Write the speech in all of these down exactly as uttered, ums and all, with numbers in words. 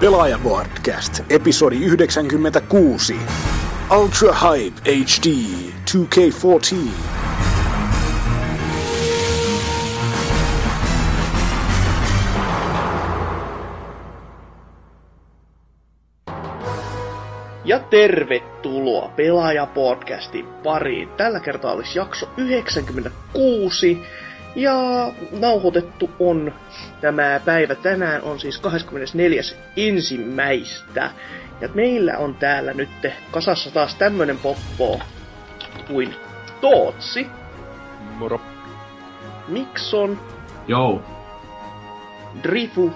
Pelaajapodcast, episodi yhdeksänkymmentäkuusi, Ultra Hype H D two K fourteen. Ja tervetuloa Pelaajapodcastin pariin. Tällä kertaa olisi jakso yhdeksänkymmentäkuusi. Ja nauhoitettu on tämä päivä. Tänään on siis kahdeskymmenesneljäs ensimmäistä Ja meillä on täällä nyt kasassa taas tämmönen poppo kuin Tootsi. Moro. Mikson. Jou. Drifu.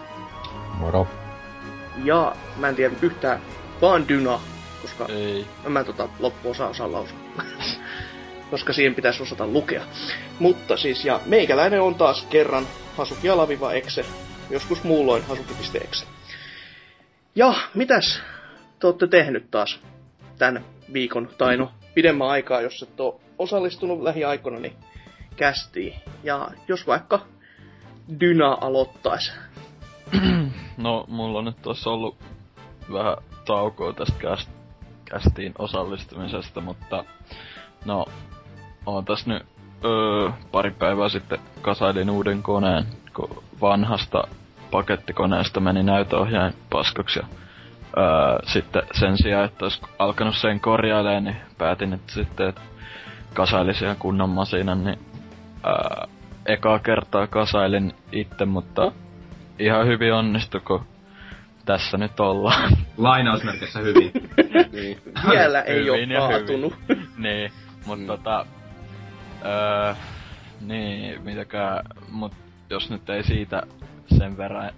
Moro. Ja mä en tiedä yhtään Banduna, koska ei. Mä en tota loppuosaa osaa lausua. Koska siihen pitäisi osata lukea. Mutta siis, ja meikäläinen on taas kerran Hazuki_EXE, joskus muulloin Hazuki piste E X E. Ja mitäs te olette tehnyt taas tän viikon, tai no pidemmän aikaa, jos et ole osallistunut lähiaikoina, niin kästiin. Ja jos vaikka Dyna aloittaisi. No, mulla on nyt tuossa ollut vähän taukoa tästä kästiin osallistumisesta, mutta no, oon tässä nyt öö, pari päivää sitten kasailin uuden koneen, kun vanhasta pakettikoneesta meni näytöohjain paskaksi. Ja, öö, sitten sen sijaan, että olis alkanut sen korjailemaan, niin päätin, että sitten et kasailisi ihan kunnon masinan. Niin, öö, ekaa kertaa kasailin itse, mutta ihan hyvin onnistui, kun tässä nyt ollaan. Lainausmerkissä hyvin. Niin. Vielä ei ole kaatunut. Niin. Mut mm. tota, öö, niin, mitäkään, mut jos nyt ei siitä sen verran,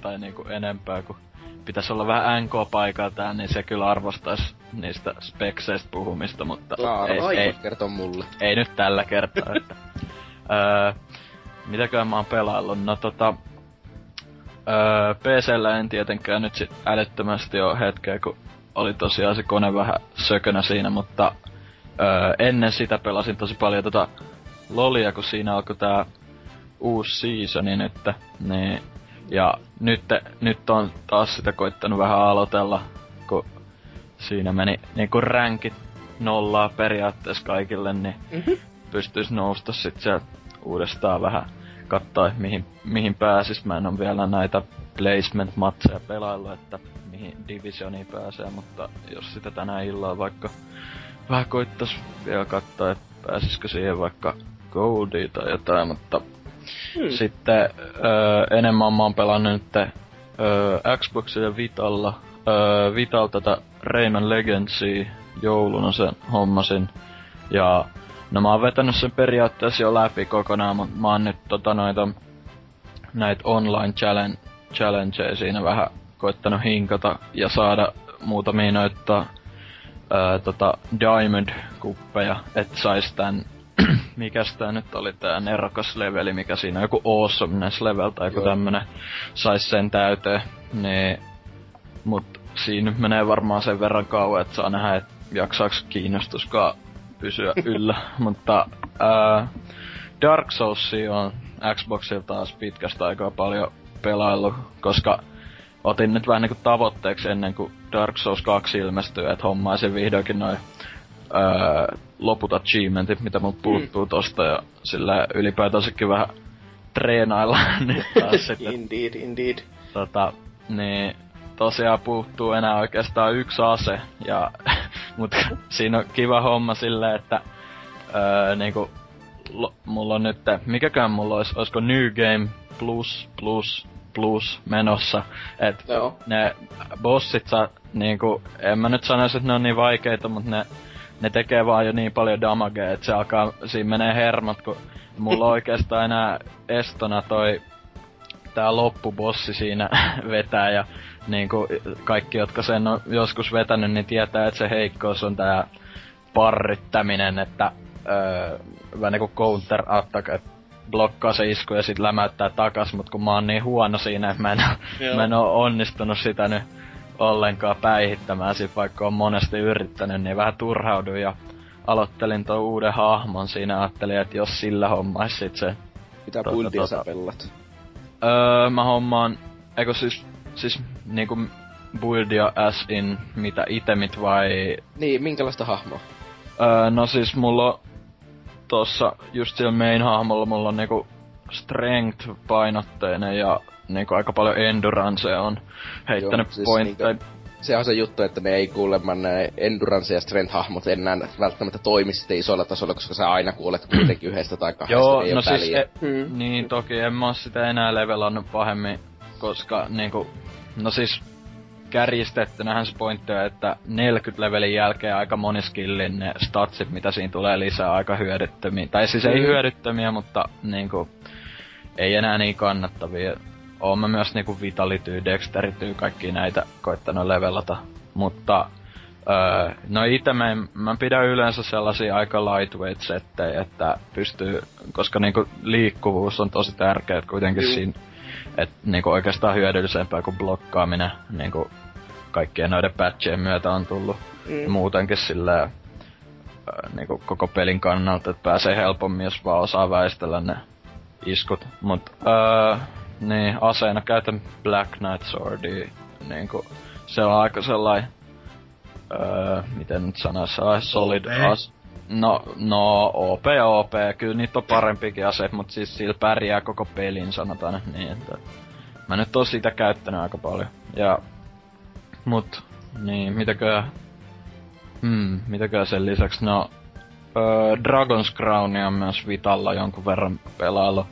tai niinku enempää, kun pitäis olla vähän N K-paikaa tää, niin se kyllä arvostais niistä spekseistä puhumista, mutta Laara, ei, ei, kertoo mulle. Ei nyt tällä kertaa, että öö, mitäkään mä oon pelaillut, no tota, öö, P C:llä en tietenkään nyt sit älyttömästi oo hetkeä, kun oli tosiaan se kone vähän sökönä siinä, mutta Öö, ennen sitä pelasin tosi paljon tota Lolia, kun siinä alkoi tää uusi seasoni nyt. Niin, ja nyt, nyt on taas sitä koittanut vähän aloitella, kun siinä meni niinku rankit nollaa periaatteessa kaikille, niin mm-hmm. pystyis nousta sit sieltä uudestaan vähän kattaa, mihin, mihin pääsis. Mä en oo vielä näitä placement-matseja pelaillut, että mihin divisioniin pääsee, mutta jos sitä tänään illalla vaikka vähän koittais vielä katsoa, että pääsisikö siihen vaikka goldiin tai jotain, mutta hmm. sitten öö, enemmän mä oon pelannut nyt öö, Xboxilla ja Vitalla. Öö, Vitalla tätä Rayman Legendsia jouluna sen hommasin. Ja no mä oon vetänyt sen periaatteessa jo läpi kokonaan, mutta mä oon nyt tota noita näitä online challenge, challengeja siinä vähän koittanut hinkata ja saada muutamia noita Öö, tota, Diamond-kuppeja, et sais tän, mikäs tää nyt oli tää nerokas leveli, mikä siinä on, joku awesomeness level tai joku tämmönen, sais sen täyteen, niin, mut siinä menee varmaan sen verran kauan, et saa nähdä, et jaksaaks kiinnostuskaan pysyä yllä, mutta öö, Dark Soulsia on Xboxilla taas pitkästä aikaa paljon pelaillut, koska otin nyt vähän niinku tavoitteeksi ennen kuin Dark Souls kaksi ilmestyy, että hommaisin vihdoinkin noi öö, loput achievementit, mitä mun puuttuu mm. tosta, ja sillä ylipäätänsäkin vähän treenaillaan nyt taas sitten. Indeed, indeed. Tota, niin tosiaan puuttuu enää oikeastaan yksi ase, ja mut siinä on kiva homma silleen, että öö, niinku lo, mulla on nyt, mikäkään mulla ois, oisko New Game Plus Plus Plus menossa, et no. ne bossit saa niinku, en mä nyt sanois, että ne on niin vaikeita, mut ne, ne tekee vaan jo niin paljon damagea, et se alkaa, siinä menee hermot, kun mulla oikeastaan enää estona toi tää loppubossi siinä vetää, ja niinku kaikki, jotka sen on joskus vetänyt, niin tietää, että se heikkous on tää parrittäminen, että öö, vähän niinku counter attack, blokkaa se isku ja sit lämäyttää takas, mut kun mä oon niin huono siinä, että mä en, mä en oo onnistunut sitä nyt ollenkaan päihittämään, sit vaikka oon monesti yrittänyt, niin vähän turhauduin ja aloittelin ton uuden hahmon siinä, ajattelin, että jos sillä hommais sit se. Mitä buildia sä pellat? Öö, mä hommaan, eiku siis Siis niinku buildia as in mitä itemit vai... Niin, minkälaista hahmoa? Öö, no siis mulla tossa just siellä main hahmolla mulla on niinku strength painotteinen ja niinku aika paljon endurancea on heittänyt siis pointteja. Niinku... Se on se juttu, että ne ei kuulemman ne endurance- ja strength-hahmot enää välttämättä toimi sitten isolla tasolla, koska sä aina kuulet kuitenkin yhdestä tai kahdesta. Joo, no siis, e- mm. niin toki en mä oo sitä enää levelannut pahemmin, koska niinku, no siis kärjistettynähän se pointti on, että neljäkymmentä levelin jälkeen aika moni skillin ne statsit, mitä siinä tulee lisää, aika hyödyttömiä. Tai siis ei hyödyttömiä, mutta niinku, ei enää niin kannattavia. Oon mä myös niinku vitalityy, dexterityy, kaikki näitä koittanut levelata, mutta öö, no ite mä, en, mä pidän yleensä sellaisia aika lightweight settejä, että pystyy, koska niinku liikkuvuus on tosi tärkeä kuitenkin Juh. siinä, että niinku oikeastaan hyödyllisempää kuin blokkaaminen, niinku kaikkien noiden patchien myötä on tullut mm. muutenkin silleen öö, niinku koko pelin kannalta, että pääsee helpommin, jos vaan osaa väistellä ne iskut, mut öö, niin, aseena käytän Black Knight Swordia, niinku, se on aika sellai, öö, miten nyt sanois, sellai solid as... No, no, O P, O P, kyllä niitä on parempikin aseet, mut siis sillä pärjää koko pelin, sanotaan nyt niin, että... Mä nyt oon sitä käyttänyt aika paljon, ja... Mut, niin, mitäkö... Hmm, mitäkö sen lisäksi, no... Öö, Dragon's Crownia on myös vitalla jonkun verran pelaillut.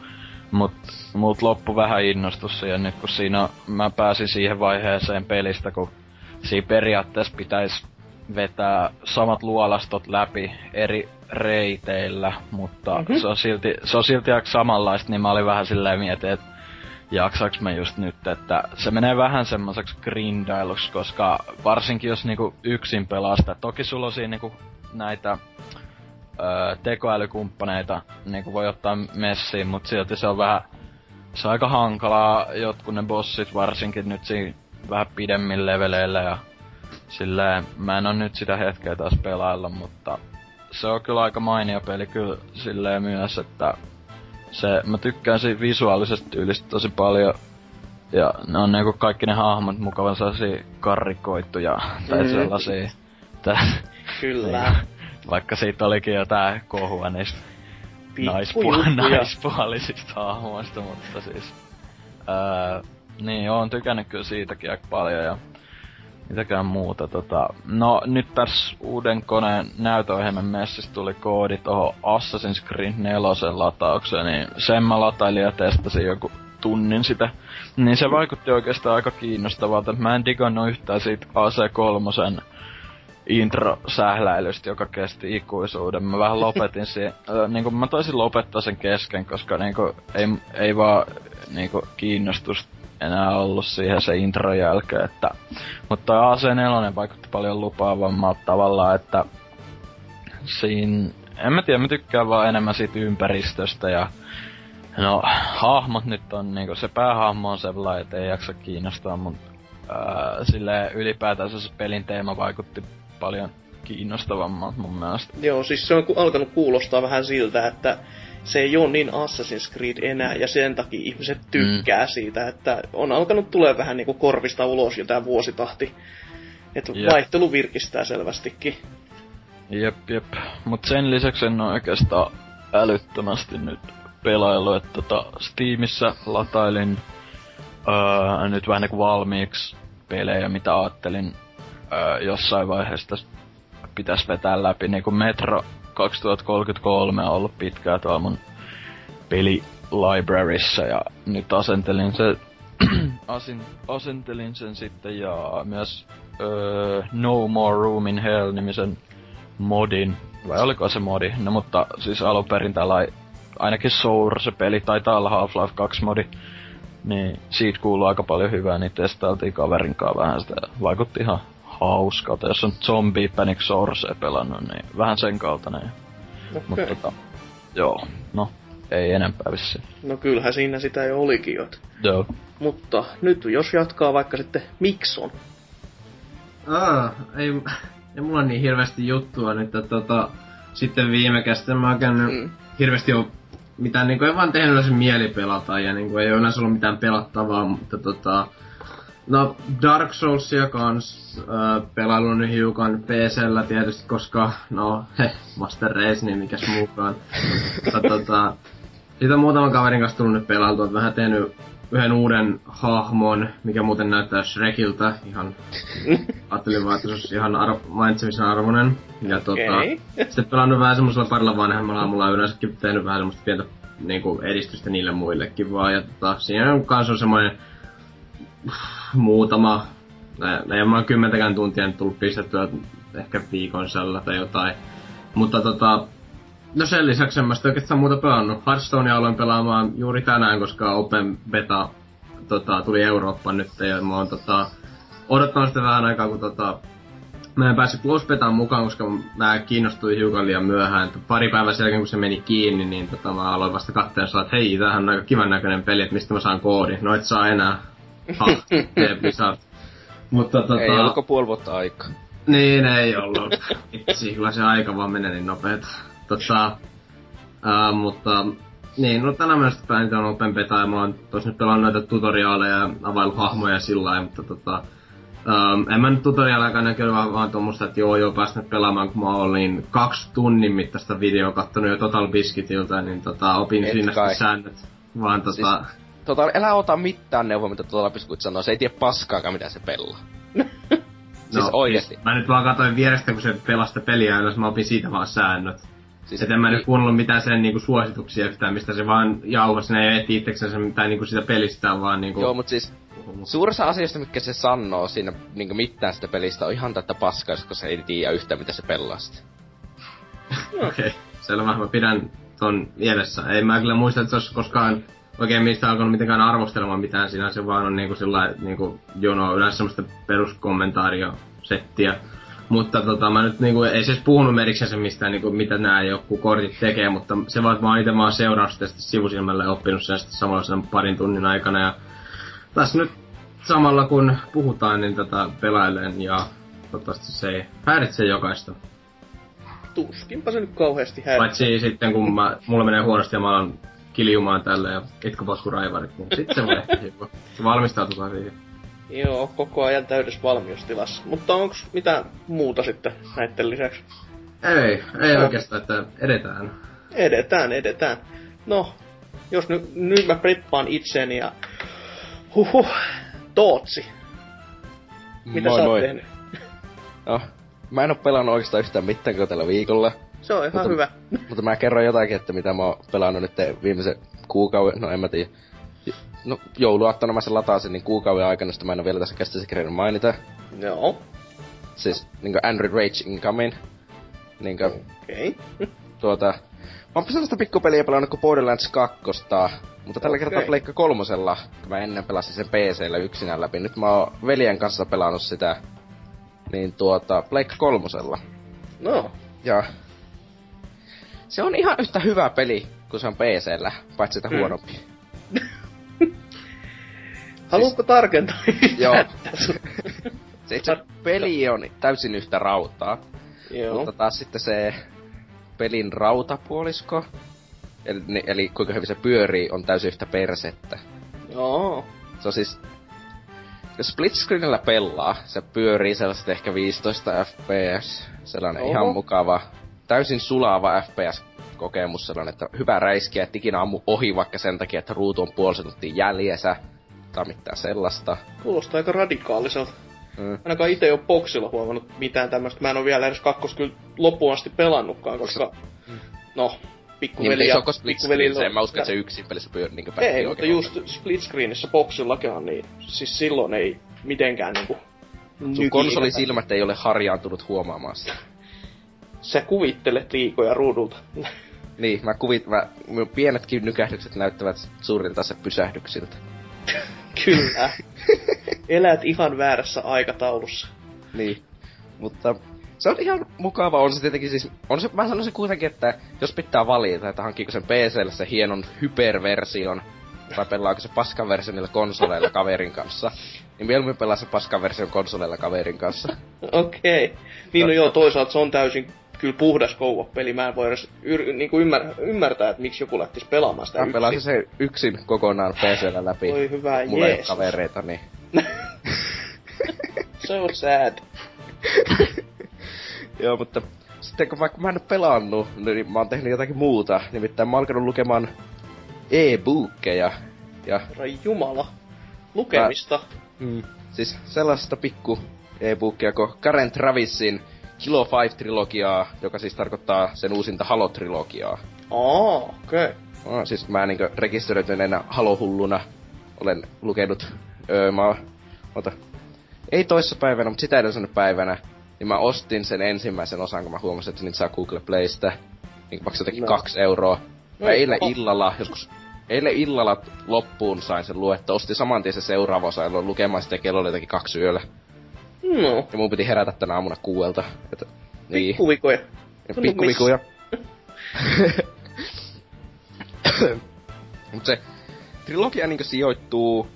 Mut muut loppu vähän innostus siihen nyt, kun siinä mä pääsin siihen vaiheeseen pelistä, kun siinä periaatteessa pitäis vetää samat luolastot läpi eri reiteillä, mutta mm-hmm. se on silti, se on silti aika samanlaista, niin mä olin vähän silleen mietin, että jaksaks mä just nyt, että se menee vähän semmoseks grindailuksi, koska varsinkin jos niinku yksin pelaa sitä, toki sulla on siinä niinku näitä... Öö, tekoälykumppaneita niinku voi ottaa messiin, mut silti se on vähän... Se on aika hankalaa, jotkut ne bossit varsinkin nyt siinä vähän pidemmin leveleillä ja... Silleen, mä en oo nyt sitä hetkeä taas pelailla, mutta... Se on kyllä aika mainio peli kyllä silleen myös, että... Se, mä tykkään siitä visuaalisesta tyylistä tosi paljon. Ja ne on niinku kaikki ne hahmot mukavan sellasia karrikoituja tai sellasia... Mm. Kyllä. Vaikka siitä olikin jotain kohua niistä naispuol- naispuolisista hahmoista, mutta siis... Öö, niin, oon tykännyt kyllä siitäkin aika paljon ja... Mitäkään muuta tota... No, nyt tässä uuden koneen näytöohjelman messissä tuli koodi tohon Assassin's Creed neljä lataukseen, niin sen mä latailin ja testasin joku tunnin sitä. Niin se vaikutti oikeastaan aika kiinnostavalta, mä en digannut yhtään siitä A C kolme intro-sähläilystä, joka kesti ikuisuuden. Mä vähän lopetin siihen, äh, niinku mä taisin lopettaa sen kesken, koska niinku ei, ei vaan niinku kiinnostusta enää ollut siihen se intron jälkeen, että... Mutta A C neljä vaikutti paljon lupaavammalta tavallaan, että siin... En mä tiedä, mä tykkään vaan enemmän siitä ympäristöstä ja... No, hahmot nyt on niinku, se päähahmo on sellainen, et ei jaksa kiinnostaa, mut... Äh, silleen ylipäätänsä se pelin teema vaikutti paljon kiinnostavammalta mun mielestä. Joo, siis se on alkanut kuulostaa vähän siltä, että se ei oo niin Assassin's Creed enää, ja sen takia ihmiset tykkää mm. siitä, että on alkanut tulee vähän niinku korvista ulos jotain vuositahti. Että jep. Vaihtelu virkistää selvästikin. Jep, jep. Mut sen lisäksi en oo oikeastaan älyttömästi nyt pelaillut, että tota Steamissa latailin öö, nyt vähän niinku valmiiksi pelejä, mitä ajattelin. Öö, jossain vaiheessa pitäis vetää läpi, niinku Metro kaksituhattakolmekymmentäkolme on ollut pitkään tuolla mun pelilibrarissa ja nyt asentelin sen, asin, asentelin sen sitten ja myös öö, No More Room in Hell -nimisen modin, vai oliko se modi? No mutta siis alunperin tällainen, ainakin Sour se peli, taitaa olla Half-Life kaksi modi. Niin, siitä kuuluu aika paljon hyvää, niin testailtiin kaverinkaan vähän sitä. Vaikutti ihan hauskalta. Jos on Zombie Panic Source pelannut, niin vähän sen kaltainen. Okay. Mutta tota, joo, no, ei enempää vissiin. No kyllähän siinä sitä jo olikin jo. Joo. Mutta nyt jos jatkaa vaikka sitten Mikson. Aa, ei, ei mulla niin hirveästi juttua nyt, että tota, sitten viime kästä mä oon käynyt mm. hirveästi jo... Mitä niinku ei vaan tehnyt se mieli pelata ja niinku ei ole enää ollut mitään pelattavaa, mutta tota... No, Dark Soulsia kans öö, pelailun hiukan P C:llä tietysti, koska no, heh, Master Race, niin mikäs muukaan. Mutta tota, siitä on muutaman kaverin kanssa tullut nyt pelailtua, että vähän tehnyt yhden uuden hahmon, mikä muuten näyttää Shrekiltä, ihan ajattelin vaan, että se olisi ihan arvo, mainitsemisen arvoinen. Ja tota, okay. Sitten pelannut vähän semmosella parilla vanhemmalla aamulla, yleensäkin tehnyt vähän semmoista pientä niinku edistystä niille muillekin vaan. Ja tota, siinä on kans on semmoinen muutama, ei ole kymmentäkään tuntia nyt tullut pistettyä, ehkä viikon sällä tai jotain. Mutta tota, no sen lisäksi en mä sitä oikeastaan muuta pelannut. Hearthstonea aloin pelaamaan juuri tänään, koska Open Beta tota, tuli Eurooppaan nyt ja mä oon tota, odottanut sitä vähän aikaa, kun tota, mä en päässyt Close Betaan mukaan, koska mä kiinnostuin hiukan liian myöhään. Että pari päivää sen jälkeen, kun se meni kiinni, niin tota, mä aloin vasta katteen sanoa, että hei, tämähän on aika kivan näköinen peli, että mistä mä saan koodin. No et saa enää. Ha, tee Blizzard. Mutta tota... Ei ollutko puoli vuotta aikaa? Niin, ei ollut. Itse, kyllä se aika vaan menee niin nopeeta. Tota, ää, mutta niin, no tänään myös niitä on Open Beta ja mä oon tos nyt pelannut näitä tutoriaaleja ja availu hahmoja sillä, mutta tota, ää, en mä nyt tutoriaaleakaan näkynyt vaan, vaan tommoista, että joo joo päästänyt pelaamaan, kun mä olin kaksi tunnin mittaista videoa kattonut jo TotalBiscuitilta, niin tota opin et siinä sitten säännöt, vaan siis, tota... Total, älä ota mitään neuvoa, mitä TotalBiscuit sanoo, se ei tiedä paskaakaan mitä se pelaa. Siis no, oikeesti. Mä nyt vaan katsoin vierestä, kun se pelaa sitä peliä, jos mä opin siitä vaan säännöt. Siis et en mä nyt kuunnellut mitään sen niinku suosituksia yhtään, mistä se vaan jauha sinne ja eti itseksensä mitään niinku sitä pelistään vaan niinku... Joo, mut siis suurissa asioista, mitkä se sanoo siinä niinku mitään sitä pelistä on ihan tätä paskaa, koska se ei tiedä yhtään mitä se pelaa sitä. Okei, okay. Selvä. Mä pidän ton mielessä. Ei mä kyllä muista, että se ois koskaan oikein mistä alkanut mitenkään arvostelemaan mitään siinä, se vaan on niinku sillai niinku jono yleensä semmoista peruskommentaario-settiä. Mutta tota, mä nyt niinku, ei se edes puhunut meriksensä mistään niinku, mitä nää joku kortit tekee, mutta se vaan, että mä oon ite vaan seurannut sitä sivusilmällä ja oppinut sen sitten samalla sen parin tunnin aikana. Ja tässä nyt samalla kun puhutaan, niin tätä pelailen ja toivottavasti se ei häiritse jokaista. Tuskinpa se nyt kauheasti häiritsee. Paitsi sitten kun mä, mulla menee huonosti ja mä alan kiljumaan tälle ja itkopaskuraivarit, niin sit se voi ehkä valmistaututaan siihen. Joo, koko ajan täydessä valmiustilassa. Mutta onks mitään muuta sitten näitten lisäksi? Ei, ei no. Oikeastaan, että edetään. Edetään, edetään. No, jos nyt ny mä preppaan itseni ja... Huhhuh, Tootsi. Mitä moi, sä oot moi. Tehnyt? No, mä en oo pelannut oikeastaan yhtään mitään kuin tällä viikolla. Se on ihan mutta, hyvä. Mutta mä kerron jotakin, että mitä mä oon pelannut nyt viimeisen kuukauden, no en mä tiedä. No, jouluaattona mä sen lataasin, niin kuukauden aikana, sitä mä en oo vielä tässä käsittelyssä kerran mainita. Joo. No. Siis, niinku Android Rage Incoming. Niinkö... Okei. Okay. Tuota... Mä oon sellaista pikkupeliä pelannut kuin Borderlands kaksi, mutta tällä okay. kertaa Pleikka Kolmosella, kun mä ennen pelasin sen P C:llä yksinään läpi. Nyt mä oon veljen kanssa pelannut sitä, niin tuota, Pleikka Kolmosella. No. Ja... Se on ihan yhtä hyvä peli, kun se on P C:llä, paitsi sitä hmm. huonompi. Haluatko tarkentaa? Joo. Se itse peli on täysin yhtä rautaa. Joo. Mutta taas sitten se pelin rautapuolisko, eli, eli kuinka hyvin se pyörii, on täysin yhtä persettä. Joo. Se on siis... Jos split screenillä pelaa, se pyörii sellaiset ehkä viisitoista F P S. Sellainen Oho. Ihan mukava, täysin sulava F P S-kokemus. Sellainen, että hyvä räiskiä, et ikinä ammu ohi vaikka sen takia, että ruutu on puolisen tuntia jäljessä. Tai mitään sellaista. Kuulostaa aika radikaaliselta. Mm. Ainakaan ite ei oo boksilla huomannut mitään tämmöstä. Mä en oo vielä edes kakkos kyllä loppuun asti pelannutkaan, koska... Mm. No, pikkuveliä... Niin, se pikkuveliä... En mä usko, et se yksin pelissä pyörii niinkö päin. Ei, mutta just split screenissä boksillakaan, niin... Siis silloin ei mitenkään niinku... Sun konsolisilmät ei ole harjaantunut huomaamaan sitä. Sä kuvittelet liikoja ruudulta. Niin, mä kuvit... Mä, mun pienetkin nykähdykset näyttävät suurilta se pysähdyksiltä. Kyllä. Elät ihan väärässä aikataulussa. Niin. Mutta se on ihan mukava. On se tietenkin siis... On se, mä sanoisin kuitenkin, että jos pitää valita, että hankkiiko sen P C:lle se hienon hyperversion, vai pelaako se paskan versionilla konsoleilla kaverin kanssa, niin mieluummin pelaa se paskan version konsoleilla kaverin kanssa. Okei. Okay. Niin no joo, toisaalta se on täysin kyllä puhdas kouvapeli. Mä en voi edes yr- niinku ymmär- ymmärtää, että miksi joku lähtis pelaamaan sitä. Mä pelasin sen yksin kokonaan P C:llä läpi. Oi hyvä, jees. Mulla ei oo kavereita, niin... so sad. Joo, mutta sitten kun vaikka mä en oo pelannut, niin mä oon tehnyt jotakin muuta. Nimittäin mä oon alkanut lukemaan e-bookkeja. Ja... Herran jumala. Lukemista. Mä, mm, siis sellaista pikku e-bookkeja kuin Karen Travisin Kilo-Five-trilogiaa, joka siis tarkoittaa sen uusinta Halo-trilogiaa. Oh, okei. Okay. No, siis mä niinkö rekisteröityneenä Halo-hulluna olen lukenut, öö, mä ota, ei toissapäivänä, mutta sitä edellisenä päivänä, niin mä ostin sen ensimmäisen osan, kun mä huomasin, että niitä saa Google Playstä, niin vaikka jotenkin no. kaksi euroa. Mä no, eilen oh. illalla, joskus, eilen illalla loppuun sain sen luetta, ostin samantien se seuraava osa, jolloin lukemaan sitä kello oli jotenkin kaksi yöllä. No. Ja mun piti herätä tänä aamuna kuuelta. Että, niin. Pikkuvikuja. Pikkuvikuja. Mut se trilogia niinkö sijoittuu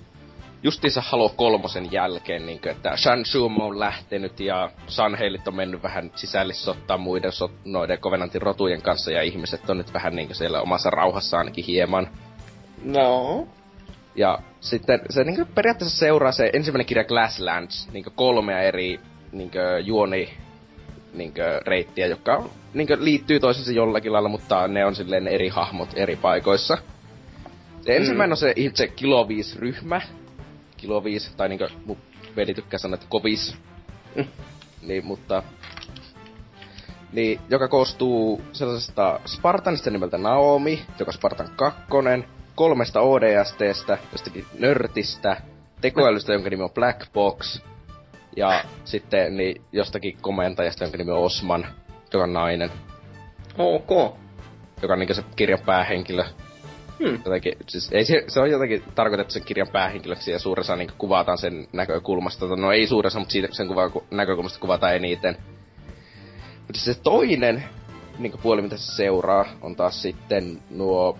justiinsa Halo kolmosen jälkeen niinkö, että Shan Shuno on lähtenyt ja Sanhelit on mennyt vähän sisällissottaa muiden sot, noiden Covenantin rotujen kanssa ja ihmiset on nyt vähän niinkö siellä omassa rauhassa ainakin hieman. No. Ja sitten se niinkö periaatteessa seuraa se ensimmäinen kirja Glasslands, niinkö kolmea eri niinkö juoni niinkö reittiä, jotka on, niinkö liittyy toisensa jollakin lailla, mutta ne on silleen eri hahmot eri paikoissa. Se ensimmäinen mm. on se itse Kilo-Five-ryhmä. Kilo-Five, tai niinkö mun veli tykkää sanoa, että kovis. Mm. Niin, mutta... Niin, joka koostuu sellaisesta Spartanista nimeltä Naomi, joka Spartan kakkonen, kolmesta O D S T:stä, jostakin nörtistä, tekoälystä, jonka nimi on Black Box, ja sitten niin jostakin komentajasta, jonka nimi on Osman, joka on nainen. Ok. Joka on niinkö se kirjan päähenkilö. Hmm. Jotenkin, siis ei se, se on jotenkin tarkoitettu sen kirjan päähenkilöksi ja suuressa niinku kuvataan sen näkökulmasta. No ei suuressa, mutta siitä sen kuva, näkökulmasta kuvataan eniten. Mutta se toinen niinku puoli, mitä se seuraa, on taas sitten nuo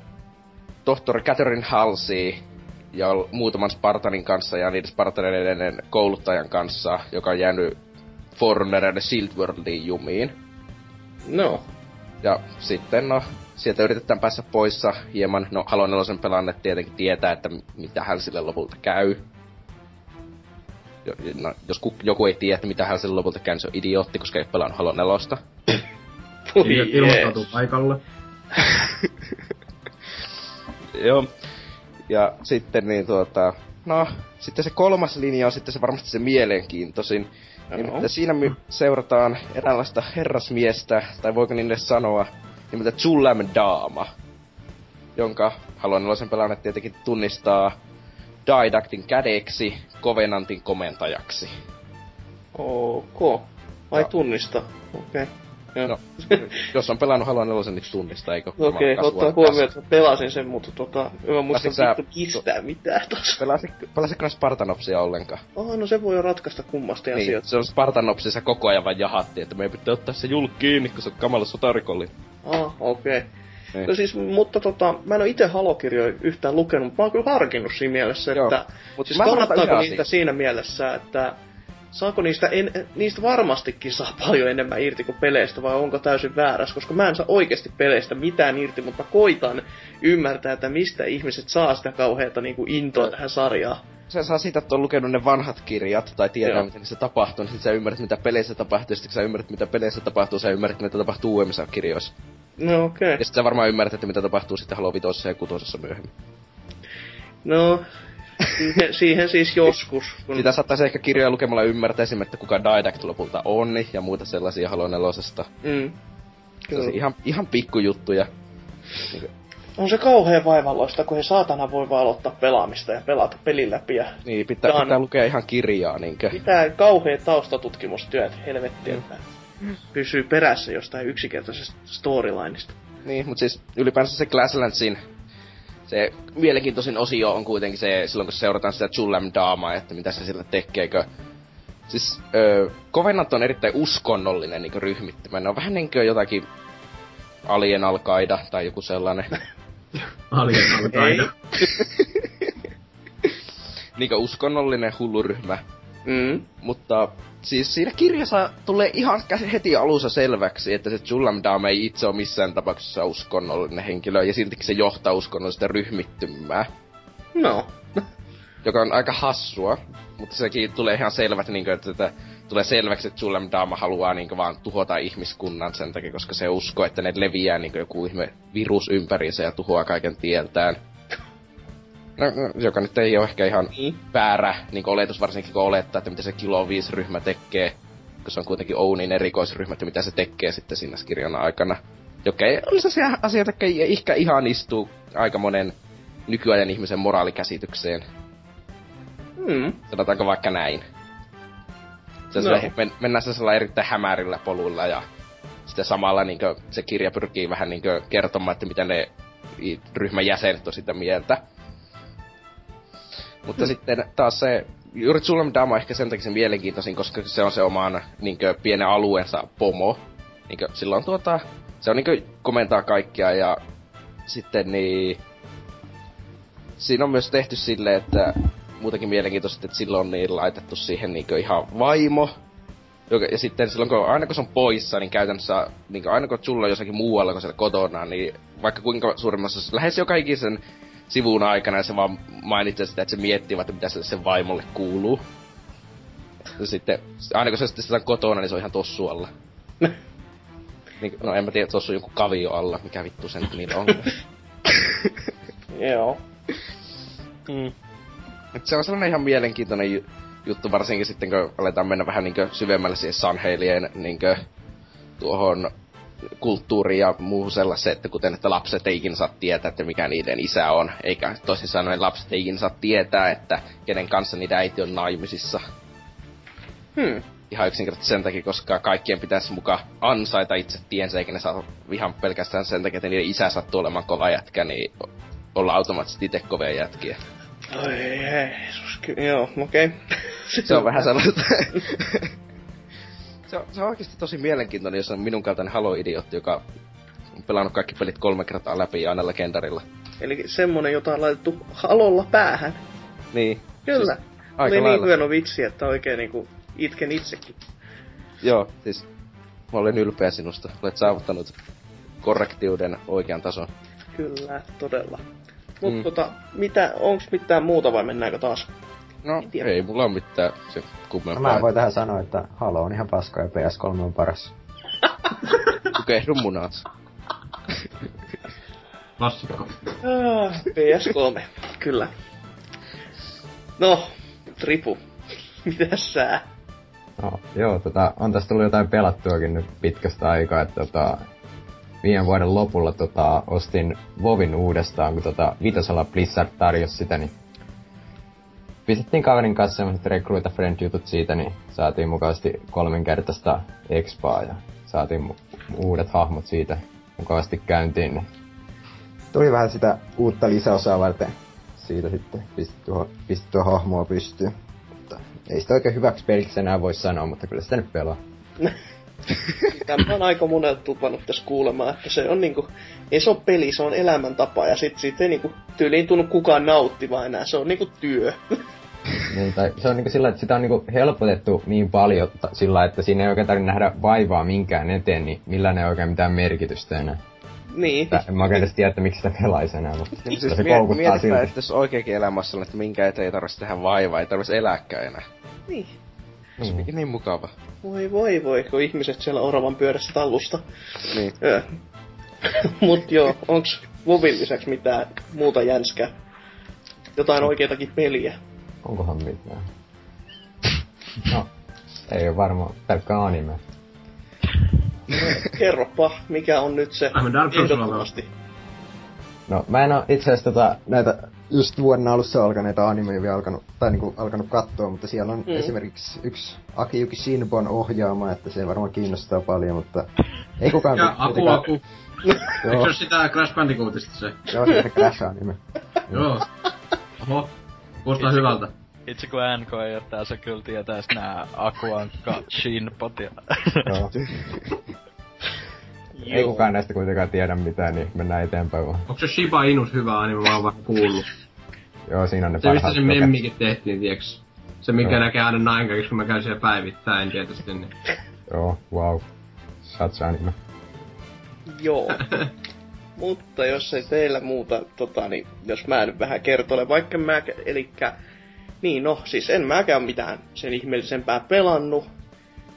tohtori Catherine Halsey ja muutaman Spartanin kanssa ja niiden Spartaneiden kouluttajan kanssa, joka on jäänyt Forerunnerin Shieldworldiin jumiin. No. Ja sitten no... Sieltä yritetään päästä poissa hieman. No, Halo nelosen pelanneet tietenkin tietää, että mitä hän sille lopulta käy. Jo, no, jos ku, joku ei tiedä, että mitä hän sille lopulta käy, niin se on idiootti, koska ei pelannut Halo nelosta. Ilmoittautuu paikalle. Joo. Ja sitten niin tuota... No, sitten se kolmas linja on sitten se varmasti se mielenkiintoisin. Nimittäin siinä my- seurataan eräänlaista herrasmiestä, tai voiko niille sanoa... nimeltä Jul'Mdama, jonka Halo nelosen pelaajat tietenkin tunnistaa Didactin kädeksi, Covenantin komentajaksi. Ok. Vai ja... tunnista? Okei. Okay. No, jos on pelannut Halo nelosen, niin tunnistaa, eikö? Okei, okay, ottaa huomioon, että pelasin sen, mutta tota, mä muistan vittu kistää mitään tossa. Pelasitko ne Spartanopsia ollenkaan? Oh, no se voi jo ratkaista kummasti niin, asioita. Se on Spartanopsissa koko ajan vaan jahattiin, että meidän pitää ottaa se Jul kiinni, kun se on kamala sotarikollinen. Ah, okei. Okay. Niin. No siis, mutta tota, mä en oo ite Halo-kirjoja yhtään lukenut, mutta mä oon kyllä harkinnut siinä mielessä, joo, että... Mut siis kannattaako niitä siinä mielessä, että... Saako niistä, en, niistä varmastikin saa paljon enemmän irti kuin peleistä, vai onko täysin väärässä? Koska mä en saa oikeesti peleistä mitään irti, mutta koitan ymmärtää, että mistä ihmiset saa sitä kauheata niin kuin intoa tähän sarjaan. Sä saa siitä, että on lukenut ne vanhat kirjat, tai tietää, joo, miten se tapahtuu, niin sä ymmärrät, mitä peleissä tapahtuu, ja sitten sä ymmärrät, mitä peleissä tapahtuu, sä ymmärrät, mitä tapahtuu uudemmissa kirjoissa. No okei. Okay. Ja sit sä varmaan ymmärrät, että mitä tapahtuu sitten Halo Vitosessa ja Kutosessa myöhemmin. No... Siihen, siihen siis joskus. Kun... Sitä saattaisi ehkä kirjoja lukemalla ymmärtäisimme, että kuka Didact lopulta on, ja muita sellaisia Halo nelosesta. Mm. Kyllä. Ihan, ihan pikkujuttuja. On se kauhean vaivalloista, kun he saatana voi vaan aloittaa pelaamista ja pelata pelin läpi. Ja... Niin, pitää, Dan... pitää lukea ihan kirjaa, niinkö? Pitää kauhean taustatutkimustyöt, helvettiä. Mm. Pysyy perässä jostain yksinkertaisesta storylineista. Niin, mut siis ylipäänsä se Glasslandsin... Se mielenkiintoisin osio on kuitenkin se, silloin kun seurataan sitä Jul'Mdamaa, että mitä se sillä tekeekö. Siis, öö, Covenant on erittäin uskonnollinen niinku ryhmittymä. Ne on vähän niinkö jotakin Alien Al-Qaida tai joku sellainen. Alien Al-Qaida. Niinkö uskonnollinen hulluryhmä. Mm. Mutta siis siinä kirjassa tulee ihan heti alussa selväksi, että se Jul'Mdama ei itse ole missään tapauksessa uskonnollinen henkilö, ja siltikin se johtaa uskonnollista ryhmittymää. No. joka on aika hassua, mutta sekin tulee ihan selvät, niin kuin, että, että tulee selväksi, että Jul'Mdama haluaa niin kuin, vaan tuhota ihmiskunnan sen takia, koska se uskoo, että ne leviää niin kuin, joku ihme virus ympäriinsä ja tuhoaa kaiken tieltään. No, joka nyt ei ole ehkä ihan mm. väärä niin kuin oletus, varsinkin kun olettaa, että mitä se Kilo-Five-ryhmä tekee, koska se on kuitenkin Ounin erikoisryhmät ja mitä se tekee sitten siinä kirjan aikana. Joka ei ole sellaisia asioita, jotka ehkä ihan istuu aika monen nykyajan ihmisen moraalikäsitykseen. Mm. Sanotaanko vaikka näin. Se no. men, mennään sellaisella erittäin hämärillä polulla ja sitten samalla niin kuin, se kirja pyrkii vähän niin kuin, kertomaan, että mitä ne ryhmän jäsenet on sitä mieltä. Mutta mm. sitten taas se, juuri Jul'Mdama on ehkä sen takia se mielenkiintoisin, koska se on se oman niin kuin, pienen alueensa pomo. Niin kuin, silloin tuota, se on niin kuin, komentaa kaikkia ja sitten niin... Siinä on myös tehty silleen, että muutenkin mielenkiintoisesti, että silloin on niin laitettu siihen niin kuin ihan vaimo. Ja sitten silloin, kun, aina kun se on poissa, niin käytännössä niin kuin aina kun sulla on jossakin muualla kuin siellä kotona, niin vaikka kuinka suurimmassa, lähes joka ikisen sivun aikana se vaan mainitsee sitä, että se miettii, että mitä sen vaimolle kuuluu. Ja sitten, aina kun se sitten on kotona, niin se on ihan tossu alla. Niin, no en mä tiedä, tossu joku kavio alla, mikä vittu sen niillä on. Joo. Mm. Et se on sellainen ihan mielenkiintoinen juttu, varsinkin sitten kun aletaan mennä vähän niinkö syvemmälle siihen Sanhelien niinkö tuohon kulttuuriin ja muuhun sellaiseen, että kuten että lapset ei ikinä saa tietää, että mikä niiden isä on, eikä toisin sanoen lapset ei ikinä saa tietää, että kenen kanssa niiden äiti on naimisissa. Hmm. Ihan yksinkertaisesti sen takia, koska kaikkien pitäisi muka ansaita itse tiensä, eikä ne saa ihan pelkästään sen takia, että niiden isä sattuu olemaan kova jätkä, niin ollaan automaattisesti itse kovia jätkiä. Oi Jeesus, ky- joo, okei. Okay. Se on vähän sellaista. se, on, se on oikeesti tosi mielenkiintoinen, jos on minun kaltainen Halo-idiootti, joka on pelannut kaikki pelit kolme kertaa läpi ja aina legendarilla. Eli semmonen, jota on laitettu Halolla päähän. Niin. Kyllä. Siis, aika oli niin hieno vitsi, että oikein niinku itken itsekin. Joo, siis mä olen ylpeä sinusta. Olet saavuttanut korrektiuden oikean tason. Kyllä, todella. Mut mm. tota, mitä, onks mitään muuta vai mennäänkö taas? No, ei mulla oo mitään se kummempaa. No, mä voin tähän sanoa, että Halo on ihan paska ja P S kolme on paras. Okei, rummunaats. Klassikko. P S kolme, kyllä. No, Drifu, mitäs sä? No, joo, tota, on tässä tullut jotain pelattuakin nyt pitkästä aikaa, että tota... Viime vuoden lopulla tota, ostin Vovin uudestaan, kun tota, vitosella Blizzard tarjosi sitä, niin pistettiin kaverin kanssa semmoset Recruit a Friend-jutut siitä, niin saatiin mukavasti kolmenkertaista expaa ja saatiin mu- uudet hahmot siitä mukavasti käyntiin. Niin. Tuli vähän sitä uutta lisäosaa varten siitä sitten pistettyä, pistettyä hahmoa pystyyn. Mutta ei sitä oikein hyväksi peliksi enää voi sanoa, mutta kyllä sitä nyt pelaa. Tämä on aika monelta tupannut tässä kuulemaan, että se on niinku, ei se ole peli, se on elämäntapa, ja sit siitä ei niinku, tyyliin tunnu kukaan nauttimaan enää, se on niinku työ. Niin, tai se on niinku sillä, että sitä on niinku helpotettu niin paljon ta- sillä, että siinä ei oikein tarvitse nähdä vaivaa minkään eteen, niin millään ei oikein mitään merkitystä enää. Niin. Tää, en mä oikein tiedä, että miksi sitä pelaisi enää, mutta niin, siis se miet- koukuttaa mietitään, silti. Mietitään, että jos oikeakin elämässä on, että minkä eteen ei tarvitse tehdä vaivaa, ei tarvitse elääkään enää. Niin. Se on niin mukava. Voi voi voi, kun ihmiset siellä oravan pyörässä tallusta. Niin. Mut joo, onks Vovin lisäksi mitään muuta jänskää? Jotain oikeetakin peliä? Onkohan mitään? No, ei oo varmaan pelkkää anime. Kerropa, mikä on nyt se ehdottomasti? No, mä en oo itse asiassa tota, näitä just vuonna alussa alkaneita animeja vielä alkanut, tai niinku alkanut katsoa, mutta siellä on mm. esimerkiksi yksi Akiyuki Shinbon ohjaama, että se varmaan kiinnostaa paljon, mutta ei kukaan... Ja Aku kuitenkaan... Aku. Eikö se oo sitä Crash Bandicootista se? Joo, se on se Crash-anime. Joo. Oho, kuulostaa hyvältä. Itse kun N K ei oo täällä, se kyllä tietäis nää Akuanka Shinbot ja... Joo. Ei kukaan näistä kuitenkaan tiedä mitään, niin mennään eteenpäin vaan. Onko se Shiba Inus hyvä anime, niin mä oon vaan kuullut? Joo, siinä on ne se, parhaat. Se mistä se memmikin tehtiin, tiiäks? Se mikä joo. Näkee aina nainkaiksi, kun mä käyn siellä päivittäin tietysti, niin... Joo, wow. Such anime. Joo. Mutta jos ei teillä muuta, tota niin... Jos mä nyt vähän kertoilen, vaikka mä... Elikkä... Niin, no, siis en mäkään mitään sen ihmeellisempää pelannut.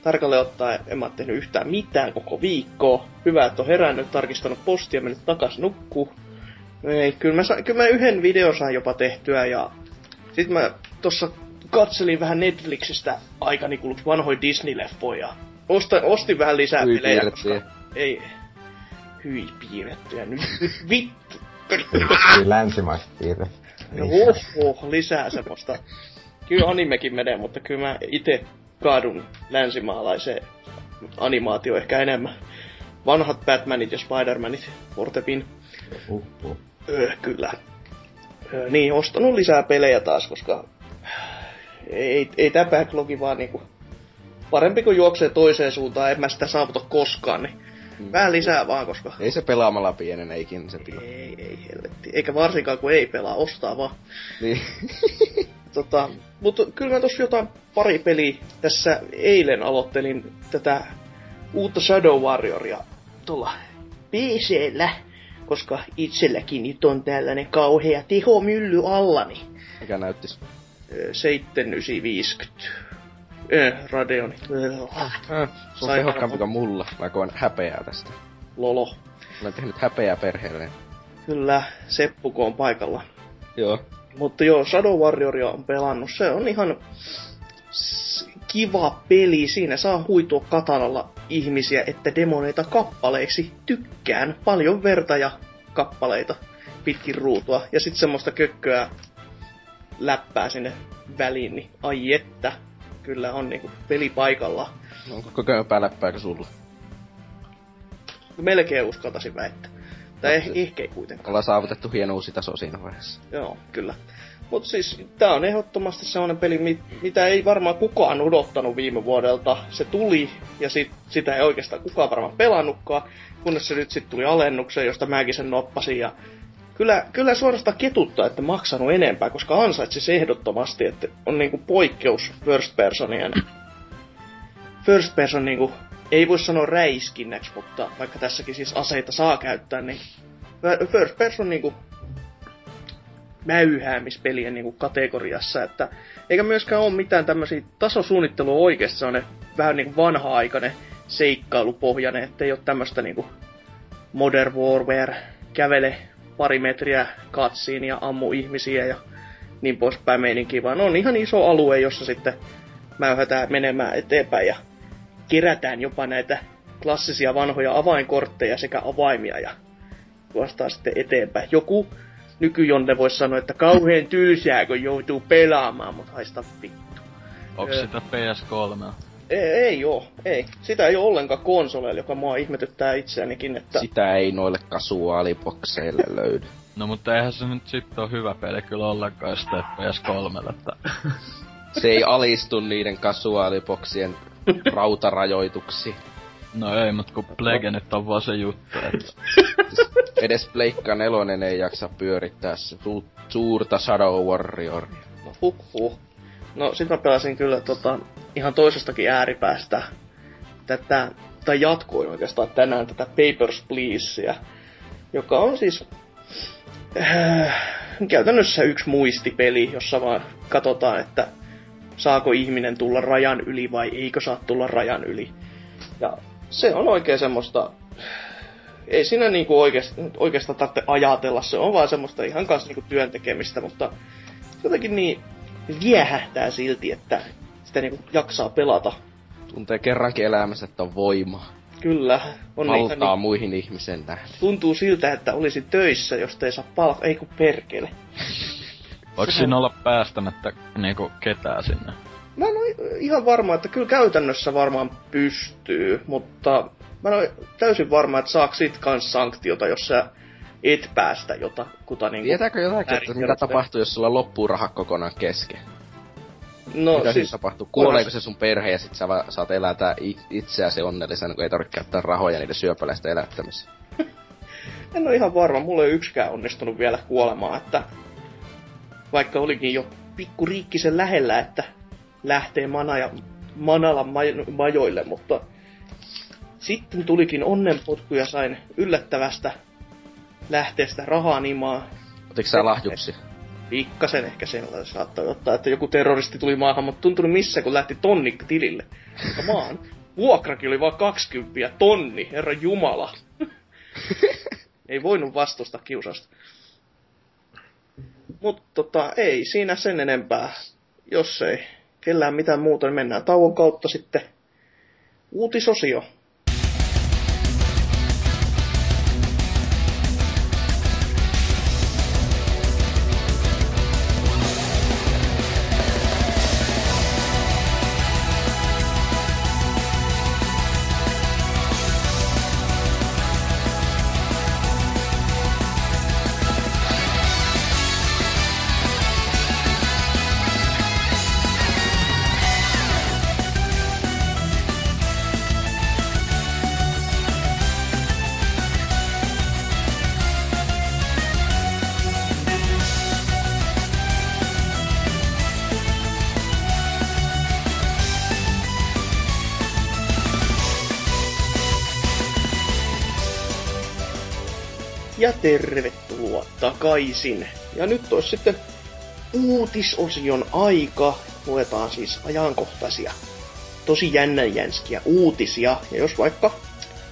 Tarkalleen ottaen en mä oo tehnyt yhtään mitään koko viikkoa. Hyvä, että on herännyt, tarkistanut postia ja mennyt takas nukkuu. Ei, kyllä mä, sa- kyllä mä yhden videon saan jopa tehtyä ja... Sit mä tossa katselin vähän Netflixistä aikani kuluksi vanhoja Disney-leffoja. Ostin, ostin vähän lisää Hyi pelejä, piirrettyjä. Koska... Ei... Hyi piirrettyjä, nyt vittu! Hyi länsimaista piirrettyjä. Oho, lisää semmoista. Kyllä animekin menee, mutta kyllä mä ite kaadun länsimaalaiseen animaatio ehkä enemmän. Vanhat Batmanit ja Spider-Manit, Mortepin. Uhhuh. Öö, kyllä. Öö, niin, ostanut lisää pelejä taas, koska... Ei, ei tää backlogi vaan niinku... Parempi kuin juoksee toiseen suuntaan, en mä sitä saavuta koskaan, niin... Mm. Vähän lisää vaan, koska... Ei se pelaamalla pienen, eikin se pilo. Ei, ei helvetti. Eikä varsinkaan, kun ei pelaa, ostaa vaan. Niin. tota, mutta kyllä mä tossa jotain pari peliä tässä eilen aloittelin tätä uutta Shadow Warrioria tuolla P C:llä, koska itselläkin nyt on tällainen kauhea tehomylly allani. Mikä näyttis? seitsemän yhdeksän viisi nolla. Eh, Radeoni. Eh, se on tehokkaampi kuin mulla. Mä koen häpeää tästä. Lolo. Olen tehnyt häpeää perheelleen. Kyllä, Seppu kun on paikalla. Joo. Mutta joo, Shadow Warrioria on pelannut. Se on ihan kiva peli. Siinä saa huitua katanalla ihmisiä, että demoneita kappaleiksi. Tykkään paljon verta ja kappaleita pitkin ruutua. Ja sit semmoista kökköä läppää sinne väliin, niin ai että. Kyllä on niinku peli paikalla. Onko koko ajan pääläppääkö sulla? Melkein uskaltaisin väittää. Tai eh- ehkä ei kuitenkaan. Ollaan saavutettu hieno uusi taso siinä vaiheessa. Joo, kyllä. Mut siis tää on ehdottomasti sellainen peli, mit- mitä ei varmaan kukaan odottanut viime vuodelta. Se tuli ja sit, sitä ei oikeastaan kukaan varmaan pelannutkaan. Kunnes se nyt sit tuli alennukseen, josta mäkin sen noppasin ja... Kyllä, kyllä suorastaan ketuttaa, että maksanut enempää, koska ansaitsisi ehdottomasti, että on niinku poikkeus first personien. First person niinku, ei voi sanoa räiskinnäksi, mutta vaikka tässäkin siis aseita saa käyttää, niin first person niinku mäyhäämispelien niinku kategoriassa, että eikä myöskään ole mitään tämmösiä tasosuunnittelua oikeesti, se on ne vähän niinku vanha-aikainen seikkailupohjainen, ettei oo tämmöstä niinku Modern Warfare kävele pari metriä katsiin ja ammu ihmisiä ja niin poispäin meininkiä, vaan on ihan iso alue, jossa sitten mäyhätään menemään eteenpäin ja kerätään jopa näitä klassisia vanhoja avainkortteja sekä avaimia ja vastaan sitten eteenpäin. Joku nykyjonne voisi sanoa, että kauheen tylsää, kun joutuu pelaamaan, mutta haista vittu. Onko öö. sitä P S kolme? Ei, ei oo, ei. Sitä ei oo ollenkaan konsoleilla, joka mua ihmetyttää itseänikin, että... Sitä ei noille kasuaalibokseille löydy. No mutta eihän se nyt sit oo hyvä peli kyllä ollenkaan sitä P S kolme, että... Se ei alistu niiden kasuaaliboksien rautarajoituksiin. No ei, mut kun Pleike nyt on vaan se juttu, että... Edes Pleikka nelonen ei jaksa pyörittää su- suurta Shadow Warrioria. No huhhuh. No sit mä pelasin kyllä tota, ihan toisestakin ääripäästä tätä, tai jatkoin oikeastaan tänään tätä Papers, Pleasea, joka on siis äh, käytännössä yksi muistipeli, jossa vaan katsotaan, että saako ihminen tulla rajan yli vai eikö saa tulla rajan yli. Ja se on oikein semmoista, ei siinä niinku oikeastaan tarvitse ajatella, se on vaan semmoista ihan kans niinku työntekemistä, mutta jotenkin niin... Viehähtää silti, että sitä niinku jaksaa pelata. Tuntee kerrankin elämässä, että on voimaa. Kyllä. On valtaa ni- muihin ihmisen nähden. Tuntuu siltä, että olisi töissä, jos ei saa palkkaa. Ei kun perkele. Voiko siinä olla päästämättä niinku ketään sinne? Mä en ole ihan varma, että kyllä käytännössä varmaan pystyy, mutta mä en ole täysin varma, että saako sit kans sanktiota, jos sä et päästä jota, kuta niinku... Tietääkö jotakin, että mitä tapahtuu, jos sulla loppuu rahat kokonaan kesken? No mitä siis... tapahtuu? Kuoleeko se sun perhe ja sit sä va- saat elätää itseäsi onnellisena, kun ei tarvitse käyttää rahoja niiden syöpäläistä elättämiseen? En oo ihan varma, mulla ei yksikään onnistunut vielä kuolemaan, että... Vaikka olikin jo pikku riikkisen lähellä, että lähtee manaja, manala maj- majoille, mutta... Sitten tulikin onnenpotku ja sain yllättävästä... Lähtee sitä rahaa nimaa. Otitko sä lahjuksi? pikkasen ehkä sellainen saattoi ottaa, että joku terroristi tuli maahan, mutta tuntunut missä, kun lähti tonnikka tilille. Maan. Vuokrakin oli vaan kaksikymmentä tonni, herra jumala. Ei voinut vastustaa kiusausta. Mutta tota, ei siinä sen enempää. Jos ei kellään mitään muuta, niin mennään tauon kautta sitten uutisosio. Ja tervetuloa takaisin. Ja nyt olisi sitten uutisosion aika. Luetaan siis ajankohtaisia, tosi jännänjänskiä uutisia. Ja jos vaikka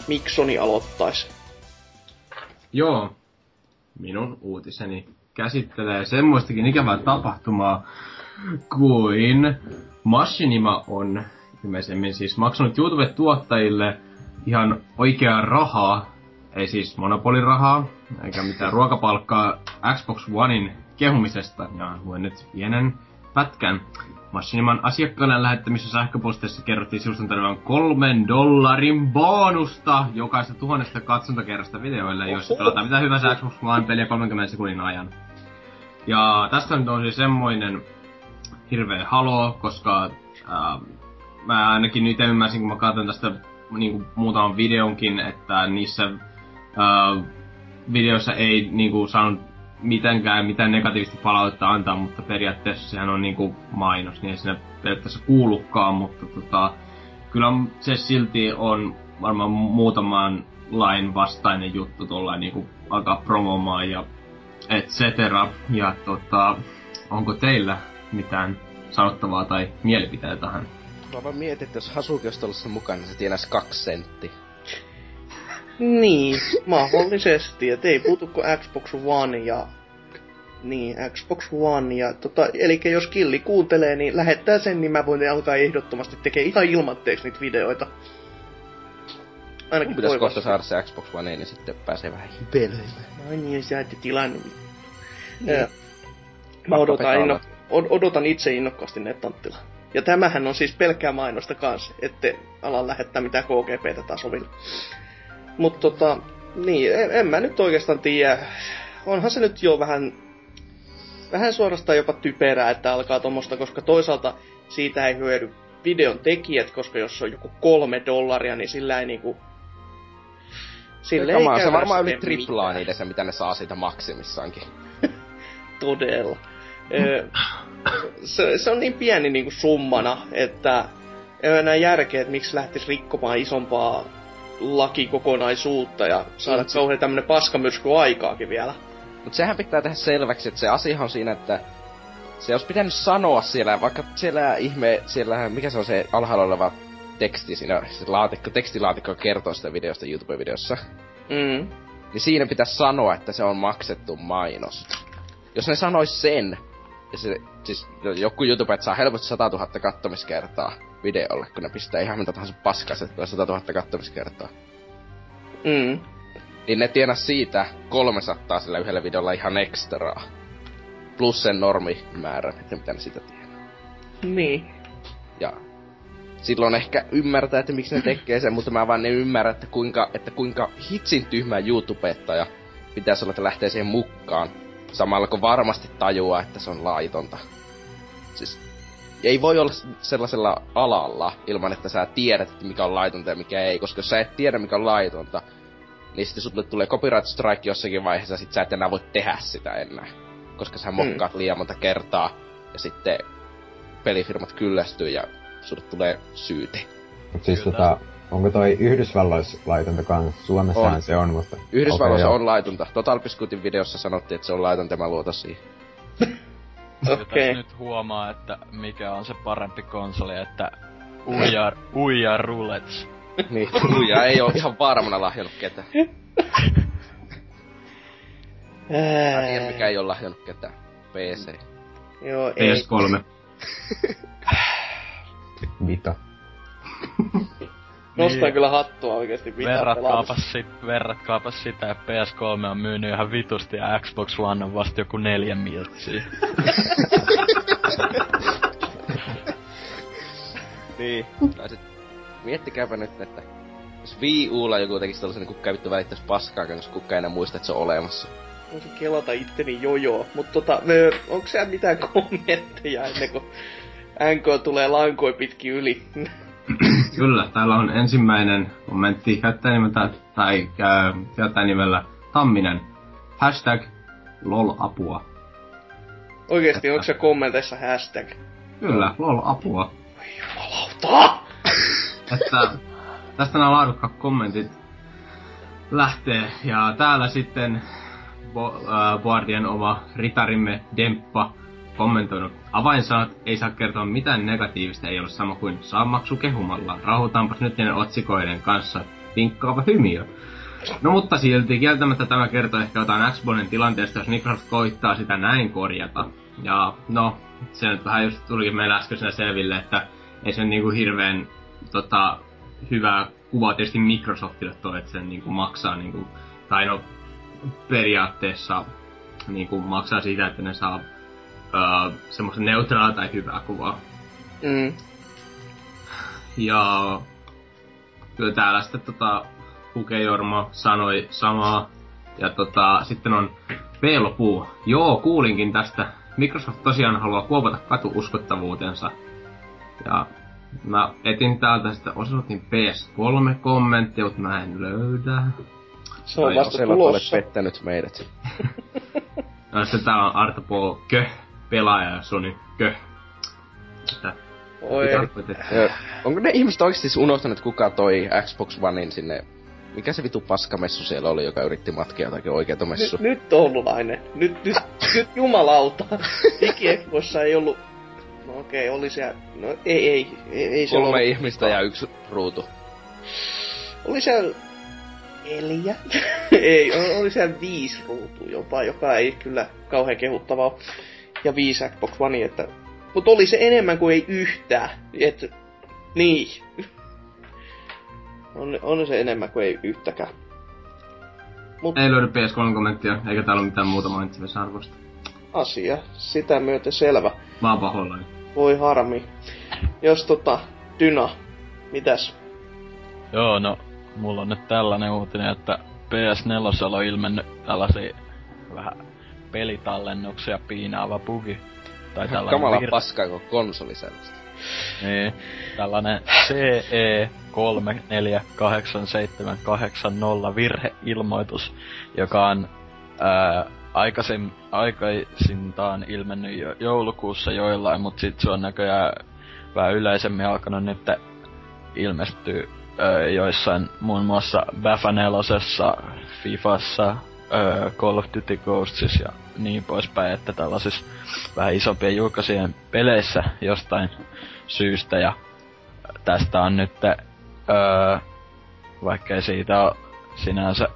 Miksoni aloittaisi. Joo, minun uutiseni käsittelee semmoistakin ikävää tapahtumaa, kuin Machinima on ilmeisemmin siis maksanut YouTube-tuottajille ihan oikeaa rahaa. Ei siis monopolirahaa, eikä mitään ruokapalkkaa Xbox Onein kehumisesta. Ja luen nyt pienen pätkän. Machiniman asiakkaiden lähettämissä sähköpostissa kerrottiin sivuston tarjoavan kolmen dollarin bonusta jokaista tuhannesta katsontakerrasta videoille, joissa pelataan mitä hyvänsä Xbox One-peliä kolmenkymmenen sekunnin ajan. Ja tästä nyt on siis semmoinen hirveä haloo, koska ää, mä ainakin nyt ymmärsin, kun mä katson tästä niinku muutaman videonkin, että niissä Uh, videoissa ei niinku saanut mitenkään mitään negatiivista palautetta antaa, mutta periaatteessa sehän on niinku mainos, niin ei siinä periaatteessa kuulukaan, mutta tota, kyllä se silti on varmaan muutaman lain vastainen juttu tuollain niinku alkaa promomaan ja et cetera. Ja tota, onko teillä mitään sanottavaa tai mielipiteitä tähän? Mä vaan mietin, että jos Hazuki olisi ollut sen mukana, niin se tienäisi kaksi senttiä. Niin, mahdollisesti, et ei puutu kuin Xbox One ja... Niin, Xbox One ja tota, elikkä jos Killi kuuntelee, niin lähettää sen, niin mä voin alkaa ehdottomasti tekee ihan ilmatteeksi niitä videoita. Ainakin mun pitäis kohta saada se Xbox One, niin sitten pääsee vähän hipelöimään. Ai niin, sä ette tilannut. Niin. Mä odotan, inno, odotan itse innokkaasti Nettanttilaa. Ja tämähän on siis pelkkää mainosta kans, ette ala lähettää mitään K G P:tä tasovilla. Mutta tota, niin, en, en mä nyt oikeastaan tiedä. Onhan se nyt jo vähän, vähän suorastaan jopa typerää, että alkaa tommosta, koska toisaalta siitä ei hyödy videon tekijät, koska jos on joku kolme dollaria, niin sillä ei niinku... Sillä ei käydä se varmaan yli triplaa niitä se, mitä ne saa siitä maksimissaankin. Todella. se, se on niin pieni niinku summana, että ei ole enää järkeä, että miksi lähtisi rikkomaan isompaa lakikokonaisuutta ja saada mm. kauhean tämmönen paskamyrsky aikaakin vielä. Mut sehän pitää tehdä selväksi, että se asia on siinä, että se olisi pitänyt sanoa siellä, vaikka siellä ihme, siellä, mikä se on se alhaalla oleva teksti siinä, se laatikko, tekstilaatikko kertoo sitä videosta YouTube-videossa. Mm. Niin siinä pitäisi sanoa, että se on maksettu mainos. Jos ne sanois sen, ja se, siis joku YouTubet saa helposti satatuhatta kattomiskertaa videolle, kun ne pistää ihan mitä tahansa paskaa, se tulee satatuhatta kattomiskertaa. Mm. Niin ne tienaa siitä kolmesataa sillä yhdellä videolla ihan ekstraa. Plus sen normimäärän, että mitä ne sitä tienaa. Niin. Ja silloin ehkä ymmärtää, että miksi ne tekee sen, mutta mä vaan en ymmärrä, että kuinka, että kuinka hitsin tyhmää YouTubettaja pitäisi olla, että lähtee siihen mukaan. Samalla kun varmasti tajuaa, että se on laitonta. Siis ei voi olla sellaisella alalla ilman, että sä tiedät, että mikä on laitonta ja mikä ei. Koska jos sä et tiedä, mikä on laitonta, niin sitten sulle tulee copyright strike jossakin vaiheessa, ja sit sä et enää voi tehdä sitä enää. Koska sä mokkaat mm. liian monta kertaa, ja sitten pelifirmat kyllästyy, ja sulle tulee syyte. Siis tota, onko toi Yhdysvalloissa laitonta kans? Suomessahan on. Se on, mutta... Yhdysvalloissa okay, on laitonta. TotalBiscuitin videossa sanottiin, että se on laitonta, mä luotan siihen. Okay. Tässä nyt huomaa, että mikä on se parempi konsoli, että uija, uija rulets. Niin, uija ei oo ihan varmana lahjannut ketään. Ää... mikä ei oo lahjannut ketään. P C. Joo, ei. P S kolme. Vita. Nostaa niin. Kyllä hattua oikeesti Vita verratkaapas, sit, verratkaapas sitä, että P S kolme on myynyt ihan vitusti ja Xbox One on vasta joku neljä miltsiä. Niin. Tai sit miettikääpä nyt, että jos Wii Ulla joku tekis tollasen, niin kukka ei vittu välittäis paskaa, koska kukka ei enää muista, että se on olemassa. Voisin kelata itteni jojoa, mut tota, me, onks siellä mitään kommentteja ennen kuin N K tulee lankoin pitkin yli? Kyllä, täällä on ensimmäinen kommentti käyttäjänimellä tai käyttäjänimellä Tamminen. Hashtag lolapua. Oikeesti, onko se kommenteissa hashtag? Kyllä, lolapua. Ei jumalauta! Että tästä nämä laadukkaat kommentit lähtee. Ja täällä sitten Boardien oma ritarimme Demppa kommentoinut. Avainsanat ei saa kertoa mitään negatiivista, ei ole sama kuin saa maksu kehumalla. Rauhoitaanpas nyt niiden otsikoiden kanssa. Vinkkaava hymiö. No mutta silti kieltämättä tämä kertoo ehkä jotain Xboxen tilanteesta, jos Microsoft koittaa sitä näin korjata. Ja no, se nyt vähän just tulikin meillä äskeisenä selville, että ei se niinku hirveen tota, hyvää kuvaa tietysti Microsoftille toi, että sen niinku maksaa niinku, tai no periaatteessa niinku maksaa siitä, että ne saa Uh, semmoista neutraalia tai hyvää kuvaa. Mm. Ja kyllä täällä sitten tota, Hukejorma sanoi samaa. Ja tota, sitten on Pelopuu. Joo, kuulinkin tästä. Microsoft tosiaan haluaa kuopata katuuskottavuutensa. Ja mä etin täältä sitten osoitin P S kolme-kommenttia, mutta mä en löydä. Se on vasta tulossa. Olet pettänyt meidät. No sitten täällä on Arto Poo Kö. Pelaaja Sony Kö. Mitä? Oi. Onko ne ihmiset oikeesti siis unohtaneet, kuka toi Xbox Onein sinne? Mikä se vitu paskamessu siellä oli, joka yritti matkia jotakin oikeeta messua? N- nyt oululainen. Nyt, nyt, nyt jumalauta. Digi-Expossa ei ollu... No okei, okay, oli siellä... No ei, ei, ei, ei siellä Kolme ollut... ihmistä ja yksi ruutu. Oli siellä... Neljä? Ei, oli siellä viisi ruutua jopa, joka ei kyllä kauhean kehuttavaa. Ja viisi Xbox One, että... Mut oli se enemmän kuin ei yhtään, et... Niin. On, on se enemmän kuin ei yhtäkään. Mut... Ei löydy P S kolme-kommenttia, eikä täällä ole mitään muuta mainitsemisen arvosta. Asia, sitä myöten selvä. Mä oon pahoillani. Voi harmi. Jos tota, Dyna, mitäs? Joo, no, mulla on nyt tällainen uutinen, että P S neljä on ilmennyt tällaisia vähän... pelitallennuksia piinaava bugi. Tai tällainen kamala vir... paskaa kuin konsoli sellaista. Niin. Tällainen C E kolme neljä kahdeksan seitsemän kahdeksan nolla virheilmoitus, joka on ää, aikaisin, aikaisintaan ilmennyt jo joulukuussa joillain, mutta sit se on näköjään vähän yleisemmin alkanut nyt ilmestyy ää, joissain muun muassa Bafa nelosessa, Fifassa, Öö, Call of Duty Ghostsissa ja niin poispäin, että tällaisissa vähän isompien julkaisijoiden peleissä jostain syystä, ja tästä on nyt, öö, vaikkei siitä ole sinänsä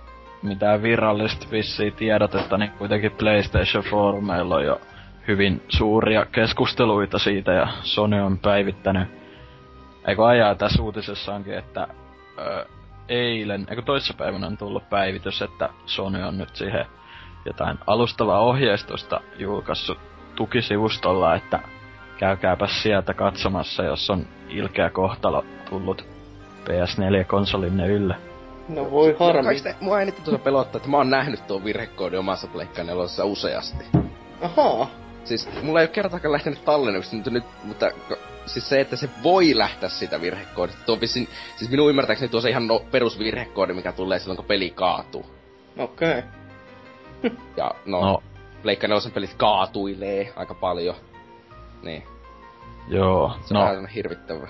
mitään virallista vissiin tiedotetta, niin kuitenkin PlayStation Forumeilla on jo hyvin suuria keskusteluita siitä, ja Sony on päivittänyt, eikö ajaa tässä uutisessaankin, että öö, eilen, eikö toissapäivänä on tullut päivitys, että Sony on nyt siihen jotain alustavaa ohjeistosta julkaissut tukisivustolla, että käykääpäs sieltä katsomassa, jos on ilkeä kohtalo tullut P S neljä-konsolinne ylle. No voi harmi. Kai sitä, mua eniten tuota pelottaa, että mä oon nähnyt tuon virhekoodin omassa Pleikka neljässä useasti. Ahaa. Siis mulla ei oo kertaakaan lähtenyt tallennuksesta, mutta nyt, mutta... Siis se, että se voi lähteä sitä virhekoodista. Tuo vissiin, siis minun ymmärtääkseni tuo se ihan no, perusvirhekoodi, mikä tulee silloin, kun peli kaatuu. Okei. Okay. Ja no, no. Pleikka nelosen pelit kaatuilee aika paljon. Niin. Joo. Se on no. Vähän hirvittävää.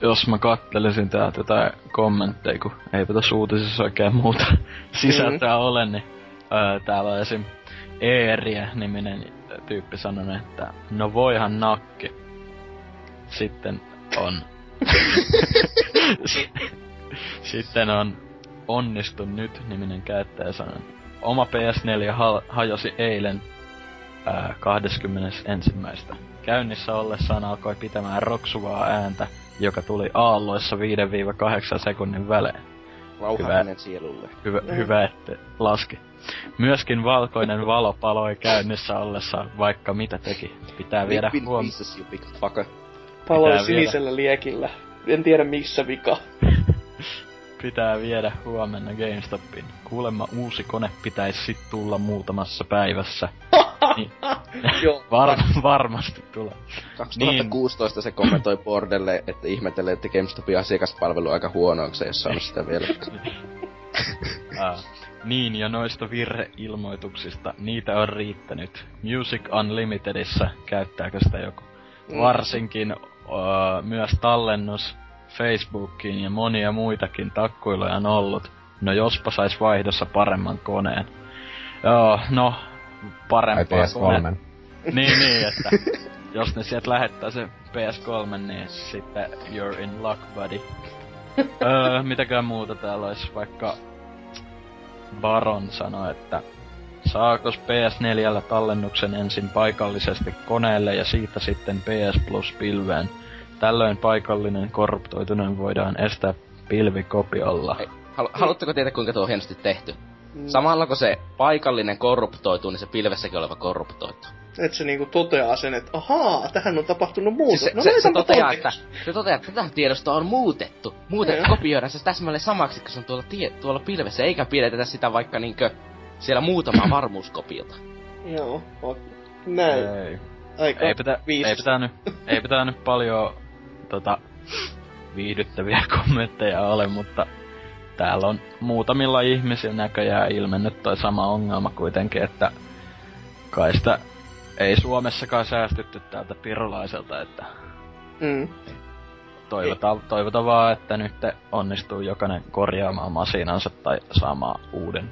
Jos mä katselisin täältä jotain kommentteja, kun eipä tässä uutisessa oikein muuta sisältöä mm-hmm. ole, niin öö, täällä on esim. Eeriä-niminen tyyppi sanonut, että no voihan nakki. Sitten on... Sitten on Onnistu nyt -niminen käyttäjä sanonut. Oma P S neljä ha- hajosi eilen ää, kahdeskymmenesensimmäinen Käynnissä ollessaan alkoi pitämään roksuvaa ääntä, joka tuli aalloissa viidestä kahdeksaan sekunnin välein. Rauhallinen sielulle. Hyvä, mm. hyvä ette laski. Myöskin valkoinen valo paloi käynnissä ollessaan, vaikka mitä teki. Pitää viedä huomioon. Paloi sinisellä liekillä. En tiedä missä vika. Pitää viedä huomenna GameStopin. Kuulemma uusi kone pitäisi sit tulla muutamassa päivässä. Niin. Var, varmasti tulee. kaksituhattakuusitoista niin. Se kommentoi Bordelle, että ihmetelee, että GameStopin asiakaspalvelu on aika huono, onko se jos saanut sitä vielä. ah. Niin, ja noista virheilmoituksista, niitä on riittänyt. Music Unlimitedissä, käyttääkö sitä joku? Mm. Varsinkin uh, myös tallennus Facebookiin ja monia muitakin takkuiluja on ollut. No jospa sais vaihdossa paremman koneen. Joo, no... parempaa koneen. Niin, niin, että jos ne sieltä lähettää se P S kolme, niin sitten you're in luck, buddy. öö, mitäkään muuta täällä olisi, vaikka Baron sanoi, että saakos P S neljällä tallennuksen ensin paikallisesti koneelle ja siitä sitten P S Plus-pilveen. Tällöin paikallinen korruptoituneen voidaan estää pilvikopiolla. Hei, halu- haluatteko tietää, kuinka tuo on hienosti tehty? Mm. Samalla kun se paikallinen korruptoituu, niin se pilvessäkin oleva korruptoituu. Et se niinku toteaa sen, että ahaa, tähän on tapahtunut muutos. Siis se, no, se, se, toteaa, että, se toteaa, että tätä tiedostoa on muutettu. Muuten mm. kopioidaan se täsmälleen samaksi, kun se on tuolla, tie, tuolla pilvessä, eikä pidetetä sitä vaikka niinkö siellä muutamaa varmuuskopiota. Joo, näin. Ei. Aika ei pitää, ei pitää nyt, ei pitää nyt paljon tota, viihdyttäviä kommentteja ole, mutta... Täällä on muutamilla ihmisillä näköjään ilmennyt toi sama ongelma kuitenkin, että kai sitä ei Suomessakaan säästytty tältä pirulaiselta, että mm. toivotaan, toivotaan vaan, että nyt onnistuu jokainen korjaamaan masinansa tai saamaan uuden.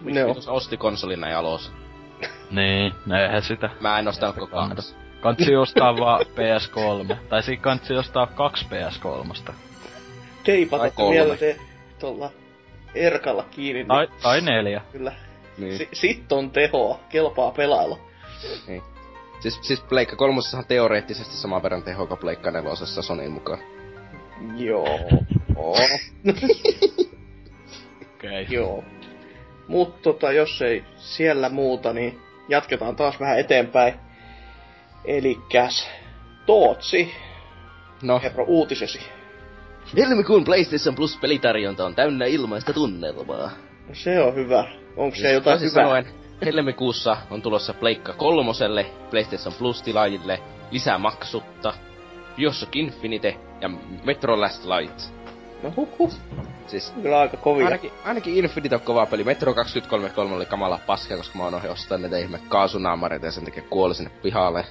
Miksi no. osti konsolina ja alos? Niin, eihän sitä. Mä en ostanut koko Kantsi ostaa vaan P S kolme, tai siinä kantsi ostaa kaksi P S kolmosta. Keipatatte vielä te... tuolla erkalla kiinni. Tai, niin. tai neljä. Kyllä. Niin. S- Sitten on tehoa. Kelpaa pelailla. Niin. Siis, siis Pleikka kolmosessahan teoreettisesti saman verran tehoa kuin Pleikka nelosessa Sonyin mukaan. Joo. Okei. Joo. Mut tota, jos ei siellä muuta, niin jatketaan taas vähän eteenpäin. Elikäs Tootsi. No. Herro uutisesi. Helmikuun PlayStation Plus-pelitarjonta on täynnä ilmaista tunnelmaa. No se on hyvä. Onko se jotain hyvää? Sanoen, helmikuussa on tulossa Pleikka kolmoselle, PlayStation Plus-tilaajille, lisämaksutta, Bioshock Infinite ja Metro Last Light. No huh huh. Siis kyllä aika kovia. Ainakin, ainakin Infinite on kova peli. Metro kaksituhattakolmekymmentäkolme oli kamala paska, koska mä oon ohi ostanut näitä ihme kaasunaamareita ja sen takia kuoli sinne pihalle.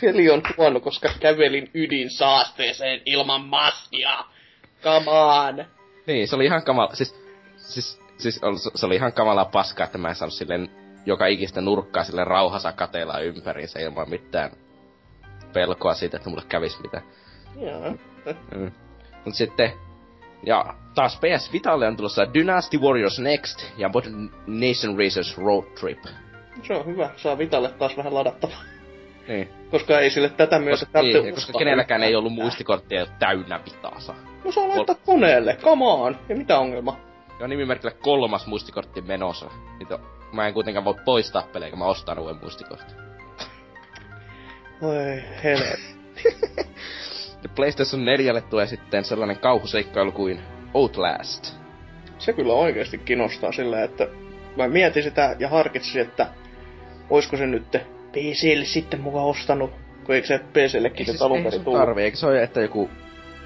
Peli on huono, koska kävelin ydinsaasteeseen ilman maskia. Come on! Niin, se oli ihan kamala... Siis, siis, siis se oli ihan kamalaa paskaa, että mä en saanut silleen joka ikistä nurkkaa silleen rauhassa kateella ympäriinsä ilman mitään pelkoa siitä, että mulle kävisi mitään. Joo. Mm. Mut sitten... Ja taas P S Vitalle on tulossa Dynasty Warriors Next ja Modern Nation Racers Road Trip. Se on hyvä. Saa Vitalle taas vähän ladattavaa. Niin. Koska ei sille tätä myötä tarvitse ustaa. Koska kenelläkään ei ollut muistikorttia täynnä vitaansa. No saa laittaa Kol- koneelle, come on! Ja mitä ongelma? Joo, nimimerkillä kolmas muistikortti menossa. Niitä, mä en kuitenkaan voi poistaa pelejä, kun mä ostan uuden muistikortin. Oi helvetti. PlayStation neljälle tulee sitten sellainen kauhuseikkailu kuin Outlast. Se kyllä oikeesti kiinnostaa sillä, että... Mä mietin sitä ja harkitsin, että... Oisko se nyt P C:lle sitten mukaan ostanut, kun eikö se P C:llekin nyt alun perin tullut? Ei tarvii, eikö se ole, että joku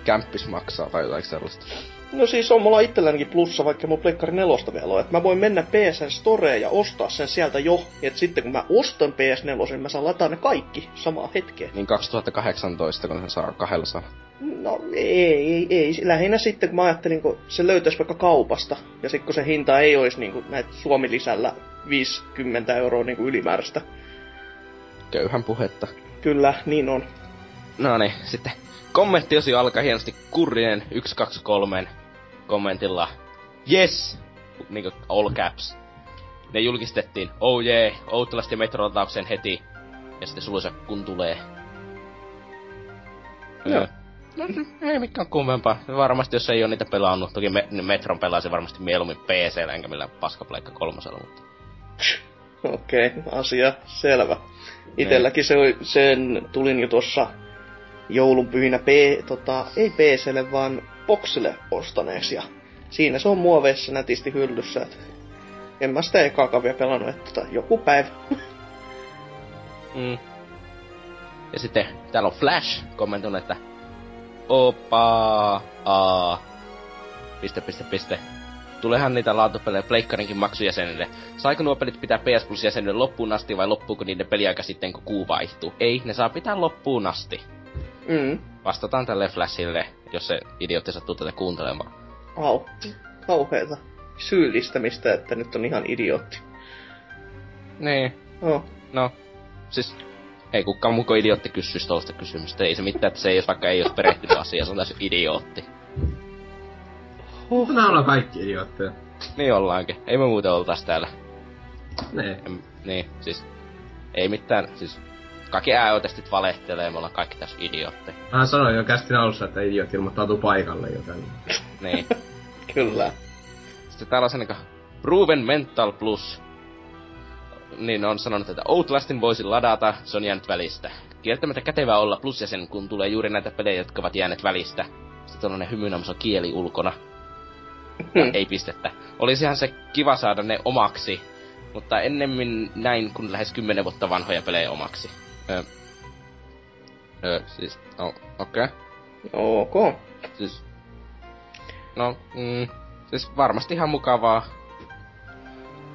kämppis maksaa tai jotain sellaista? No siis on mulla itsellänikin plussa, vaikka mun pleikkari nelosta vielä on, että mä voin mennä P S:n storeen ja ostaa sen sieltä jo, että sitten kun mä ostan P S neljä, mä saan lataa ne kaikki samaan hetkeen. Niin kaksituhattakahdeksantoista, kun sen saa kahdella saa. No ei, ei, ei. Lähinnä sitten, kun mä ajattelin, kun se löytäisi vaikka kaupasta, ja sitten kun se hinta ei olisi niin kuin näitä Suomi-lisällä viisikymmentä euroa niinku ylimääräistä. Köyhän puhetta. Kyllä, niin on. No niin, sitten kommenttiosio alkaa hienosti Kurrinen yksi kaksi kolme kommentilla. Yes! Niinku all caps. Ne julkistettiin. Oh jee, yeah. Outelasti metrolatauksen heti. Ja sitten suluisa kun tulee. Joo. No ei mikään kummempaa. Varmasti jos ei oo niitä pelannut. Toki me, Metron pelasi varmasti mieluummin P C:llä enkä millään paskapleikka kolmosella, mutta... Okei, okay, asia selvä. Itelläkin se, sen tulin jo tuossa joulunpyhinä P, tota, ei P C:lle vaan Boxille ostaneeksi. Ja siinä se on muoveissa nätisti hyllyssä. Et en mä sitä ekaa kavia pelannut, että tota, joku päivä. Mm. Ja sitten täällä on Flash kommentoinut, että opa a piste piste piste. Tulehan niitä laatupelejä pleikkarinkin maksujäsenille. Saiko nuo pelit pitää P S Plus jäsenille loppuun asti vai loppuuko niiden peliaika sitten kun kuu vaihtuu? Ei, ne saa pitää loppuun asti. Mm. Vastataan tälle Flashille, jos se idiotti sattuu tätä kuuntelemaan. Au, kauheeta syyllistämistä, että nyt on ihan idiootti. Niin. Oh. No, siis ei kukaan muko idiootti kysyisi toista kysymystä. Ei se mitään, että se ei jos vaikka ei olisi perehtynyt asiaan, se on täysin idiootti. Huh, nää ollaan kaikki idiootteja. Niin ollaankin. Ei me muuten oltais täällä. Nee. En, niin, siis... Ei mitään, siis... Kaikki ääotestit valehtelee, me ollaan kaikki tässä idiootteja. Mähän sanoin jo kästin alussa, että idiootti ilmoittautuu paikalle joten... Niin. Kyllä. Sitten täällä on se niinku... Proven Mental Plus. Niin on sanonut, että Outlastin voisi ladata, se on jäänyt välistä. Kieltämättä kätevää olla plusjäsen, kun tulee juuri näitä pelejä, jotka ovat jääneet välistä. Sitten tollanen hymynamus on kieli ulkona. Hmm. Ei pistettä. Olisihan se kiva saada ne omaksi, mutta ennemmin näin kuin lähes kymmenen vuotta vanhoja pelejä omaksi. Öö. Öö, siis, no, okei. Okay. Ok. Siis, no, mm, siis varmasti ihan mukavaa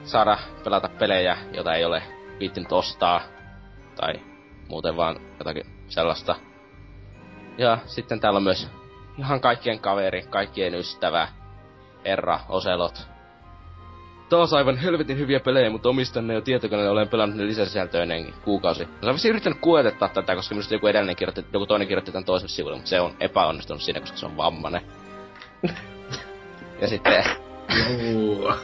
saada pelata pelejä, jota ei ole viittinyt ostaa, tai muuten vaan jotakin sellaista. Ja sitten täällä on myös ihan kaikkien kaveri, kaikkien ystävä. Erra, Oselot. Taas aivan helvetin hyviä pelejä, mutta omistan ne jo tietokoneella, olen pelannut ne lisäsisältöinenkin kuukausi. Mä olen yrittänyt kuotettaa tätä, koska minusta joku edellinen kirjoitti, joku toinen kirjoitti tämän toiselle sivulle, mutta se on epäonnistunut siinä, koska se on vammainen. Ja sitten... ja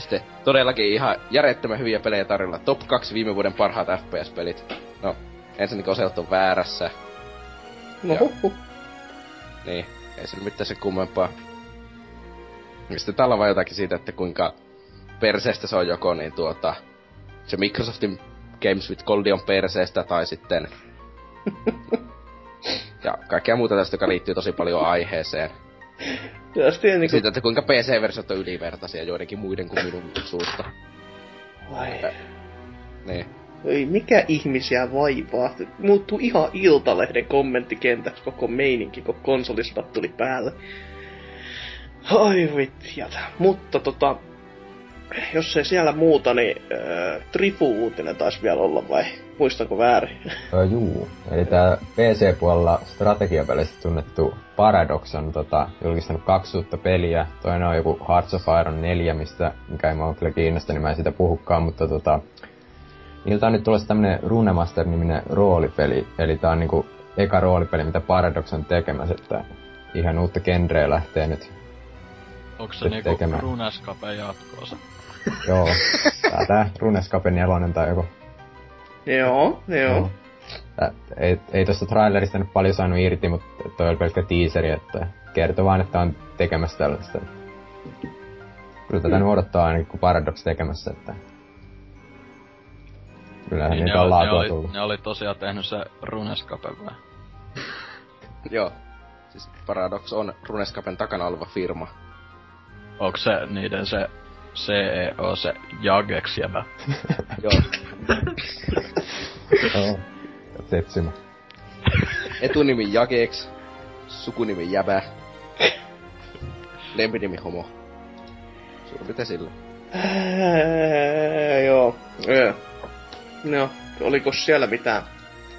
sitten todellakin ihan järjettömän hyviä pelejä tarjolla. Top kaksi viime vuoden parhaat F P S-pelit. No, ensinnäkin Oselot on väärässä. No huhhuh. Niin, ei se mitään sen kummempaa. Sitten täällä on vaan jotakin siitä, että kuinka perseestä se on joko niin tuota... Se Microsoftin Games with Gold on perseestä tai sitten... ja kaikkea muuta tästä, joka liittyy tosi paljon aiheeseen. Niin kuin... Siitä, että kuinka P C-versiot on ylivertaisia joidenkin muiden kuin minun suusta. Vai... Että... Niin. Ei mikä ihmisiä vaivaa. Muuttuu ihan Iltalehden kommenttikentäksi koko meininki, kun konsolispat tuli päälle. Ai vittiata. Mutta tota, jos ei siellä muuta, niin äh, Drifu-uutinen taisi vielä olla vai? Muistanko väärin? Öö, juu. Eli tää P C-puolella strategiapelistä tunnettu Paradox on tota, julkistanut kaksi uutta peliä. Toinen on joku Hearts of Iron neljä, mistä, mikä ei mua kyllä kiinnosta, niin mä en siitä puhukaan, mutta tota... Niiltä on nyt tulossa tämmönen Runemaster-niminen roolipeli. Eli tää on niinku eka roolipeli, mitä Paradox on tekemässä, että ihan uutta genreä lähtee nyt. Onko se niinku Runescapen jatkoosa? Joo, tää tää Runescapen nelonen tai joku. Joo, joo. Tää, ei, ei tosta trailerista nyt paljon saanut irti, mut toi oli pelkkä teaseri, että kertoo vaan, että on tekemässä tällaista. Kyllä tätä mm. nyt odottaa ainakin, kun Paradox tekemässä, että... Kyllähän niin niitä ne on laatua tullut. Ne oli tosiaan tehnyt se Runescapen vai? Joo, siis Paradox on Runescapen takana oleva firma. Onko se niiden se C E O, se Jagex jäbä? Joo. Joo. Tetsimä. Etunimi Jagex, sukunimi jäbä, lempinimi homo. Suurin piirtein sillä. Joo. No, oliko siellä mitään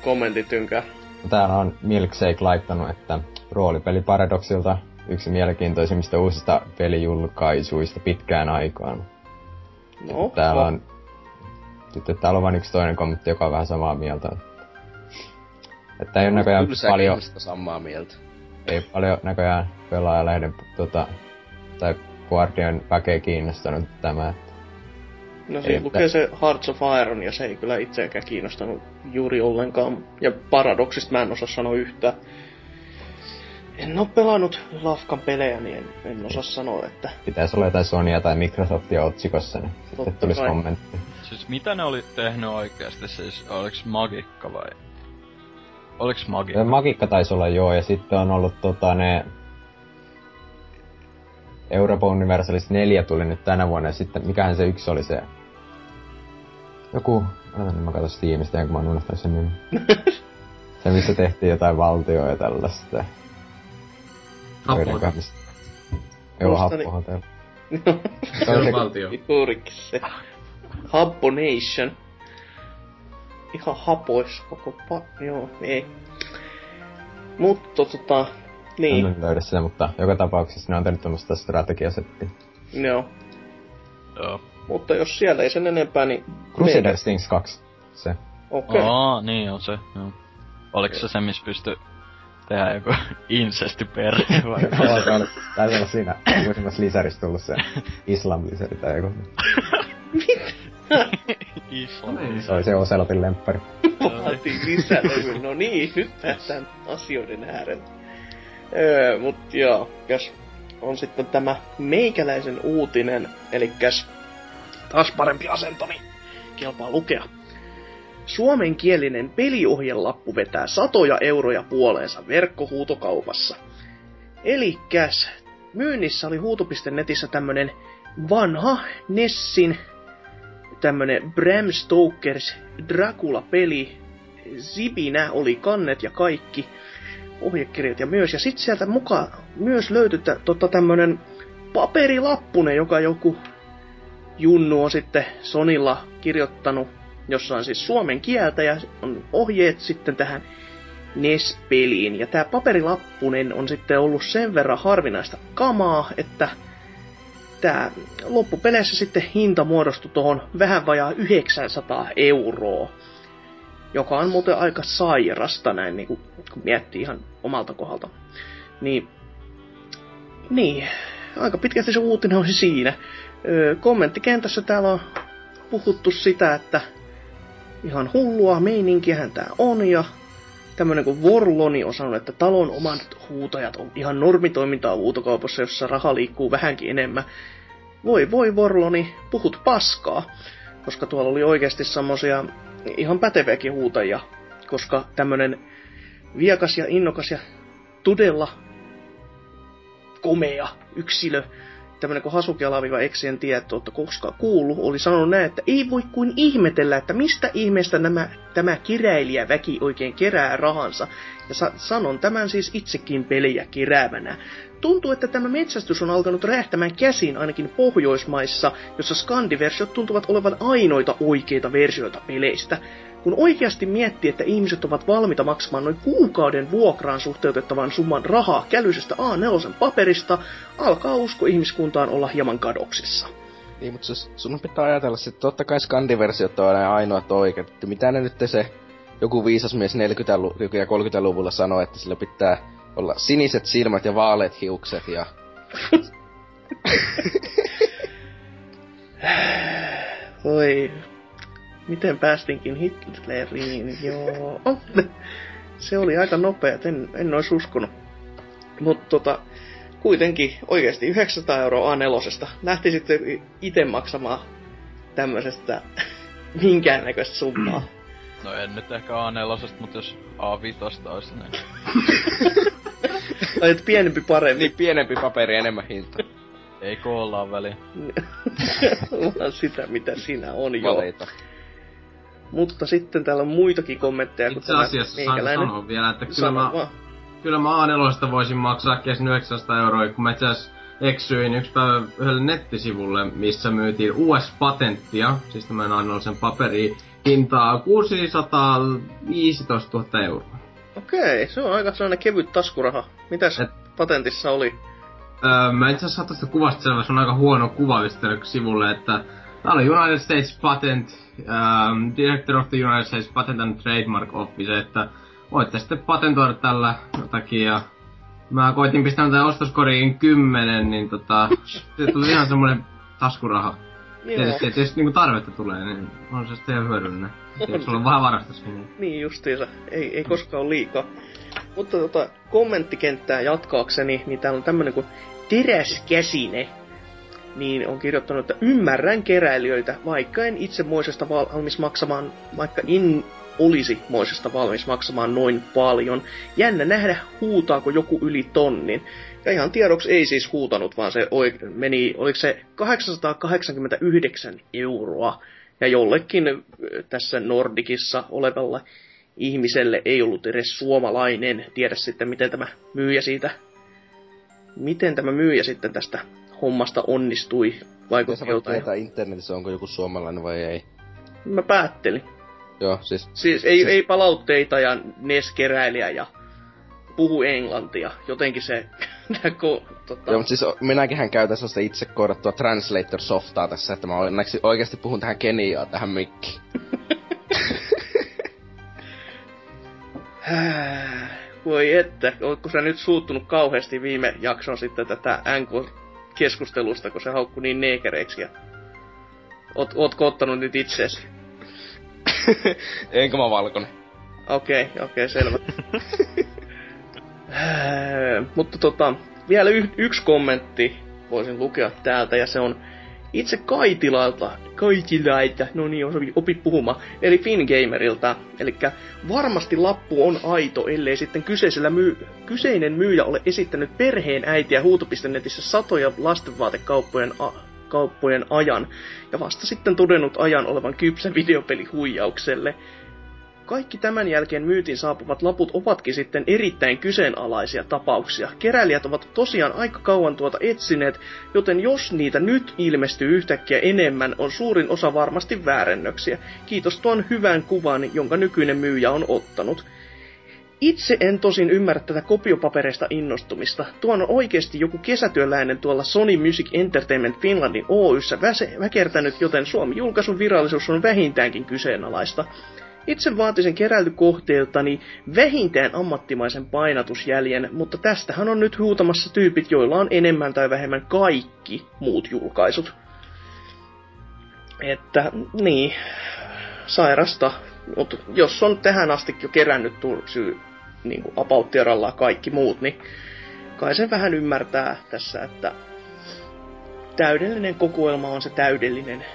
kommenttitynkää? Täällä on Milkshake laittanut, että roolipeli Paradoksilta. Yksi mielenkiintoisimmista uusista pelijulkaisuista pitkään aikaan. No, täällä on... Sitten täällä on vain yksi toinen kommentti, joka on vähän samaa mieltä. Että ei oo näköjään paljon... samaa mieltä. Ei paljon näköjään pelaajalehden tota... Tai Guardian väkeä kiinnostanut tämä. No se lukee se Hearts of Iron, ja se ei kyllä itseäkään kiinnostanut juuri ollenkaan. Ja Paradoxista mä en osaa sanoa yhtään. En oo pelannut Lafkan pelejä, niin en, en osaa sanoa, että... Pitäis olla jotain Sonya tai Microsoftia otsikossa, niin totta sitten tulis kai kommentti. Siis mitä ne oli tehnyt oikeasti? Siis oliks Magikka vai... Oliks Magikka? Magikka taisi olla joo, ja sitten on ollut tota ne... Europa Universalis neljä tuli nyt tänä vuonna, ja sitten mikähän se yksi oli se... Joku... Odotan, mä katon Steamista, kun mä oon unohtanut sen nimen. Se, missä tehtiin jotain valtioa ja tällaista. Happohotel. Joo, Happohotel. Se on valtio. Juurikin se. Happo Nation. Ihan hapois koko pa... Joo, ei. Mutta tota... Niin. En löydä sitä, mutta joka tapauksessa ne on tehnyt tämmöstä strategiasettiä. Joo. Joo. Mutta jos siellä ei sen enempää, niin... Crusader Kings kaksi. Se. Okei. Aa, niin on se, joo. Oliks se se, missä pystyi... tehdä joku incestiperhe vai... Taisi olla siinä uusimmassa lisärissä tullut se Islam-lisäri tai joku. Mitä? Islam-lisäri. Se oli se Oselotin lemppari. Vaatii lisälevy, no niin, nyt päästään asioiden äärelle. Öö, mut joo, käs on sitten tämä meikäläisen uutinen, elikäs taas parempi asentoni, kelpaa lukea. Suomenkielinen peliohjelappu vetää satoja euroja puoleensa verkkohuutokaupassa. Elikäs, myynnissä oli huuto piste netissä tämmönen vanha Nessin tämmönen Bram Stokers Dracula-peli. Zibinä oli kannet ja kaikki ohjekirjat ja myös. Ja sit sieltä mukaan myös löytyi t- totta tämmönen paperilappunen, joka joku junnu on sitten Sonilla kirjoittanut. Jossa on siis suomen kieltä ja on ohjeet sitten tähän N E S-peliin. Ja tää paperilappunen on sitten ollut sen verran harvinaista kamaa, että tää loppupeleissä sitten hinta muodostui tohon vähän vajaa yhdeksänsataa euroa. Joka on muuten aika sairasta näin, niin kun miettii ihan omalta kohdalta. Niin, niin aika pitkästi se uutinen on siinä. Öö, kommenttikentässä täällä on puhuttu sitä, että ihan hullua meininkiähän tää on, ja tämmönen kuin Vorloni on sanonut, että talon oman huutajat on ihan normitoimintaa huutokaupassa, jossa raha liikkuu vähänkin enemmän. Voi voi Vorloni, puhut paskaa, koska tuolla oli oikeasti semmosia ihan päteviäkin huutajia, koska tämmönen viekas ja innokas ja todella komea yksilö, tämmönen kuin Hazuki_EXE, en tiedä, että ootte koskaan kuullut, oli sanonut näin, että ei voi kuin ihmetellä, että mistä ihmeestä nämä, tämä keräilijäväki oikein kerää rahansa. Ja sa- sanon tämän siis itsekin pelejä keräävänä. Tuntuu, että tämä metsästys on alkanut räjähtämään käsiin ainakin Pohjoismaissa, jossa skandiversiot tuntuvat olevan ainoita oikeita versioita peleistä. Kun oikeasti miettii, että ihmiset ovat valmiita maksamaan noin kuukauden vuokraan suhteutettavan summan rahaa kälyisestä A neljä paperista, alkaa usko ihmiskuntaan olla hieman kadoksissa. Niin, mutta sun pitää ajatella, että totta kai skandiversiot on aina ainoat oikeat. Mitä ne nyt se joku viisas mies neljäkymmentä- ja kolmekymmentäluvulla sanoo, että sillä pitää olla siniset silmät ja vaaleat hiukset ja... Oi... Miten päästinkin Hitleriin? Joo. Se oli aika nopea, en, en ois uskonut. Mutta tota, kuitenkin oikeasti yhdeksänsataa euroa A neljä. Lähti sitten ite maksamaan tämmöisestä minkäännäköistä summaa. No en nyt ehkä A neljä, mutta jos A viisi ois näin. Tai et pienempi parempi. Niin pienempi paperi, enemmän hinta. Ei koollaan väliin. Vaan sitä mitä siinä on jo. Valita. Mutta sitten täällä on muitakin kommentteja. Itse asiassa saan sanoa vielä, että kyllä mä, kyllä mä A neljä voisin maksaa kesin yhdeksänsataa euroa, kun mä itse asiassa eksyin yksi päivä yhdelle nettisivulle, missä myytiin U S-patenttia, siis tämän A neljä paperiin, hintaa kuusisataaviisitoistatuhatta euroa. Okei, se on aika sellainen kevyt taskuraha. Mitäs Et, patentissa oli? Öö, mä itse asiassa saattaa sitä kuvasta selvästi, se on aika huono kuva sivulle, että Tää oli United States Patent, um, Director of the United States Patent and Trademark Office, että voitte sitten patentoida tällä jotakin, ja mä koitin pistää tätä ostoskoriin kymmenen, niin tota, se tuli ihan semmonen taskuraha. Tietysti, että jos niinku tarvetta tulee, niin on se sitten ihan hyödyllinen. Jos sulla on vähän varastaskin. Niin justiinsa, ei, ei koskaan ole liikaa. Mutta tota, kommenttikenttää jatkaakseni, niin täällä on tämmönen kuin teräskäsine. Niin on kirjoittanut, että ymmärrän keräilijöitä, vaikka en itse moisesta valmis maksamaan, vaikka en olisi moisesta valmis maksamaan noin paljon. Jännä nähdä, huutaako joku yli tonnin. Ja ihan tiedoksi ei siis huutanut, vaan se oik- meni, oliko se kahdeksansataakahdeksankymmentäyhdeksän euroa. Ja jollekin tässä Nordicissa olevalla ihmiselle ei ollut edes suomalainen. Tiedä sitten, miten tämä myyjä siitä, miten tämä myyjä sitten tästä hommasta onnistui. Vaikutti jotain. Tietää internetissä, onko joku suomalainen vai ei. Mä päättelin. Joo, siis... Siis ei, siis... ei palautteita ja N E S-keräilijä ja puhu englantia. Jotenkin se... ko, tota... Joo, mutta siis minäkinhän käytän sellaista itse koodattua translator-softaa tässä, että mä onneksi oikeasti puhun tähän Keniaan, tähän mikkiin. Voi että, ootko sä nyt suuttunut kauheasti viime jakson sitten tätä N K-keskustelusta, kun se haukkui niin neekereiksi ja... Oot, ootko ottanut nyt itseesi? Enkö mä valkoinen? Okei, okay, okei, okay, selvä. Mutta tota, vielä y- yksi kommentti voisin lukea täältä, ja se on itse Kaitilalta, Kaitilaita, no niin, opit puhumaan, eli Fingamerilta. Elikkä varmasti lappu on aito, ellei sitten kyseisellä myy- kyseinen myyjä ole esittänyt perheen äitiä huuto piste netissä satoja lastenvaatekauppojen a- kauppojen ajan, ja vasta sitten todennut ajan olevan kypsä videopeli huijaukselle. Kaikki tämän jälkeen myytiin saapuvat laput ovatkin sitten erittäin kyseenalaisia tapauksia. Keräilijät ovat tosiaan aika kauan tuota etsineet, joten jos niitä nyt ilmestyy yhtäkkiä enemmän, on suurin osa varmasti väärennöksiä. Kiitos tuon hyvän kuvan, jonka nykyinen myyjä on ottanut. Itse en tosin ymmärrä tätä kopiopapereista innostumista. Tuon on oikeesti joku kesätyöläinen tuolla Sony Music Entertainment Finlandin Oyssä väse- väkertänyt, joten Suomi-julkaisun virallisuus on vähintäänkin kyseenalaista. Itse vaatisin keräilykohteeltani vähintään ammattimaisen painatusjäljen, mutta tästähän on nyt huutamassa tyypit, joilla on enemmän tai vähemmän kaikki muut julkaisut. Että, niin, sairasta. Mutta jos on tähän asti jo kerännyt syy, niin kuin apauttiarallaan kaikki muut, niin kai sen vähän ymmärtää tässä, että täydellinen kokoelma on se täydellinen.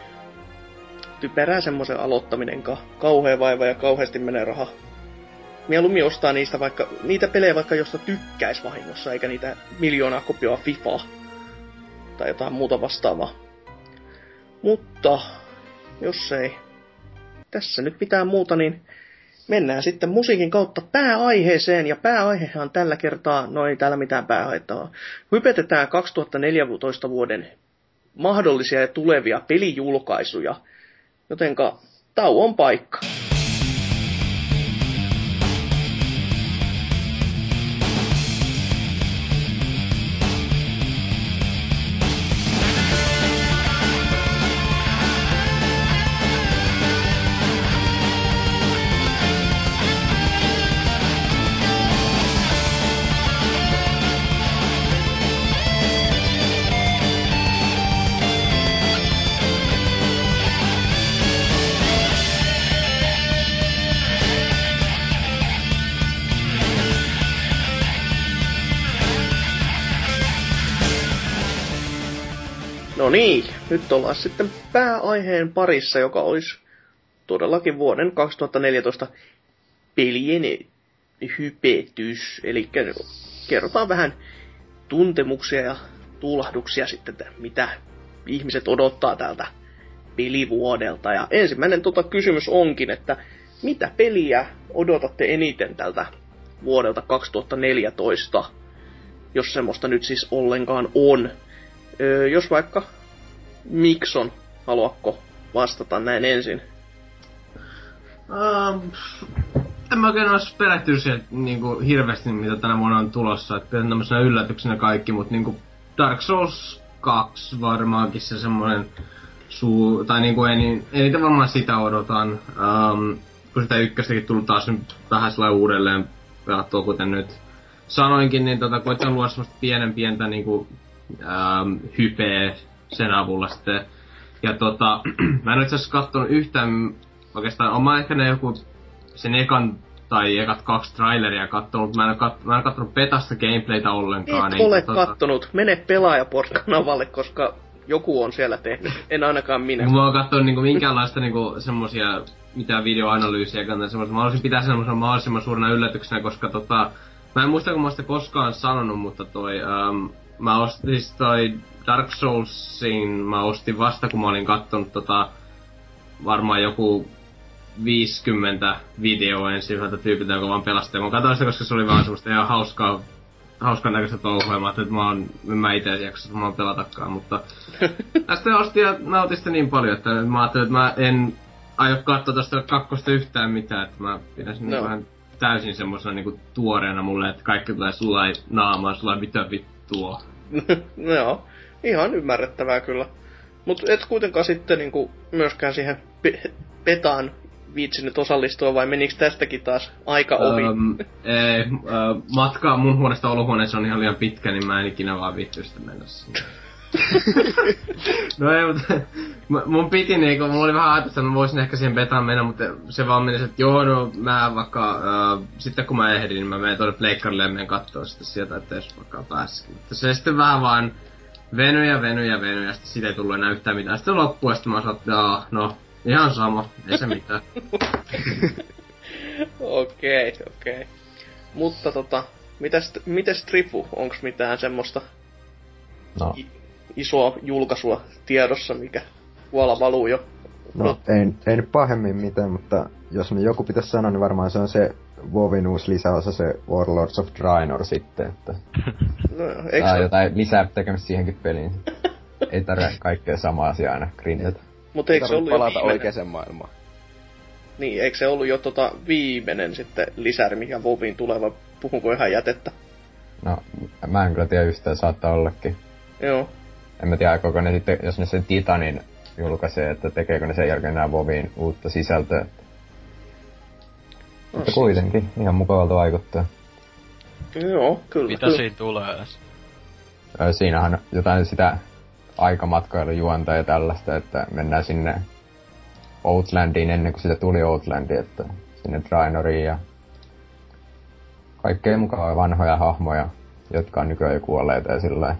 Typerää semmoisen aloittaminenkaan. Kauhea vaiva ja kauheasti menee raha. Mieluummin ostaa niistä vaikka, niitä pelejä vaikka, josta tykkäis vahingossa, eikä niitä miljoonaa kopioa FIFAa tai jotain muuta vastaavaa. Mutta jos ei tässä nyt mitään muuta, niin mennään sitten musiikin kautta pääaiheeseen, ja pääaihehan on tällä kertaa, no ei täällä mitään pääaiheita, hypetetään kaksituhattaneljätoista vuoden mahdollisia ja tulevia pelijulkaisuja, jotenka tauon paikka. No niin, nyt ollaan sitten pääaiheen parissa, joka olisi todellakin vuoden kaksituhattaneljätoista pelien hypetys. Eli kerrotaan vähän tuntemuksia ja tuulahduksia sitten, että mitä ihmiset odottaa tältä pelivuodelta. Ja ensimmäinen tota kysymys onkin, että mitä peliä odotatte eniten tältä vuodelta kaksituhattaneljätoista, jos semmoista nyt siis ollenkaan on? Öö, jos vaikka Mikson, haluatko vastata näin ensin? Ähm, en mä oikein ois perehtynyt siihen niinku hirveästi, mitä tänä vuonna on tulossa. Et pidän tämmöisenä yllätyksenä kaikki, mut niinku Dark Souls kaksi varmaankin se semmonen suu... Tai niinku ei, eniten varmaan sitä odotan. Um, kun sitä ykköstäkin tullut taas nyt vähän sellainen uudelleen pelattua, kuten nyt sanoinkin, niin tota, koitan luoda semmoista pienen pientä niinku um, hypeä sen avulla sitten. Ja tota, mä en itseasiassa kattonut yhtään, oikeastaan on mä ehkä ne joku sen ekan tai ekat kaksi traileria kattonut, mä en oo kat, kattonut petasta gameplaytä ollenkaan. Et niin, ole tota... kattonut, mene Pelaajaport-kanavalle, koska joku on siellä tehnyt, en ainakaan minä. Mä oon kattonut niinku minkäänlaista niinku semmosia, mitään videoanalyysiä kantaa semmosia, mä haluaisin pitää semmoisena mahdollisimman suurena yllätyksenä, koska tota, mä en muista kun mä oon sitä koskaan sanonut, mutta toi, um, mä ostin siis toi Dark Soulsin mä ostin vasta, kun mä olin kattonut tota, varmaan joku viisikymmentä videoa ensin yhdeltä tyypiltä, joka vaan pelasti. Mä katsoin sitä, koska se oli vaan semmoista ihan hauskaa, hauskan näköistä touhuja, että mä oon, en mä ite jaksa mä oon pelatakaan, mutta tästä ostin ja nautin sitä niin paljon, että mä ajattelin, että mä en aio katsoa tosta kakkosta yhtään mitään, että mä pidän sen no. niin vähän täysin semmosena niinku tuoreena mulle, että kaikki tulee sulai naamaan, sulai mitä vittua. No, ihan ymmärrettävää kyllä. Mut et kuitenkaan sitten niinku myöskään siihen pe- petaan viitsinyt osallistua, vai meniks tästäkin taas aika ohi? Um, ei, uh, matka mun huoneesta olohuoneeseen on ihan liian pitkä, niin mä en ikinä vaan viittyy sitä mennä sinne. No ei, mutta mun piti niinku, mulla oli vähän ajatus, että mä voisin ehkä siihen betaan mennä, mutta se vaan meni, että joo, no mä vaikka, äh, sitten kun mä ehdin, niin mä menen tuonne pleikkarille ja menen kattoo sitä sieltä, että jos vaikka pääskin. Mutta se sitten vähän vaan venyi ja venyi ja venyi, ja sitten siitä ei tullut enää yhtään mitään. Sitten loppuun, ja sitten mä sanoin, että no, ihan sama, ei se mitään. Okei, okei. Okay, okay. Mutta tota, mitäs, mitäs Drifu, onks mitään semmoista? No. Isoa julkaisua tiedossa, mikä kuolla valuu jo. No, no. Ei, ei nyt pahemmin mitään, mutta jos me joku pitäisi sanoa, niin varmaan se on se WoWin uusi lisäosa, se Warlords of Draenor sitten, että... No, eikö se... jotain lisää tekemistä siihenkin peliin. Ei tarvitse kaikkea samaa asiaa aina grindetä. Mut eikö se ollut jo viimeinen? Oikeaan maailmaan. Niin, eikö se ollut jo tota viimeinen sitten lisäri, mikä WoWin tuleva, puhunko ihan jätettä? No, mä en kyllä tiedä yhtään, saattaa ollakin. Joo. En mä tiedä, aikooko ne sitten, jos ne sen Titanin julkaisee, että tekeekö ne sen jälkeen nää WoWin uutta sisältöä. Että... No, mutta kuitenkin, ihan mukavalta vaikuttaa. Joo, kyllä. Mitä kyllä. Siinä tulee? Siinähän jotain sitä aikamatkailujuonta ja tällaista, että mennään sinne Outlandiin ennen kuin sitä tuli Outlandi, että sinne Draenoriin ja kaikkea mukavaa vanhoja hahmoja, jotka on nykyään jo kuolleita ja sillä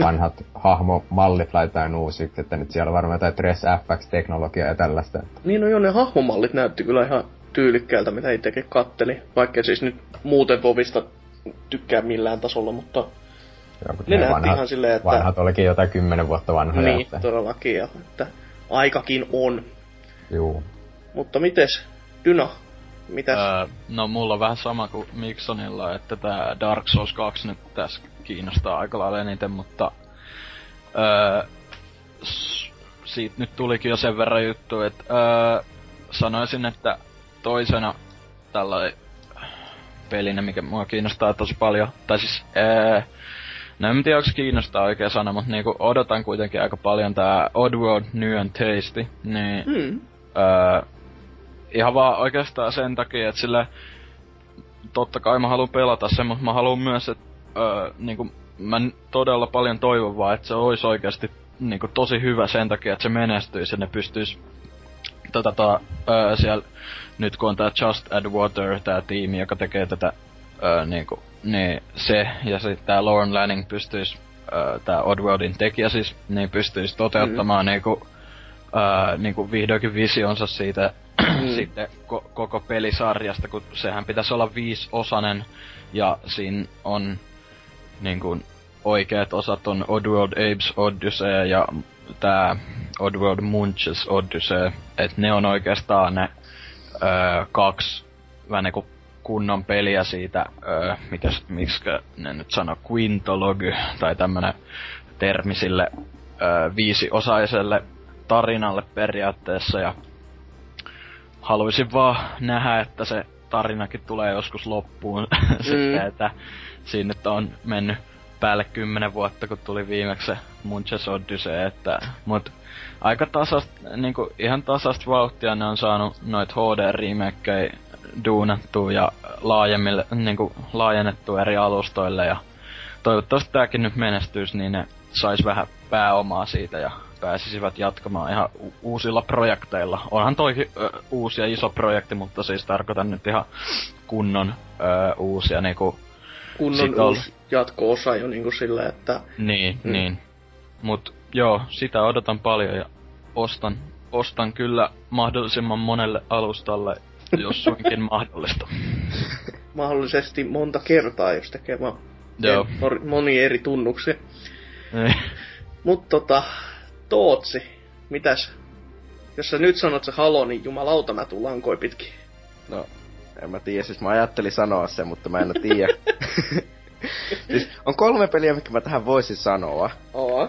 vanhat hahmomallit laitetaan uusiksi, että nyt siellä on varmaan jotain Dress F X-teknologiaa ja tällaista. Niin no joo, ne hahmomallit näytti kyllä ihan tyylikkäältä, mitä itsekin katteli. Vaikka siis nyt muuten Vovista tykkää millään tasolla, mutta joo, ne, ne näytti vanhat, ihan silleen, että... Vanhat olikin jotain kymmenen vuotta vanhoja. Niin, että... todellakin, ja että aikakin on. Juu. Mutta mites, Dyna, mitäs? Öö, no mulla on vähän sama kuin Miksonilla, että tää Dark Souls kaksi nyt tässä... kiinnostaa aika lailla eniten, mutta öö, siitä nyt tulikin jo sen verran juttu, että öö, sanoisin, että toisena tällainen pelinä, mikä mua kiinnostaa tosi paljon, tai siis öö, no en tiedä, onko kiinnostaa oikea sana, mutta niinku odotan kuitenkin aika paljon tää Oddworld New and Tasty, niin mm. öö, ihan vaan oikeastaan sen takia, että sille totta kai mä haluan pelata sen, mutta mä haluan myös, että Öö, niinku, mä todella paljon toivon vaan, että se olisi oikeasti niinku, tosi hyvä sen takia, että se menestyisi ja ne pystyisi tota, tota, öö, siellä, nyt kun on tää Just Add Water, tää tiimi, joka tekee tätä, öö, niinku, niin se ja sitten tää Lauren Lanning pystyisi, öö, tää Oddworldin tekijä siis, niin pystyisi toteuttamaan mm. niinku, öö, niinku vihdoinkin visionsa siitä mm. sitten ko- koko pelisarjasta, kun sehän pitäisi olla viisiosainen ja siinä on niin kuin oikeat osat on Oddworld Apes Odyssey ja tää Oddworld Munches Odyssey. Et ne on oikeastaan ne öö, kaksi vähän niinku kunnon peliä siitä, öö, mitäs, miksikä ne nyt sano, quintology tai tämmönen termi sille öö, viisiosaiselle tarinalle periaatteessa. Ja haluaisin vaan nähdä, että se tarinakin tulee joskus loppuun mm. sitten, että siinä nyt on mennyt päälle kymmenen vuotta, kun tuli viimeksi se Munches Odyssey, että mut aika tasast, niinku ihan tasasta vauhtia ne on saanut noit H D-remakeja duunattua ja laajemmille, niinku laajennettua eri alustoille, ja toivottavasti tääkin nyt menestyisi, niin ne sais vähän pääomaa siitä ja pääsisivät jatkamaan ihan u- uusilla projekteilla. Onhan toikin ö, uusi ja iso projekti, mutta siis tarkoitan nyt ihan kunnon ö, uusia niinku... Kunnon uusi jatko-osa jo niinku silleen, että... Niin, mm. niin. Mut joo, sitä odotan paljon ja ostan, ostan kyllä mahdollisimman monelle alustalle, jos suinkin mahdollista. Mahdollisesti monta kertaa, jos tekee vaan moni eri tunnuksia. Mut tota... Tootsi, mitäs? Jos sä nyt sanot se halo, niin jumalauta mä tuun lankoi pitkin. No, en mä tiedä, siis mä ajattelin sanoa sen, mutta mä en tiedä. Siis on kolme peliä, mitkä mä tähän voisin sanoa. Oo.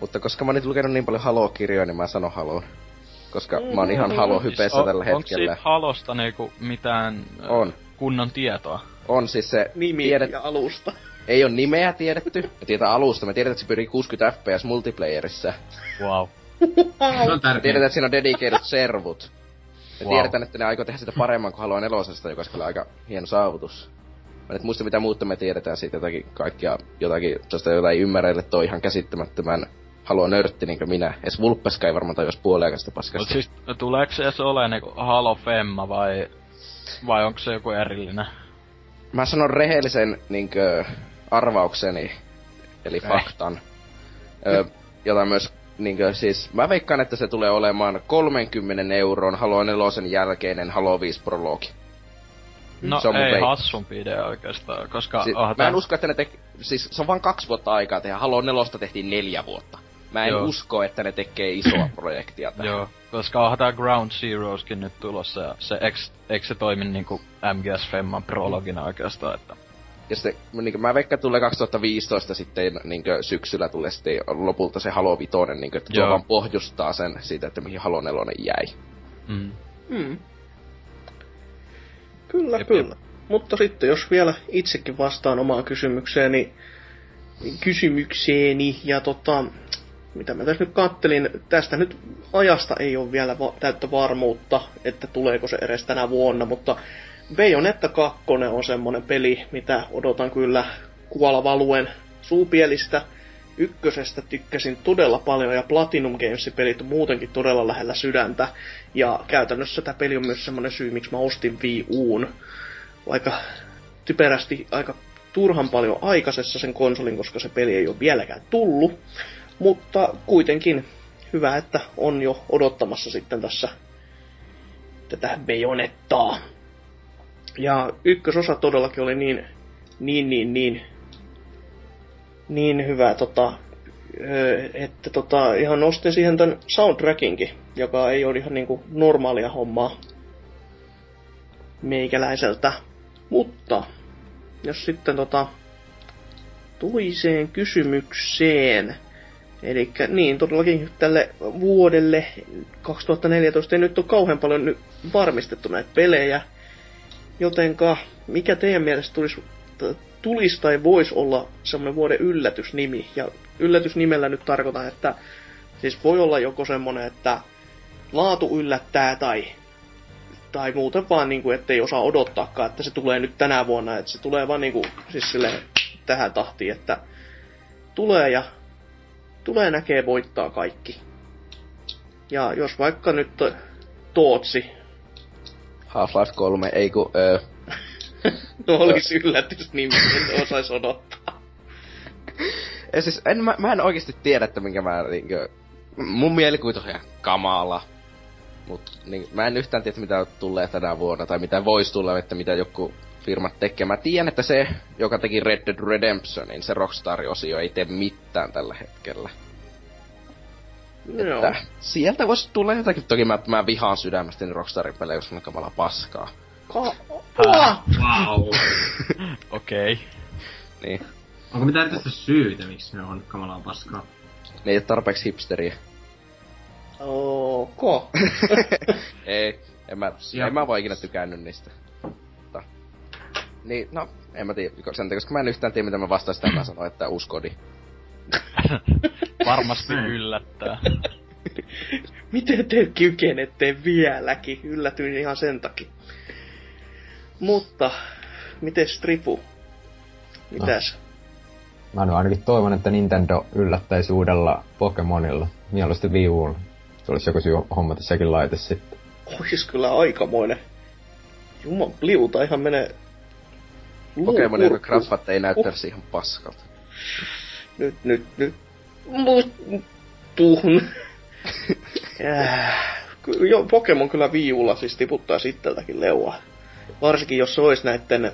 Mutta koska mä oon nyt lukenut niin paljon Halo-kirjoja, niin mä sanon Haloon. Koska mm, mä oon ihan Halo-hypeissä siis tällä on, hetkellä. Onko siitä Halosta niinku mitään on. kunnon tietoa? On siis se... Nimi tiedet... ja alusta. Ei oo nimeä tiedetty. Me tiedetään alusta. Me tiedetään, että se pyrii kuusikymmentä F P S multiplayerissa. Wow. Me tiedetään, että siinä on dedicated servut. Me wow. tiedetään, että ne aikoo tehdä sitä paremman kuin haluaa nelosesta, joka on aika hieno saavutus. Mä nyt muista, mitä muuta me tiedetään siitä jotakin kaikkia, jotakin, tosta jotain ymmärreille toi ihan käsittämättömän Halo nörtti niinkö minä. Es Vulppeska ei varmaan tajus puoliaikaista paskasta. Mut siis tuleeko se edes ole niinku Halo Femma vai, vai onko se joku erillinen? Mä sanon rehellisen niinkö... arvaukseni, eli Näin. faktan, ö, jota myös, niinkö, siis mä veikkaan, että se tulee olemaan kolmekymmentä euron Halo nelosen jälkeinen Halo viisi prologi. No ei veik- hassumpi idea oikeastaan, koska... Si- ah, mä en te- usko, että ne te- siis se on vaan kaksi vuotta aikaa tehdä, Halo nelosta tehtiin neljä vuotta. Mä en Joo. usko, että ne tekee isoa projektia tähän. Joo, koska onhan tää Ground Zeroeskin nyt tulossa, ja se, eikö se toimi niinku M G S Femman prologina oikeastaan, että... Ja sitten, niin mä veikkaan, tulee kaksituhattaviisitoista sitten niin syksyllä tulee sitten lopulta se Halo Vitoinen, niin että tuo vaan pohjustaa sen siitä, että mihin Halo Nelonen jäi. Mm. Mm. Kyllä, jep, kyllä. Jep. Mutta sitten, jos vielä itsekin vastaan omaan kysymykseeni, kysymykseeni ja tota, mitä mä tässä nyt kattelin, tästä nyt ajasta ei ole vielä va- täyttä varmuutta, että tuleeko se edes tänä vuonna, mutta... Bayonetta kaksi on semmonen peli, mitä odotan kyllä kuolavaluen suupielistä. Ykkösestä tykkäsin todella paljon ja Platinum Games-pelit on muutenkin todella lähellä sydäntä. Ja käytännössä tämä peli on myös semmonen syy, miksi mä ostin Wii Uun. Aika typerästi aika turhan paljon aikaisessa sen konsolin, koska se peli ei ole vieläkään tullut. Mutta kuitenkin hyvä, että on jo odottamassa sitten tässä tätä Bayonettaa. Ja ykkösosa todellakin oli niin, niin, niin, niin, niin hyvä, tota, että tota, ihan nostin siihen tämän soundtrackinkin, joka ei ole ihan niinku normaalia hommaa meikäläiseltä. Mutta, jos sitten tota, toiseen kysymykseen, eli niin todellakin tälle vuodelle kaksituhattaneljätoista ei nyt ole kauhean paljon varmistettu näitä pelejä. Jotenka, mikä teidän mielestä tulisi, tulisi tai voisi olla semmoinen vuoden yllätysnimi? Ja yllätysnimellä nyt tarkoitan, että siis voi olla joko semmoinen, että laatu yllättää tai, tai muuten vaan, niin kuin, ettei osaa odottaakaan, että se tulee nyt tänä vuonna. Että se tulee vaan niin kuin, siis silleen, tähän tahtiin, että tulee ja tulee näkee voittaa kaikki. Ja jos vaikka nyt Tootsi... Half-Life kolme, ei ku... Öö. No olis yllätys nimi, en osais odottaa. Ja siis, en, mä, mä en oikeesti tiedä, että minkä mä... Niinkö, mun mielikuvitus on ihan kamala. Mut niin, mä en yhtään tiedä, mitä tulee tänä vuonna, tai mitä vois tulla, että mitä joku firmat tekee. Mä tiedän, että se, joka teki Red Dead Redemptionin, se Rockstar-osio, ei tee mitään tällä hetkellä. Että sieltä voisi tulla jotakin, toki mä, mä vihaan sydämestä niin Rockstarin pelejä, jos on kamala paskaa. Ka- wow. Okei. Okay. Niin. Onko mitään erityistä syytä, miksi ne on kamalaa paskaa? Ne ei ole tarpeeksi hipsteriä. Ooko? ei, en mä, en mä vaan ikinä tykännyt niistä. Mutta. Niin, no, En mä tiedä, sen takia, koska mä en yhtään tiedä, mitä mä vastaisin tämän, mä sanon, että uskodi. Varmasti yllättää. Miten te kykenette vieläkin? Yllätyin ihan sen takia. Mutta, miten Stripu? Mitäs? No. Mä nyt ainakin toivon, että Nintendo yllättäisi uudella Pokemonilla. Mieluusti Wii Ulla. Tulisi joku syy hommata sekin laite sitten. Ois kyllä aikamoinen. Juman pliuta, ihan menee... Pokemonin graffat ei näyttäisi uh. ihan paskalta. Nyt, nyt, nyt. Puhun. Joo, Pokemon kyllä Wii Ulla siis tiputtaa sitteltäkin leuaa. Varsinkin jos se ois näitten...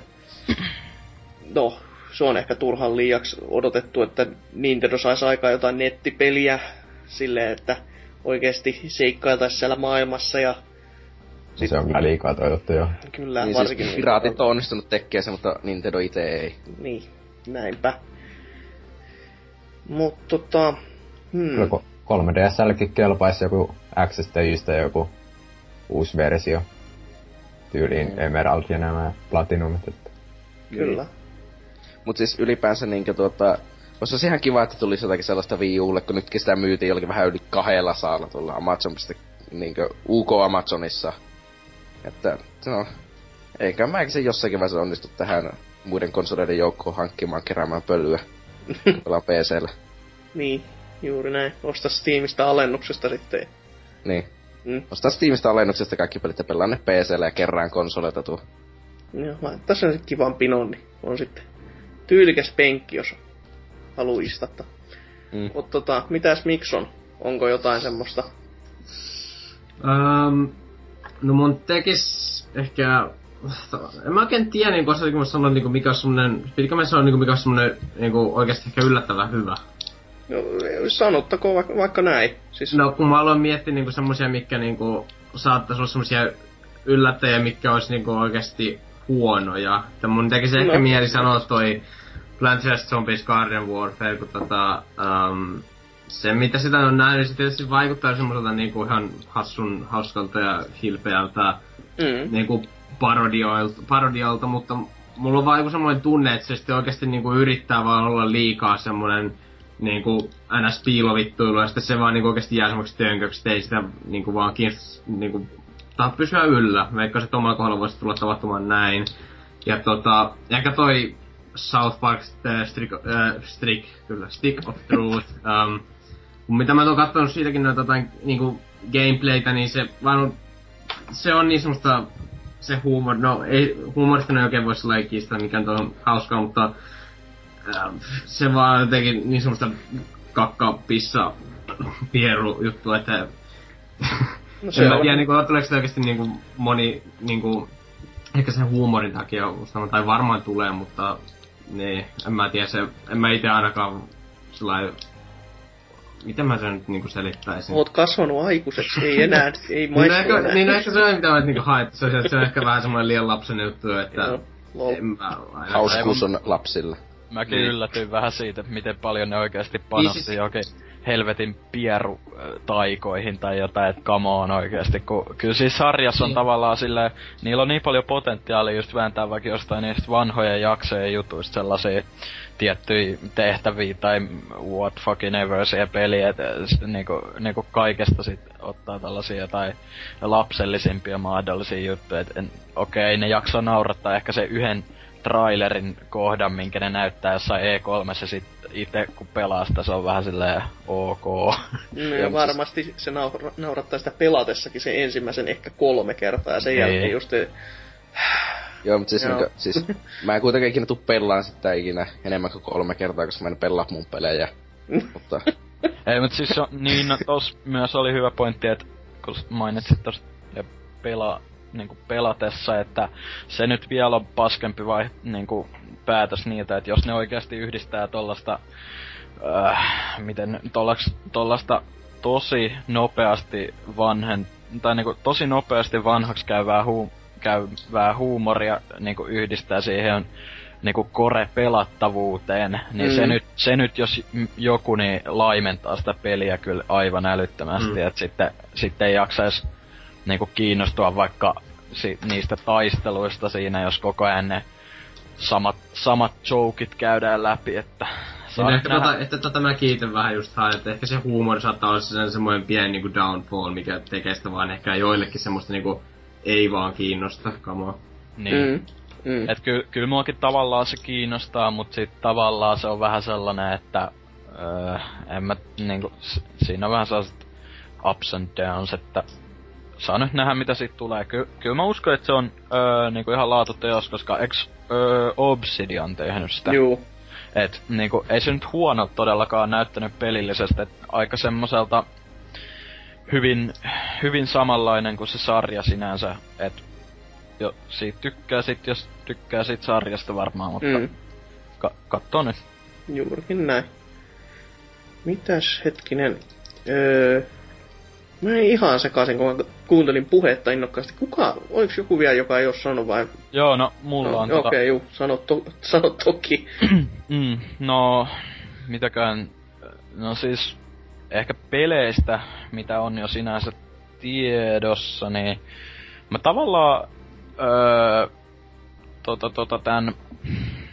No, se on ehkä turhan liiaksi odotettu, että Nintendo saisi aikaa jotain nettipeliä silleen, että oikeesti seikkailtaisi siellä maailmassa ja... Sit... Se on kyllä liikaa toivottu, joo. Kyllä, niin, varsinkin... Siis piraatit on onnistunut tekemään se, mutta Nintendo itse ei. Niin, näinpä. Mut tota... Hmm. Kyllä kolme D S:llekin kelpaisi joku X-stä Y:stä joku uusi versio. Tyyliin hmm. Emerald ja nämä Platinumit, että... Kyllä. Mut siis ylipäänsä niinkö tuota... Ois ihan kiva, että tulisi jotakin sellaista Wii Ulle, kun nytkin sitä myytiin jollakin vähän yli kahdella saalla tuolla Amazon, niinkö U K Amazonissa. Että, no... Eikä mä eikä se jossakin vaiheessa onnistu tähän muiden konsoleiden joukkoon hankkimaan keräämään pölyä. Tuolla P C:llä. Niin, juuri näin. Osta Steamista alennuksesta sitten. Niin. Mm. Osta Steamista alennuksesta kaikki pelit ja pelaa ne P C:llä ja kerrään konsoleita tuo. Joo, laittaa sen sitten kivan pinon, niin on sitten tyylikäs penkki, jos haluu istattaa. Mm. Mut tota, mitäs Mikson? Onko jotain semmoista? Um, no mun tekis ehkä... En mä oikein tiedä, niin kun mä sanoin, niin kun mikä on semmonen... Pitikö mä sanoa, niin mikä on semmonen niin oikeesti ehkä yllättävän hyvä? No, sanottakoon vaikka, vaikka näin. Siis... No, kun mä aloin miettiä niin semmosia, mitkä niin saattais olla semmosia yllättäjiä, mitkä ois niin oikeesti huonoja. Että mun tekisi no. ehkä mieli sanoa toi... Plants versus. Zombies Garden Warfare, kun tota, um, se mitä sitä on nähnyt, se tietysti vaikuttaa semmoiselta niinku ihan hassun, hauskalta ja hilpeältä mm. niinku parodioilta, parodioilta, mutta mulla on vaan joku semmoinen tunne, että se sitten oikeesti niinku yrittää vaan olla liikaa semmoinen niinku ns. Piilovittuilu, ja sitten se vaan niinku oikeesti jää semmoksi tönköksi, ettei sitä niinku vaan kiinnostaa niinku tahan pysyä yllä. Veikkaan se, että omalla kohdalla voisi tulla tapahtumaan näin. Ja tota, ehkä toi South Park uh, Stick, uh, Stick, kyllä, Stick of Truth. Um, mitä mä oon kattonut siitäkin noita jotain niinku gameplaytä, niin se vaan se on niin semmoista, se huumor, no ei, huumorista ne oikein voi sellainen kiistää, mikä nyt on hauskaa, mutta uh, se vaan jotenkin niin semmoista kakka, pissa, pieru juttu, että no se en mä tiedä, niinku, tuleeko se oikeesti niinku moni niinku ehkä sen huumorin takia on, tai varmaan tulee, mutta niin, en mä tiedä, se, en mä ite ainakaan sellainen, miten mä sen nyt niinku selittäisin. Oot kasvanut aikuiseksi, ei enää, ei maistu niin enää. Niin ehkä se on mitä mä niinku haettu, se, se on ehkä vähän semmoinen liian lapsen juttu, että no, en mä ainakaan. Hauskuus on lapsilla. Mäkin niin. yllätyin vähän siitä, miten paljon ne oikeesti panosti niin, siis... jokin helvetin pierutaikoihin tai jotain, että come on oikeesti. Kun, kyllä siis sarjassa on niin. tavallaan silleen, niillä on niin paljon potentiaalia just vääntää vaikka jostain niistä vanhojen jaksojen jutuista sellaisia tiettyjä tehtäviä tai what fucking ever se peli, että niinku, niinku kaikesta sit ottaa tällaisia tai lapsellisimpia mahdollisia juttuja, että okei okay, ne jaksaa naurattaa ehkä sen yhden trailerin kohdan, minkä ne näyttää jossain E kolme, ja sit ite kun pelaa sitä, se on vähän silleen ok. No ja varmasti se naur- naurattaa sitä pelatessakin sen ensimmäisen ehkä kolme kertaa, ja sen ei. jälkeen just... Joo, mut siis, Joo. Niinku, siis mä en kuitenkaan ikinä tuu pelaan sitä ikinä enemmän kuin kolme kertaa, koska mä en pelaa mun pelejä, mutta... Ei, mut siis on, niin, no, tos myös oli hyvä pointti, että kun mainitsit tos ja pelaa... niinku pelatessa, että se nyt vielä on paskempi vai niinku päätös niitä, että jos ne oikeasti yhdistää tollasta äh, miten tollaks, tollasta tosi nopeasti vanhen tai niinku tosi nopeasti vanhaksi käyvää hu, käyvää huumoria niinku yhdistää siihen niinku kore pelattavuuteen, niin mm. se nyt se nyt jos joku niin laimentaa sitä peliä kyllä aivan älyttömästi, mm. että sitten sitten ei jaksaisi niinku kiinnostua vaikka si- niistä taisteluista siinä, jos koko ajan ne samat, samat jokeet käydään läpi, että... Ehkä tota, että tota mä kiitän vähän just haa, että ehkä se huumori saattaa olla se semmoinen pieni niinku downfall, mikä tekee sitä vaan ehkä joillekin semmoista niinku ei vaan kiinnosta kamaa. Niin. Mm. Mm. Et ky- kyllä muakin tavallaan se kiinnostaa, mut sit tavallaan se on vähän sellainen, että öö, en mä niinku, siinä on vähän sellaiset ups and downs, että saa nyt nähdä mitä siitä tulee. Ky- kyllä mä uskon, että se on öö, niinku ihan laatuteos, koska eks öö, Obsidian tehnyt sitä? Juu. Et niinku, ei se nyt huono todellakaan näyttänyt pelillisesti, et aika semmoselta hyvin, hyvin samanlainen kuin se sarja sinänsä, et jo, siitä tykkää sit, jos tykkää sit sarjasta varmaan, mutta mm. ka- kattoo nyt. Juurikin näin. Mitäs hetkinen, öö, mä en ihan sekaisin, kun mä kuuntelin puhetta innokkaasti. Kuka, oliks joku vielä, joka ei oo sanonut vai? Joo, no mulla no, on okay, tota... Okei, juu, sano, to, sano toki. mm, no, mitäkään, no siis, ehkä peleistä, mitä on jo sinänsä tiedossa, niin mä tavallaan, öö, tota tota tän,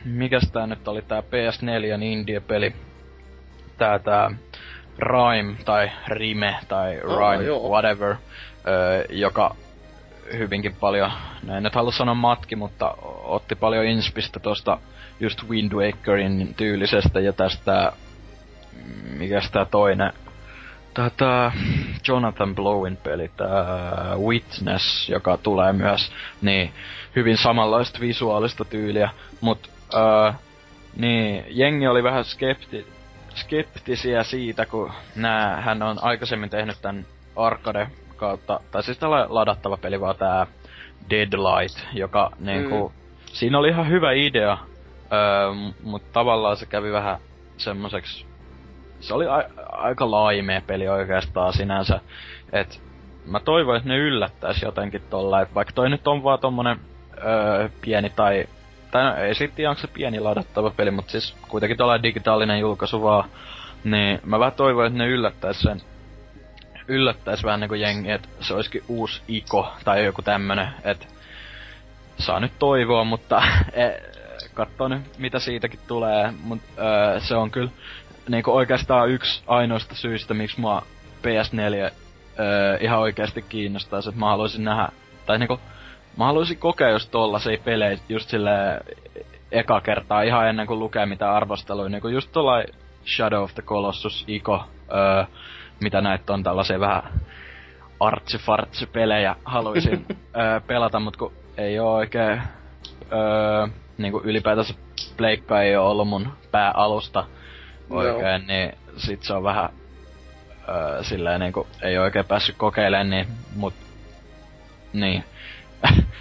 mikäs tää nyt oli tää P S neljän indie-peli, tää tää Rime tai Rime tai Rime, oh, whatever, öö, joka hyvinkin paljon, no en nyt halua sanoa matki, mutta otti paljon inspistä tosta just Wind Wakerin tyylisestä ja tästä, mikäs tää toinen, tää Jonathan Blowin peli, tää Witness, joka tulee myös, niin hyvin samanlaista visuaalista tyyliä, mut öö, niin jengi oli vähän skepti, skeptisiä siitä, kun nää, hän on aikaisemmin tehnyt tän arcade kautta, tai siis tällä ladattava peli vaan tää Deadlight, joka niinku, mm. siinä oli ihan hyvä idea, öö, mut tavallaan se kävi vähän semmoseks. Se oli a- aika laimea peli oikeastaan sinänsä, et mä toivon, että ne yllättäis jotenkin tolla, et vaikka toi nyt on vaan tommonen öö, pieni tai, tai no, ei sit tiedä, onko se pieni ladattava peli, mut siis kuitenkin tollainen digitaalinen julkaisu vaan, niin mä vähän toivon, että ne yllättäis sen, yllättäis vähän niinku jengi, et se olisikin uusi Iko tai joku tämmönen, et saa nyt toivoa, mutta kattoo nyt mitä siitäkin tulee, mut öö, se on kyllä niinku oikeastaan yksi ainoista syistä, miksi mua P S neljä öö, ihan oikeasti kiinnostaa, se, että mä haluaisin nähdä, tai niinku, mä haluaisin kokea just tollasia pelejä just silleen eka kertaa, ihan ennen kuin lukee mitä arvosteluja, niinku just tollai Shadow of the Colossus, Iko, öö, mitä näitä on tällaisia vähän artsifartsipelejä haluaisin öö, pelata, mut kun ei oo oikein, öö, niinku ylipäätänsä Pleikka ei oo ollut mun pääalusta, oikein, no. Niin sit se on vähän öö, silleen niinku, ei oikein päässyt kokeilemaan, niin, mut, niin,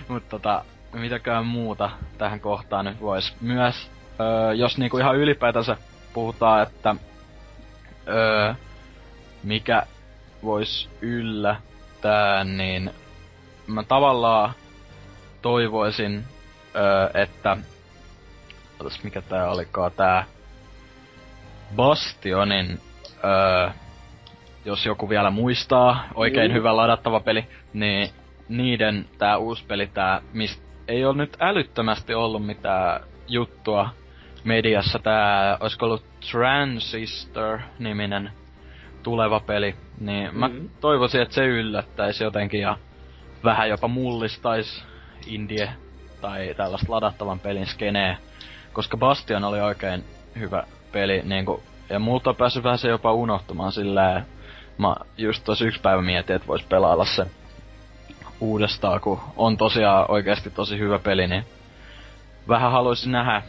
mut tota, mitäkään muuta tähän kohtaan nyt vois myös, öö, jos niinku ihan ylipäätänsä puhutaan, että öö, mikä vois yllättää, niin mä tavallaan toivoisin, öö, että, otas mikä tää olikaan tää, Bastionin, öö, jos joku vielä muistaa, oikein mm. hyvä ladattava peli, niin niiden tää uusi peli, tää, mistä ei ole nyt älyttömästi ollut mitään juttua mediassa, tää olisiko ollut Transistor-niminen tuleva peli, niin mm. mä toivoisin, että se yllättäisi jotenkin ja vähän jopa mullistaisi indie tai tällaista ladattavan pelin skeneä, koska Bastion oli oikein hyvä peli, niinku, ja multa on päässyt vähän se jopa unohtumaan silleen, mä just tos yks päivä mietin, et vois pelailla se uudestaan, kun on tosiaan oikeesti tosi hyvä peli, niin vähän haluaisin nähdä,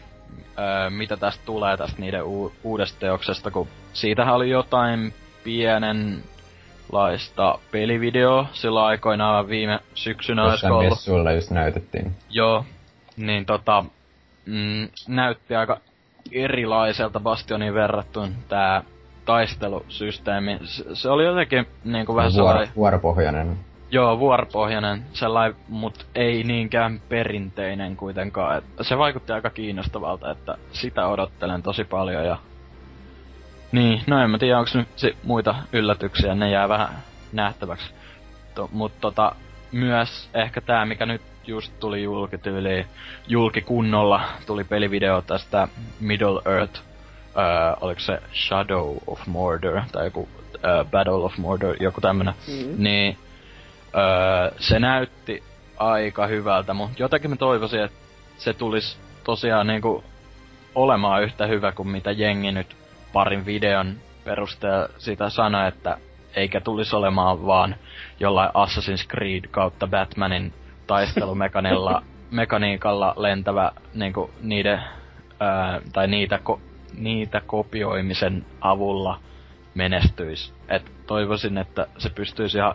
öö, mitä tästä tulee tästä niiden u- uudesta teoksesta, kun siitähän oli jotain pienenlaista pelivideoa silloin aikoinaan viime syksynä olisiko ollut. Jossain pessuilla just näytettiin. Joo, niin tota, mm, näytti aika erilaiselta Bastionin verrattuna tää taistelusysteemi. Se oli jotenkin niinku vähän Vuor- sellainen... Vuoropohjainen. Joo, vuoropohjainen. Sellainen, mut ei niinkään perinteinen kuitenkaan. Et se vaikutti aika kiinnostavalta, että sitä odottelen tosi paljon ja... Niin, no en mä tiedä, onks nyt muita yllätyksiä, ne jää vähän nähtäväksi. To, mut tota, myös ehkä tää, mikä nyt just tuli julki, tuli, julki kunnolla, tuli pelivideo tästä Middle Earth, äh, oliko se Shadow of Mordor, tai joku äh, Battle of Mordor, joku tämmönen, mm-hmm. niin äh, se näytti aika hyvältä, mutta jotakin mä toivoisin, että se tulisi tosiaan niinku olemaan yhtä hyvä kuin mitä jengi nyt parin videon perusteella sitä sanoi, että eikä tulisi olemaan vaan jollain Assassin's Creed kautta Batmanin taistelumekaniikalla lentävä niinku niiden, ää, tai niitä, ko, niitä kopioimisen avulla menestyisi. Et toivoisin, että se pystyisi ihan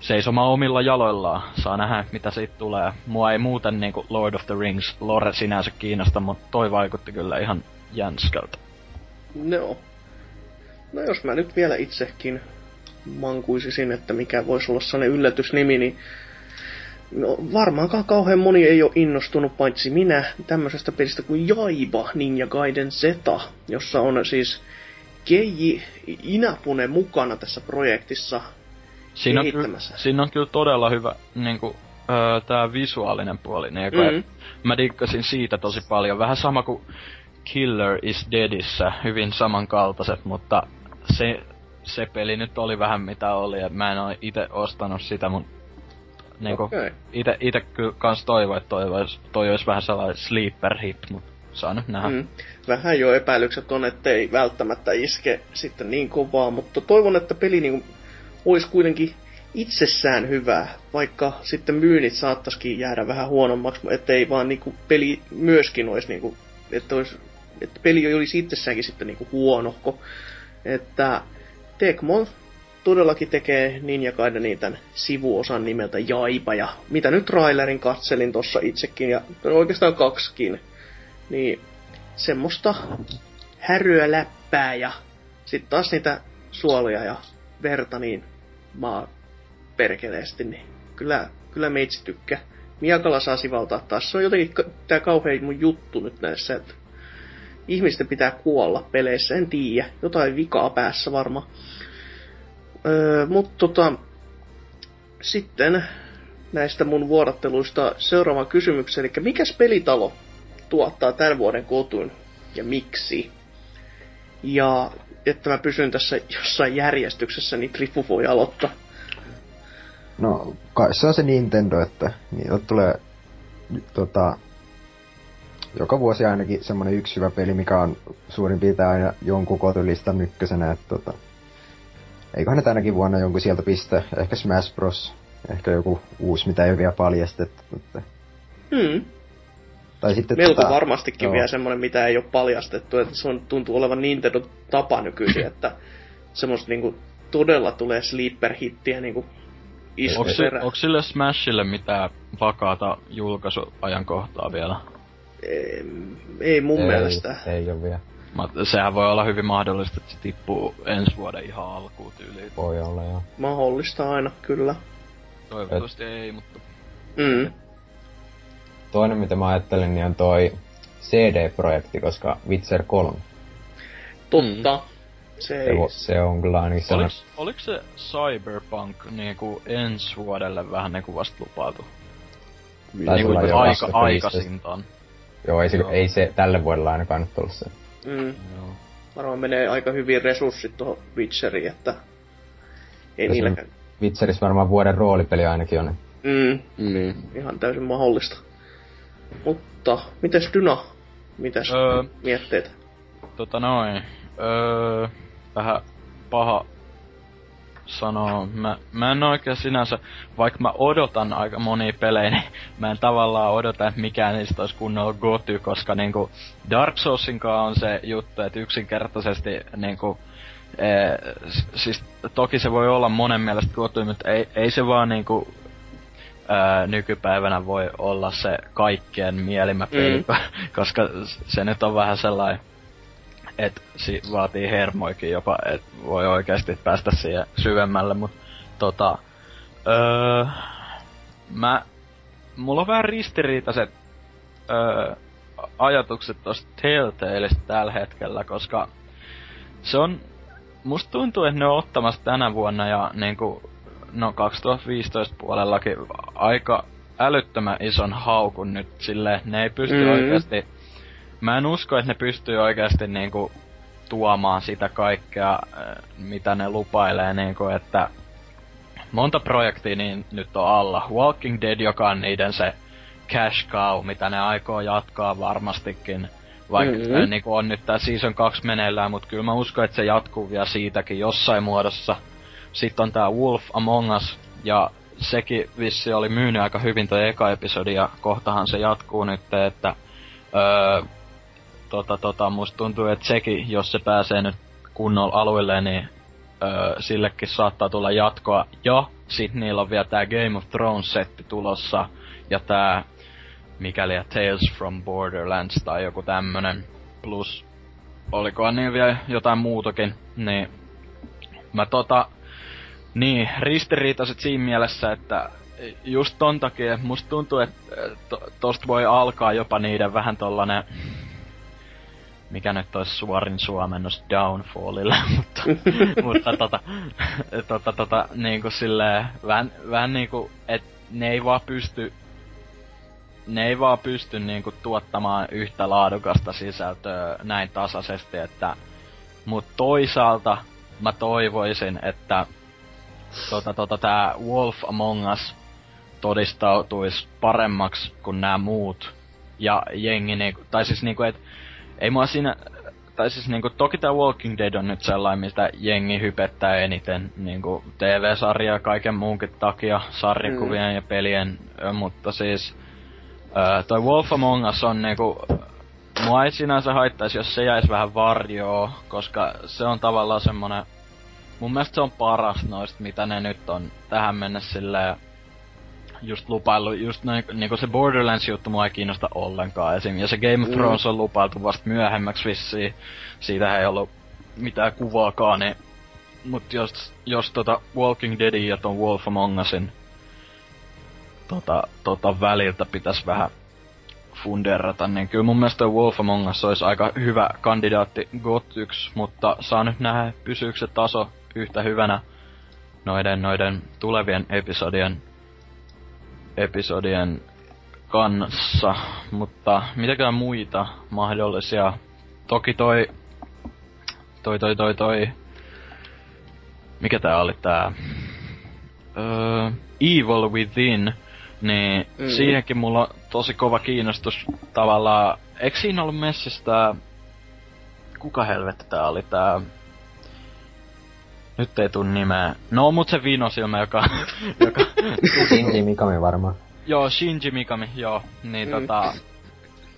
seisomaan omilla jaloillaan. Saa nähdä, mitä siitä tulee. Mua ei muuten niinku Lord of the Rings lore sinänsä kiinnosta, mutta toi vaikutti kyllä ihan jänskältä. No. No jos mä nyt vielä itsekin mankuisisin, että mikä voisi olla sellainen yllätysnimi, niin no, varmaankaan kauhean moni ei ole innostunut, paitsi minä, tämmöisestä pelistä kuin Jaiba Ninja Gaiden Zeta, jossa on siis Keiji Inapune mukana tässä projektissa siinä on kehittämässä. Ky- siinä on kyllä todella hyvä niin kuin, öö, tää visuaalinen puoli. Niin, mm-hmm. Mä diggasin siitä tosi paljon. Vähän sama kuin Killer is Deadissä, hyvin samankaltaiset, mutta se, se peli nyt oli vähän mitä oli, ja mä en oo ite ostanut sitä, mun niinku, okay. ite, ite kyllä kans toivoin, että toi ois, toi ois vähän sellainen sleeper hit, mut saa nyt nähdä. Mm. Vähän jo epäilykset on, ettei välttämättä iske sitten niin kovaa, mutta toivon, että peli niinku ois kuitenkin itsessään hyvää, vaikka sitten myynnit saattaisikin jäädä vähän huonommaksi, ettei vaan niinku peli myöskin ois niinku, että ois, että peli olisi itsessäänkin sitten niinku huonohko. Että Tecmo todellakin tekee Ninja Gaideniin tämän sivuosan nimeltä Jaiba, ja mitä nyt trailerin katselin tossa itsekin, ja oikeastaan kaksikin, niin semmoista häröä läppää, ja sit taas niitä suolia ja verta, niin maa perkeleesti, niin kyllä, kyllä meitsi tykkää. Miakala saa sivaltaa taas, se on jotenkin tää kauhean mun juttu nyt näissä, että ihmisten pitää kuolla peleissä, en tiedä. Jotain vikaa päässä varmaan. Öö, mut tota, sitten näistä mun vuodatteluista seuraava kysymys, eli mikäs pelitalo tuottaa tämän vuoden kotun ja miksi? Ja että mä pysyn tässä jossain järjestyksessä, niin Drifu voi aloittaa. No, kai se on se Nintendo, että niillä tulee tota joka vuosi ainakin semmonen yksi hyvä peli, mikä on suurin piirtein aina jonkun kotilistan ykkösenä, että tota, eiköhän ne tänäkin vuonna jonkun sieltä pistä, ehkä Smash Bros, ehkä joku uusi, mitä ei ole vielä paljastettu, mutta hmm. Tai sitten melko tota, varmastikin no. vielä semmonen, mitä ei ole paljastettu, että se on, tuntuu olevan Nintendo tapa nykyisin, että semmoista niinku todella tulee sleeper-hittiä niinku iskuu perään. Onko sille Smashille mitään vakaata julkaisuajankohtaa vielä? Ei, ei mun ei, mielestä. Ei oo vielä. Sehän voi olla hyvin mahdollista, että se tippuu ensi vuoden ihan alkuun tyyliin. Voi olla, joo. Mahdollista aina, kyllä. Toivottavasti Et... ei, mutta... Mm. Toinen, mitä mä ajattelin, niin on toi C D-projekti, koska Witcher kolme. Totta. Mm. Se, se, vo, se on kyllä ainakin sellainen... Oliks, oliks se Cyberpunk niinku ensi vuodelle vähän niinku vasta lupailtu? Niinku aika, aikaisintaan. Joo, ei se, ei se tälle vuodella ainakaan nyt ollut se. Mm. Varmaan menee aika hyvin resurssit tuohon Witcheriin, että ei ja niilläkään. Witcherissä varmaan vuoden roolipeli ainakin on. Mm. Mm. Ihan täysin mahdollista. Mutta, mitäs Dyna? Mitäs öö, mietteet? Tota noin. Öö, vähän paha sanoa. Mä, mä en oikein sinänsä, vaikka mä odotan aika monia pelejä, niin mä en tavallaan odota, että mikään niistä olisi kunnolla goty, koska niinku Dark Soulsinkaan on se juttu, että yksinkertaisesti niinku, ee, siis toki se voi olla monen mielestä goty, mutta ei, ei se vaan niinku ää, nykypäivänä voi olla se kaikkien mielimä peli, mm. koska se nyt on vähän sellainen, että si vaatii hermoikin jopa, et voi oikeasti päästä siihen syvemmälle, mut tota... Öö, mä... Mulla on vähän ristiriitaiset öö, ajatukset tosta Telltaleista tällä hetkellä, koska se on... Musta tuntuu, että ne on ottamassa tänä vuonna ja niinku... No kaksituhattaviisitoista puolellakin aika älyttömän ison haukun nyt silleen, ne ei pysty mm-hmm. oikeasti... Mä en usko, että ne pystyy oikeasti niinku tuomaan sitä kaikkea, mitä ne lupailee, niinku että... Monta projektia niin nyt on alla. Walking Dead, joka on niiden se cash cow, mitä ne aikoo jatkaa varmastikin. Vaikka mm-hmm. niinku on nyt tää Season kaksi meneillään, mut kyllä mä uskon, että se jatkuu vielä siitäkin jossain muodossa. Sitten on tää Wolf Among Us, ja sekin vissi oli myynyt aika hyvin toi eka episodi, ja kohtahan se jatkuu nyt, että... Öö, tota tota, musta tuntuu, että sekin, jos se pääsee nyt kunnolla alueelle, niin... Öö, sillekin saattaa tulla jatkoa, ja sit niillä on vielä tää Game of Thrones-setti tulossa, ja tää... Mikäli ja Tales from Borderlands tai joku tämmönen, plus olikohan niin vielä jotain muutakin, niin mä tota, niin ristiriitaiset siinä mielessä, että just ton takia musta tuntuu, että to, tosta voi alkaa jopa niiden vähän tollanen, mikä nyt olisi suorin suomennos downfallilla, mutta, mutta tota, tota, tota, niinku silleen, vähän, vähän niinku, et ne ei vaan pysty Ne ei vaan pysty niinku tuottamaan yhtä laadukasta sisältöä näin tasaisesti, että... Mut toisaalta mä toivoisin, että tota, tota, tää Wolf Among Us todistautuis paremmaks kuin nämä muut. Ja jengi niinku, tai siis niinku et... Ei mua siinä... Tai siis niinku toki tää Walking Dead on nyt sellainen, mistä jengi hypettää eniten niinku T V-sarjaa kaiken muunkin takia, sarjakuvien mm. ja pelien, mutta siis... Öö, toi Wolf Among Us on niinku... Mua ei sinänsä haittaisi, jos se jäisi vähän varjoon, koska se on tavallaan semmonen... Mun mielestä se on paras noista, mitä ne nyt on tähän mennessä silleen... Just lupaillut, just noin, niinku se Borderlands-juttu mua ei kiinnosta ollenkaan esim. Ja se Game of Thrones on lupailtu vasta myöhemmäksi vissiin. Siitähän ei ollut mitään kuvaakaan, niin... Mut jos, jos tota Walking Deadin ja ton Wolf Among Usin... Tota, tota väliltä pitäis vähän funderrata, niin kyllä mun mielestä Wolf Among Us olisi aika hyvä kandidaatti G O T yksi, mutta saa nyt nähdä, pysyykö se taso yhtä hyvänä noiden, noiden tulevien episodien, episodien kanssa, mutta mitäkään muita mahdollisia. Toki toi, toi, toi, toi, toi, mikä tää oli tää, öö, Evil Within, niin mm. siihenkin mulla on tosi kova kiinnostus tavallaan. Eikö siinä ollut messissä tää... Kuka helvetti tää oli tää... Nyt ei tuu nimeä. No mut se vinosilmä, joka... joka... Shinji Mikami varmaan. Joo, Shinji Mikami, joo. Niin mm. tota...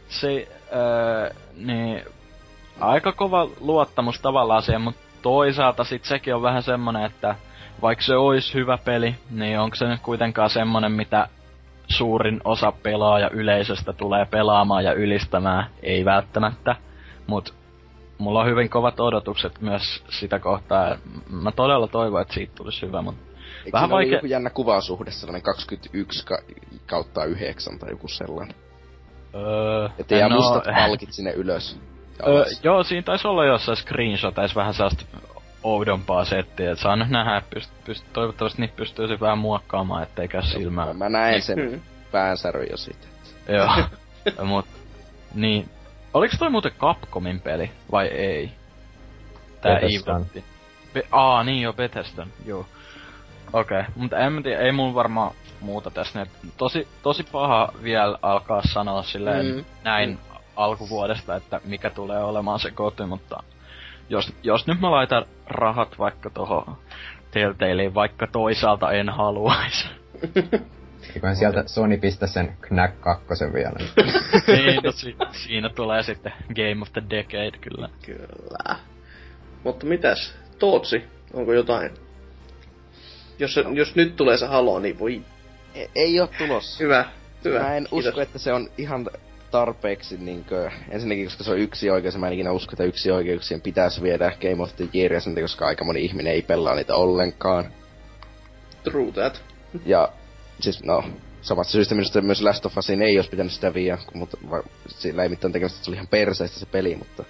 Se... Öö, niin... Aika kova luottamus tavallaan siihen, mut toisaalta sit sekin on vähän semmonen, että... Vaikka se olisi hyvä peli, niin onko se nyt kuitenkaan semmonen, mitä suurin osa pelaaja yleisöstä tulee pelaamaan ja ylistämään? Ei välttämättä, mut mulla on hyvin kovat odotukset myös sitä kohtaa. Mä todella toivon, että siitä tulisi hyvä, mut... Eikö vähän siinä vaikea... joku jännä kuvasuhde, sellainen kaksikymmentäyksi kautta yhdeksän tai joku sellainen? Öö... Että jää no... mustat palkit sinne ylös ja öö, joo, siinä taisi olla jossain screenshotais vähän sellaista... oudompaa settiä, et saa nyt nähdä, pyst, pyst, toivottavasti niitä pystyisi vähän muokkaamaan, ettei käy silmään. Mä näen sen päänsäryn jo sit. Joo, mut, niin, oliks toi muuten Capcomin peli, vai ei? Tää Eventti. Be- Aa, niin joo, Bethesda, joo. Okei, okay. Mutta en tiedä, ei mun varmaan muuta tässä nyt. Tosi, tosi paha vielä alkaa sanoa silleen mm. näin mm. alkuvuodesta, että mikä tulee olemaan se koti, mutta... Jos, jos nyt mä laitan rahat vaikka tohon Telltalein, vaikka toisaalta en haluais. Eiköhän sieltä Sony pistä sen Knack kakkosen vielä. Niin, no si- siinä tulee sitten Game of the Decade kyllä. Kyllä. Mutta mitäs, Tootsi, onko jotain? Jos, jos nyt tulee se Halo, niin voi... Ei, ei oo tulossa. Hyvä, hyvä. Mä en usko, että se on ihan... tarpeeksi niinkö, ensinnäkin koska se on yksi oikeus, mä en ikinä usko, että yksi oikeuksien pitäisi viedä Game of the Yearia sen, koska aika moni ihminen ei pelaa niitä ollenkaan. True that. Ja siis no, samasta syystä minusta myös Last of Usin ei olisi pitänyt sitä viedä, mutta va, sillä ei mitään tekemistä, että se oli ihan perseistä se peli, mutta...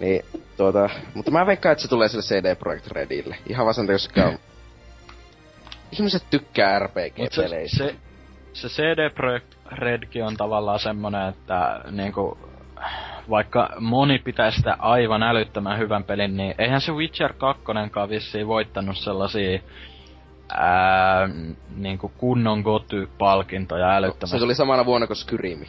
niin, tuota, mutta mä veikkaan, että se tulee sille C D Projekt Redille. Ihan vaan sen, koska... ihmiset tykkää R P G-peleistä. se C D Projekt Redkin on tavallaan semmonen, että niinku vaikka moni pitää sitä aivan älyttömän hyvän pelin, niin eihän se Witcher kakkonenkaan vissiin voittanut sellaisia ää, niinku kunnon goty-palkintoja älyttömästi. No, se oli samana vuonna kuin Skyrimi.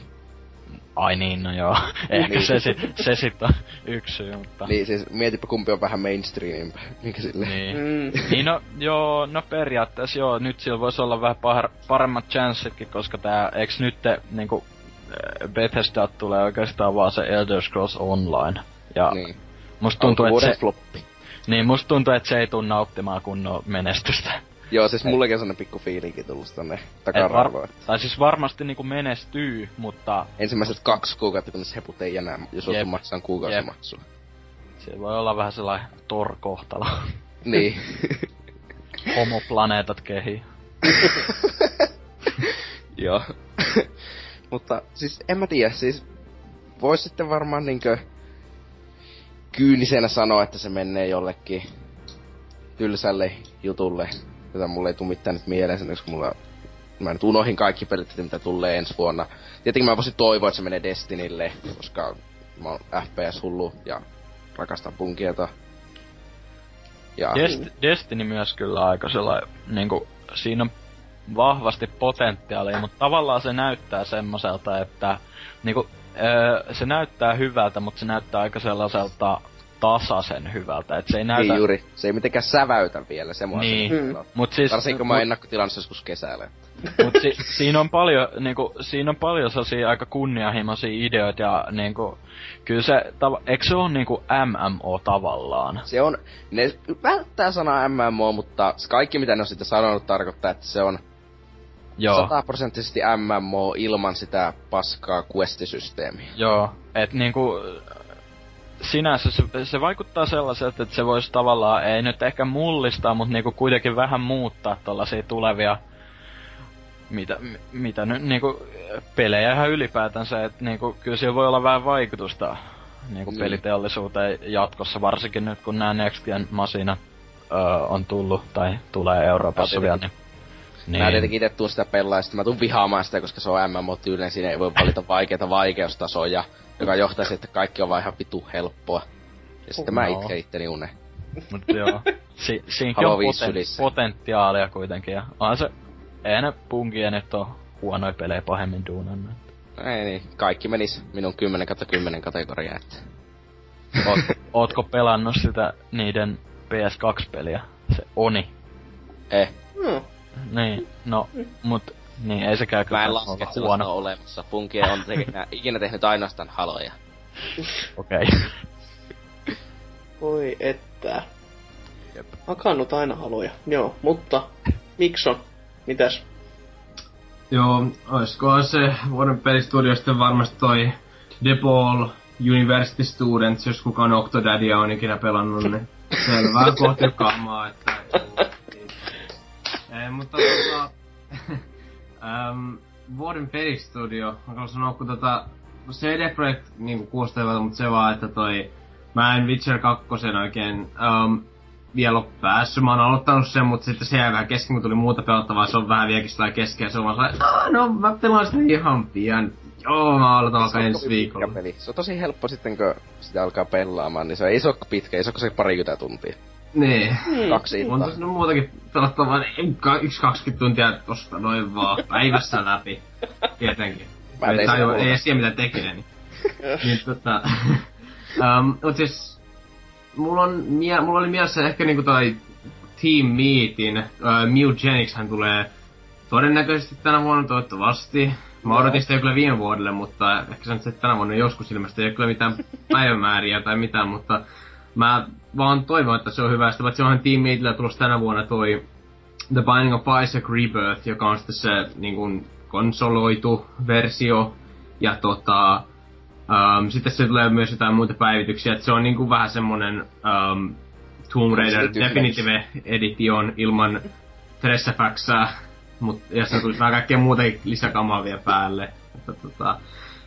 Ai niin, no joo. Ehkä niin. se, sit, se sit on yksi syy, mutta... Niin, siis mietipä kumpi on vähän mainstreamimpä, minkä silleen. Niin. Mm. niin, no joo, no periaatteessa joo, nyt sillä voisi olla vähän par- paremmat chanssetkin, koska tää, eiks nyt te, niinku... Bethesda tulee oikeastaan vaan se Elder Scrolls Online. Ja niin. Musta tuntuu, että se... floppi. Niin, musta tuntuu, että se ei tuu nauttimaan kunnon menestystä. Joo, siis mullekin on sellanen pikku fiilinkin tullut tonne takaraivoon. Var- tai siis varmasti niinku menestyy, mutta... Ensimmäiset kaksi kuukautta, kun se heput ei enää, jos olet maksamaan kuukausimaksua. Se voi olla vähän sellainen torkohtalo. Niin. Homoplaneetat kehii. Joo. Mutta siis en mä tiedä, siis vois sitten varmaan niinkö kyynisenä sanoa, että se menee jollekin tylsälle jutulle, jota mulle ei tuu mitään nyt mieleen, koska mulla, mä nyt unohin kaikki pelit, mitä tulee ensi vuonna. Tietenkin mä voisin toivoa, että se menee Destinylle, koska mä oon F P S-hullu ja rakastan punkieta. Ja... Dest- Destiny myös kyllä aika sellainen, niinku siinä on... vahvasti potentiaalia, mutta tavallaan se näyttää semmoiselta, että niinku, öö, se näyttää hyvältä, mutta se näyttää aika sellaiselta tasaisen hyvältä, et se ei näytä... Niin juuri, se ei mitenkään säväytä vielä semmoisen. Niin, mm. mut siis... Varsinko mä ennakkotilannut joskus kesällä. Mut si, siinä on paljon, niinku, siinä on paljon sellaisia aika kunnianhimoisia ideoita ja niinku... Kyllä se, tav- eikö se oo niinku M M O tavallaan? Se on, ne välttää sanaa M M O, mutta kaikki mitä ne on siitä sanonut tarkoittaa, että se on... Joo. Sataprosenttisesti M M O ilman sitä paskaa questisysteemiä. Joo, et niinku... Sinänsä se, se vaikuttaa sellaiselta, että se voisi tavallaan, ei nyt ehkä mullistaa, mutta niinku kuitenkin vähän muuttaa tollasia tulevia, mitä, mitä nyt niinku pelejä ihan ylipäätänsä, että niinku kyllä siellä voi olla vähän vaikutusta niinku mm. peliteollisuuteen jatkossa, varsinkin nyt kun nämä Next Gen -masinat öö, on tullut tai tulee Euroopassa vielä. Niin. Niin. Mä tietenkin ite tuun sitä pelaa, mä tuun vihaamaan sitä, koska se on M M O-tyylinen, siinä ei voi valita vaikeita vaikeustasoja, joka johtaisi, että kaikki on vaan ihan vitu helppoa. Ja sitten no. mä itke itteni unen. Mut joo. Si- siinkin on poten- potentiaalia kuitenkin, ja onhan se... Ei ne punkia nyt oo huonoja pelejä pahemmin duunanneet. Ei niin, kaikki menis minun kymmenen kautta kymmenen kategoriaa, että... Oot, ootko pelannut sitä niiden P S kaksi -peliä? Se Oni. Eh. Mm. Niin, no, mut... Niin, ei sekään kyllä ole huono. Mä en laske, että on olemassa. Punkia on te- ikinä tehnyt ainoastaan haloja. Okei. Okay. Voi että. Jep. Hakannut aina haloja. Joo, mutta Mikson, mitäs? Joo, oiskohan se vuoden pelistudio sitten varmasti toi DePaul University Students, jos kukaan Octodaddia on ikinä pelannut, niin selvää kohti kammaa, että... Ei, mutta... Um, vuoden pelistudio, mä haluan sanoa, kun tota C D Projekt niinku kuulostaa hyvältä, mut se vaan, että toi mä en Witcher kakkosen oikein um, vielä oo päässyt, mä oon aloittanut sen, mut sitten se jäi vähän kesken, kun tuli muuta pelattavaa, se on vähän vieläkin sillä kesken, se on vaan sellainen, no mä pelaan sitä ihan pian, joo mä aloitan alkaa ensi viikolla. Peli. Se on tosi helppo sitten, kun sitä alkaa pelaamaan, niin se ei se oo pitkä, ei se oo se parikymmentä tuntia. Niin. Kaksi iltaa. On tos no muutakin pelattavaa, yksi kaksikymmentä tuntia tosta noin vaan päivässä läpi. Tietenkin. Mä tein sen mulla. Ei edes tiedä mitä tekee, niin. niin tota... um, mut siis... Mulla, on mie- mulla oli mielessä ehkä niinku toi Team Meetin. Uh, Mewgenixhän tulee todennäköisesti tänä vuonna toivottavasti. Mä odotin sitä jo kyllä viime vuodelle, mutta ehkä se on se, että tänä vuonna joskus ilmeisesti ei ole kyllä mitään päivämääriä tai mitään, mutta... Mä vaan toivon, että se on hyvä. Sitä paitsi onhan Team Meetillä tulossa tänä vuonna toi The Binding of Isaac Rebirth, joka on sitten se niin kun, konsoloitu versio. Ja tota... Um, sitten se tulee myös jotain muita päivityksiä, että se on niin kun, vähän semmonen um, Tomb Raider Definitive Edition ilman Tres F X:ää. Mut ja se tulisi vähän kaikkea muuta lisäkamaa vielä päälle. Että, tota,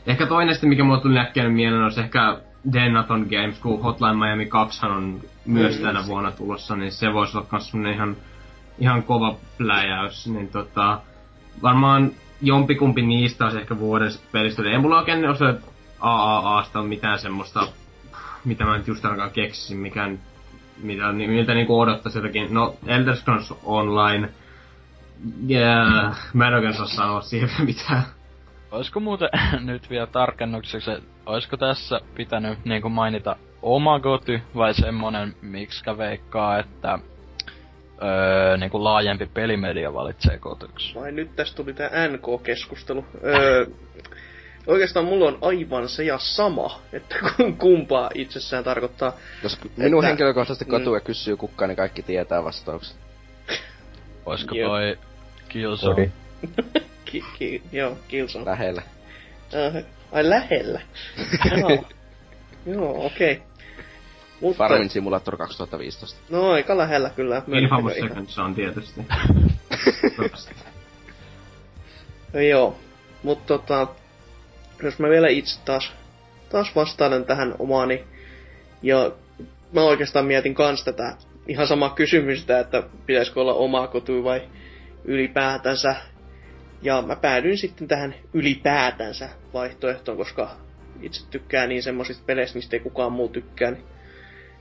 ehkä toinen sitten, mikä mulle tuli äkkiä mieleen, olisi ehkä... Denaton Games, kun Hotline Miami kaksi on myös mm, tänä vuonna tulossa, niin se voisi olla kans semmonen ihan, ihan kova pläjäys, niin tota... Varmaan jompikumpi niistä olisi ehkä vuoden pelistä. Ei mulla oikein ole A A A:sta mitään semmoista, mitä mä nyt just ainakaan keksisin, mikä, mitä, miltä niinku odottaisi jotakin. No, Elder Scrolls Online. Yeah. Mä en oikein saa sanoa siihen mitään. Olisiko muuten nyt vielä tarkennukseksi, että olisiko tässä pitänyt niinku mainita Omagoty vai semmonen, miksikä veikkaa, että öö, niinku laajempi pelimedia valitsee gotyksi? Vai nyt tästä tuli tää N K-keskustelu. Öö, oikeastaan mulla on aivan se ja sama, että kumpaa itsessään tarkoittaa. Jos minun että... henkilökohtaisesti katuja kysyy kukkaan, niin kaikki tietää vastaukset. Olisiko toi Killzone? Ki- ki- joo, Killzone. Lähellä. Uh, ai lähellä? Joo, joo okei. Okay. Mutta... Farmin Simulator kaksituhattaviisitoista. No aika lähellä kyllä. Infamous Seconds on tietysti. No, joo, mutta tota... Jos mä vielä itse taas, taas vastailen tähän omaani. Ja mä oikeastaan mietin kans tätä ihan samaa kysymystä, että pitäisikö olla omaa kotua vai ylipäätänsä. Ja mä päädyin sitten tähän ylipäätänsä vaihtoehtoon, koska itse tykkään niin semmosista peleistä, mistä ei kukaan muu tykkää.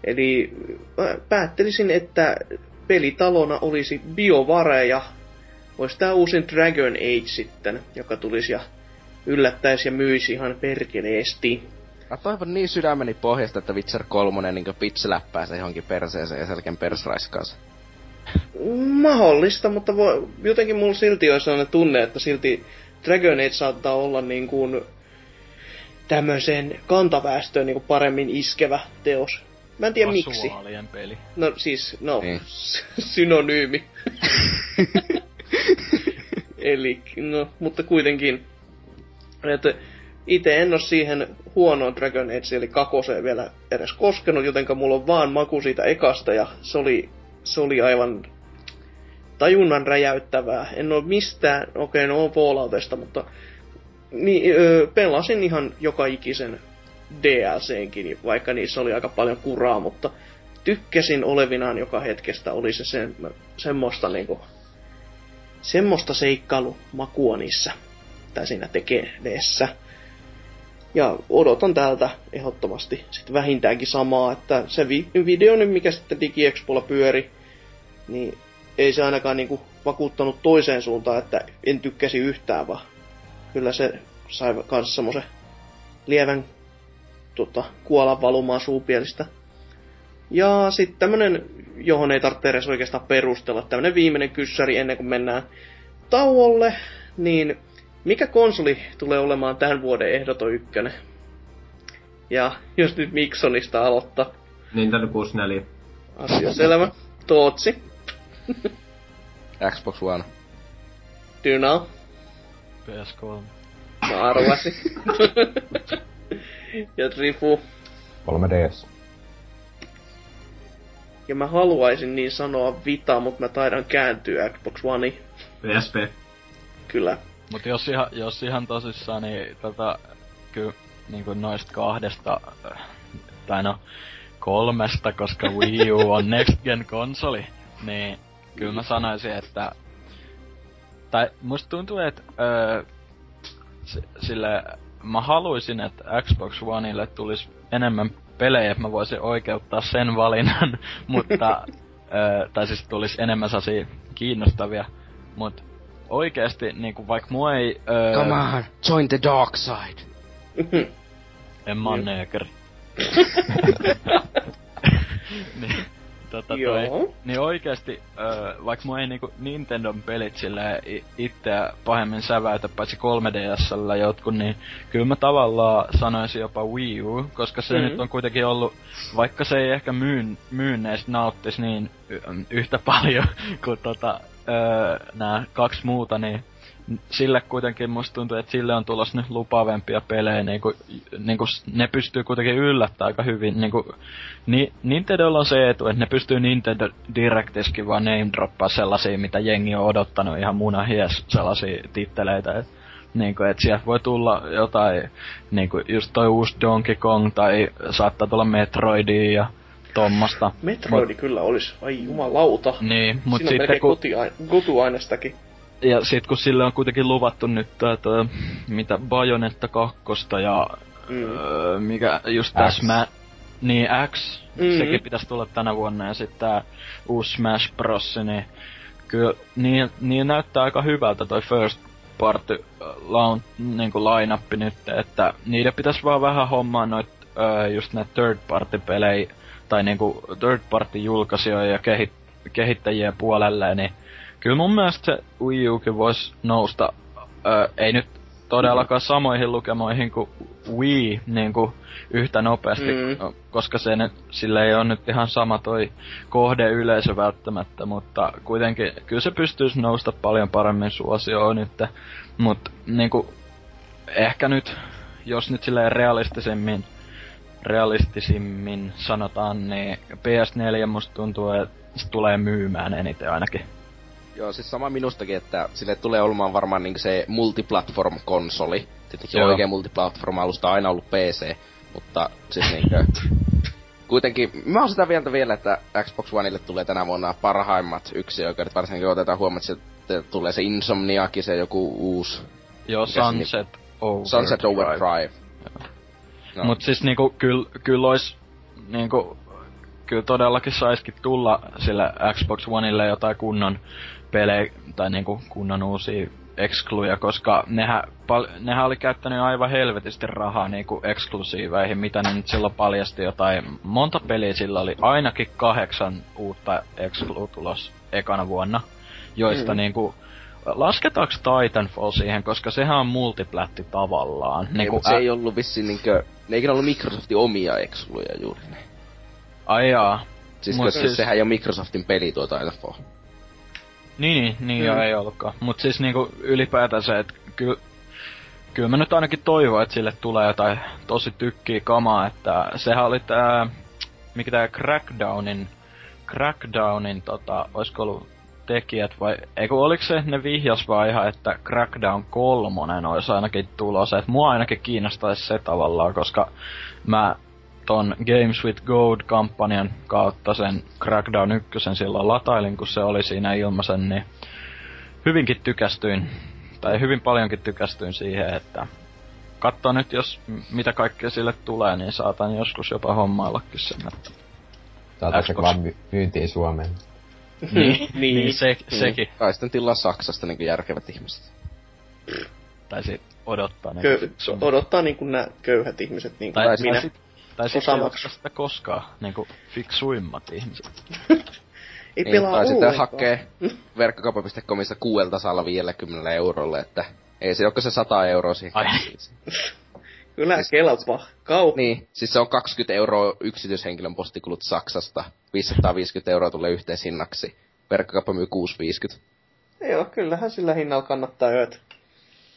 Eli mä päättelisin, että pelitalona olisi BioWare ja olisi tää uusin Dragon Age sitten, joka tulisi ja yllättäisi ja myisi ihan perkeleesti. Mä toivon niin sydämeni pohjasta, että Witcher kolme niin pitseläppäänsä johonkin perseeseen ja selkeän persraiskansa. Mahdollista, mutta voi, jotenkin mulla silti on sellainen tunne, että silti Dragon Age saattaa olla niin kuin tämmöiseen kantaväestöön niin kuin paremmin iskevä teos. Mä en tiedä miksi. Vasuaalien peli. No siis, no, niin. synonyymi. Eli, no, mutta kuitenkin. Että itse en ole siihen huonoon Dragon Age, eli kakoseen vielä edes koskenut, jotenka mulla on vaan maku siitä ekasta, ja se oli, se oli aivan tajunnan räjäyttävää. En ole mistään, okei, okay, no on Falloutista, mutta niin, öö, pelasin ihan joka ikisen D L C:nkin, vaikka niissä oli aika paljon kuraa, mutta tykkäsin olevinaan joka hetkestä, oli se sen, semmoista, niinku, semmoista seikkailumakua niissä. Siinä tekeessä. Ja odotan täältä ehdottomasti sitten vähintäänkin samaa, että se vi- video, mikä sitten DigiExpolla pyöri, niin ei se ainakaan niinku vakuuttanut toiseen suuntaan, että en tykkäsi yhtään, vaan kyllä se sai kanssa semmoisen lievän tota, kuolan valumaan suupielistä. Ja sitten tämmönen, johon ei tarvitse edes oikeastaan perustella, tämmönen viimeinen kyssäri ennen kuin mennään tauolle, niin mikä konsoli tulee olemaan tämän vuoden ehdoton ykkönen? Ja jos nyt Miksonista aloittaa. Nintendo kuusikymmentäneljä. Asia selvä. Tootsi. Xbox One. Dyna. P S kolme. Mä arvasin. Ja Drifu. kolme D S. Ja mä haluaisin niin sanoa Vita, mutta mä taidan kääntyä Xbox Oneen. P S P. Kyllä. Mut jos ihan, jos ihan tosissaan, niin tota, kyllä niinku noista kahdesta, tai no kolmesta, koska Wii U on next gen konsoli, niin kyllä mä sanoisin, että, tai musta tuntuu, että öö, sille mä haluisin, että Xbox Oneille tulisi enemmän pelejä, että mä voisin oikeuttaa sen valinnan, mutta, öö, tai siis tulisi enemmän sellaisia kiinnostavia, mut oikeesti, niinku vaikka mua ei... Öö... Come on, join the dark side. En mä oon nöökeri. Niin, tota toi... Niin oikeesti, öö, vaikka mua ei niinku Nintendon pelit silleen itteä pahemmin säväytä, paitsi kolme D S:llä jotkut, niin kyllä mä tavallaan sanoisin jopa Wii U, koska se mm-hmm. nyt on kuitenkin ollut... Vaikka se ei ehkä myyn, myynneistä nauttis niin y- yhtä paljon kuin tota... Öö, nää kaksi muuta, niin sille kuitenkin musta tuntuu, että sille on tulossa nyt lupaavempia pelejä, niinku, niinku ne pystyy kuitenkin yllättämään aika hyvin, niinku ni, Nintendolla on se etu, että ne pystyy Nintendo Directiskin vaan name droppaa sellaisia, mitä jengi on odottanut ihan munahies sellaisia titteleitä, et niinku, et sieltä voi tulla jotain, niinku just toi uusi Donkey Kong, tai saattaa tulla Metroidia ja tommosta. Metroidi mut, kyllä olis, ai jumalauta. Niin, mut siinä on melkein kun... gotu-ainestakin. Ja sit kun sille on kuitenkin luvattu nyt tätä, mitä, Bajonetta kakkosta ja mm. öö, mikä just tässä mä... Niin, X, mm-hmm. sekin pitäisi tulla tänä vuonna, ja sitten tää uusi Smash Bros, niin kyllä niin, niin näyttää aika hyvältä toi First Party laun, niin kuin line-up nyt, että niiden pitäisi vaan vähän hommaa noit öö, just näitä Third Party pelejä, tai niinku Third Party julkaisijoja ja kehi, kehittäjien puolelle, niin kyllä mun mielestä se Wii Ukin voisi nousta, öö, ei nyt todellakaan samoihin lukemoihin kuin Wii niinku yhtä nopeasti, mm. koska se nyt, sillä ei ole nyt ihan sama toi kohdeyleisö välttämättä, mutta kuitenkin kyllä se pystyisi nousta paljon paremmin suosioon nyt, mut niinku ehkä nyt, jos nyt silleen realistisemmin, realistisimmin sanotaan, niin P S neljä musta tuntuu, että se tulee myymään eniten ainakin. Joo, siis sama minustakin, että sille tulee olemaan varmaan niinku se multiplatform-konsoli. Tietenkin oikein multiplatform-alusta on aina ollut P C, mutta siis niinkö... Kuitenkin, mä oon sitä mieltä vielä, että Xbox Oneille tulee tänä vuonna parhaimmat yksioikeudet, varsinkin otetaan huomaa, että tulee se Insomniakin, se joku uusi... Joo, Sunset Overdrive. Sunset Overdrive. No. Mut siis niinku, kyl, kyl ois niinku... Kyllä todellakin saisikin tulla sille Xbox Oneille jotain kunnon pelejä, tai niinku kunnon uusia excluja, koska nehän, pal- nehän oli käyttänyt aivan helvetisti rahaa niinku eksklusiiveihin, mitä ne nyt silloin paljasti jotain. Monta peliä sillä oli, ainakin kahdeksan uutta exclu tulos ekana vuonna, joista mm. niinku... Lasketaanko Titanfall siihen, koska sehän on multiplätti tavallaan. Ei, niinku, se ä- ei ollut vissiin niinkö... Ne eikä ollut Microsoftin omia excluja juuri ne. Ai jaa. Siis, siis, siis sehän ei ole Microsoftin peli tuo Titanfall. Niin, niin, niin mm. joo, ei ollutkaan. Mut siis niinku ylipäätään se, että kyllä kyl mä nyt ainakin toivon, että sille tulee jotain tosi tykkiä kamaa, että sehän oli tää, mikä tää Crackdownin, Crackdownin tota, oisko ollu tekijät vai, eiku oliks se, ne vihjas vaan ihan, että Crackdown kolmonen ois ainakin tulos, et mua ainakin kiinnostais se tavallaan, koska mä ton Games with Gold-kampanjan kautta sen Crackdown ykkösen silloin latailin, kun se oli siinä ilmaisen, niin hyvinkin tykästyin, tai hyvin paljonkin tykästyin siihen, että katso nyt, jos mitä kaikkea sille tulee, niin saatan joskus jopa hommaillakin sen, että... Saataanko Xbox... vaan myyntiin Suomeen? Niin, niin se, sekin. Tai sitten tilaa Saksasta niin kuin järkevät ihmiset. Tai sit odottaa niin kuin... Kö- odottaa niin kuin nää köyhät ihmiset, niin kuin tai minä. Tai sitten ei ole sitä koskaan, niinku fiksuimmat ihmiset. Ei pelaa ollenkaan. Niin, tai sitten hakee verkkokauppa piste comista kuuelta salaa viisikymmentä eurolle, että ei se olekaan se sata euroa siihen. Kyllä siis, kelpaa. Kauppa. Niin, siis se on kaksikymmentä euroa yksityishenkilön postikulut Saksasta. viisisataaviisikymmentä euroa tulee yhteishinnaksi. Verkkokauppa myy kuusi viisikymmentä. Joo, kyllähän sillä hinnalla kannattaa yötä.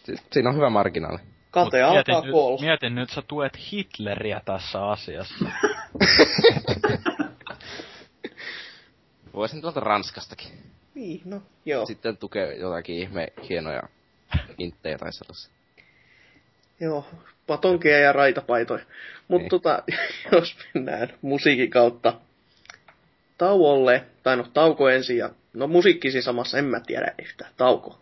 Si- siinä on hyvä marginaali. Kate alkaa koulussa. Mietin nyt, sä tuet Hitleriä tässä asiassa. Voisin tuolta Ranskastakin. Niin, no joo. Sitten tukee jotakin ihme hienoja inttejä tai sellaisia. Joo, patonkeja ja raitapaitoja. Mutta tota, jos mennään musiikin kautta tauolle, tai no tauko ensin ja no musiikki siinä samassa, en mä tiedä yhtään, tauko.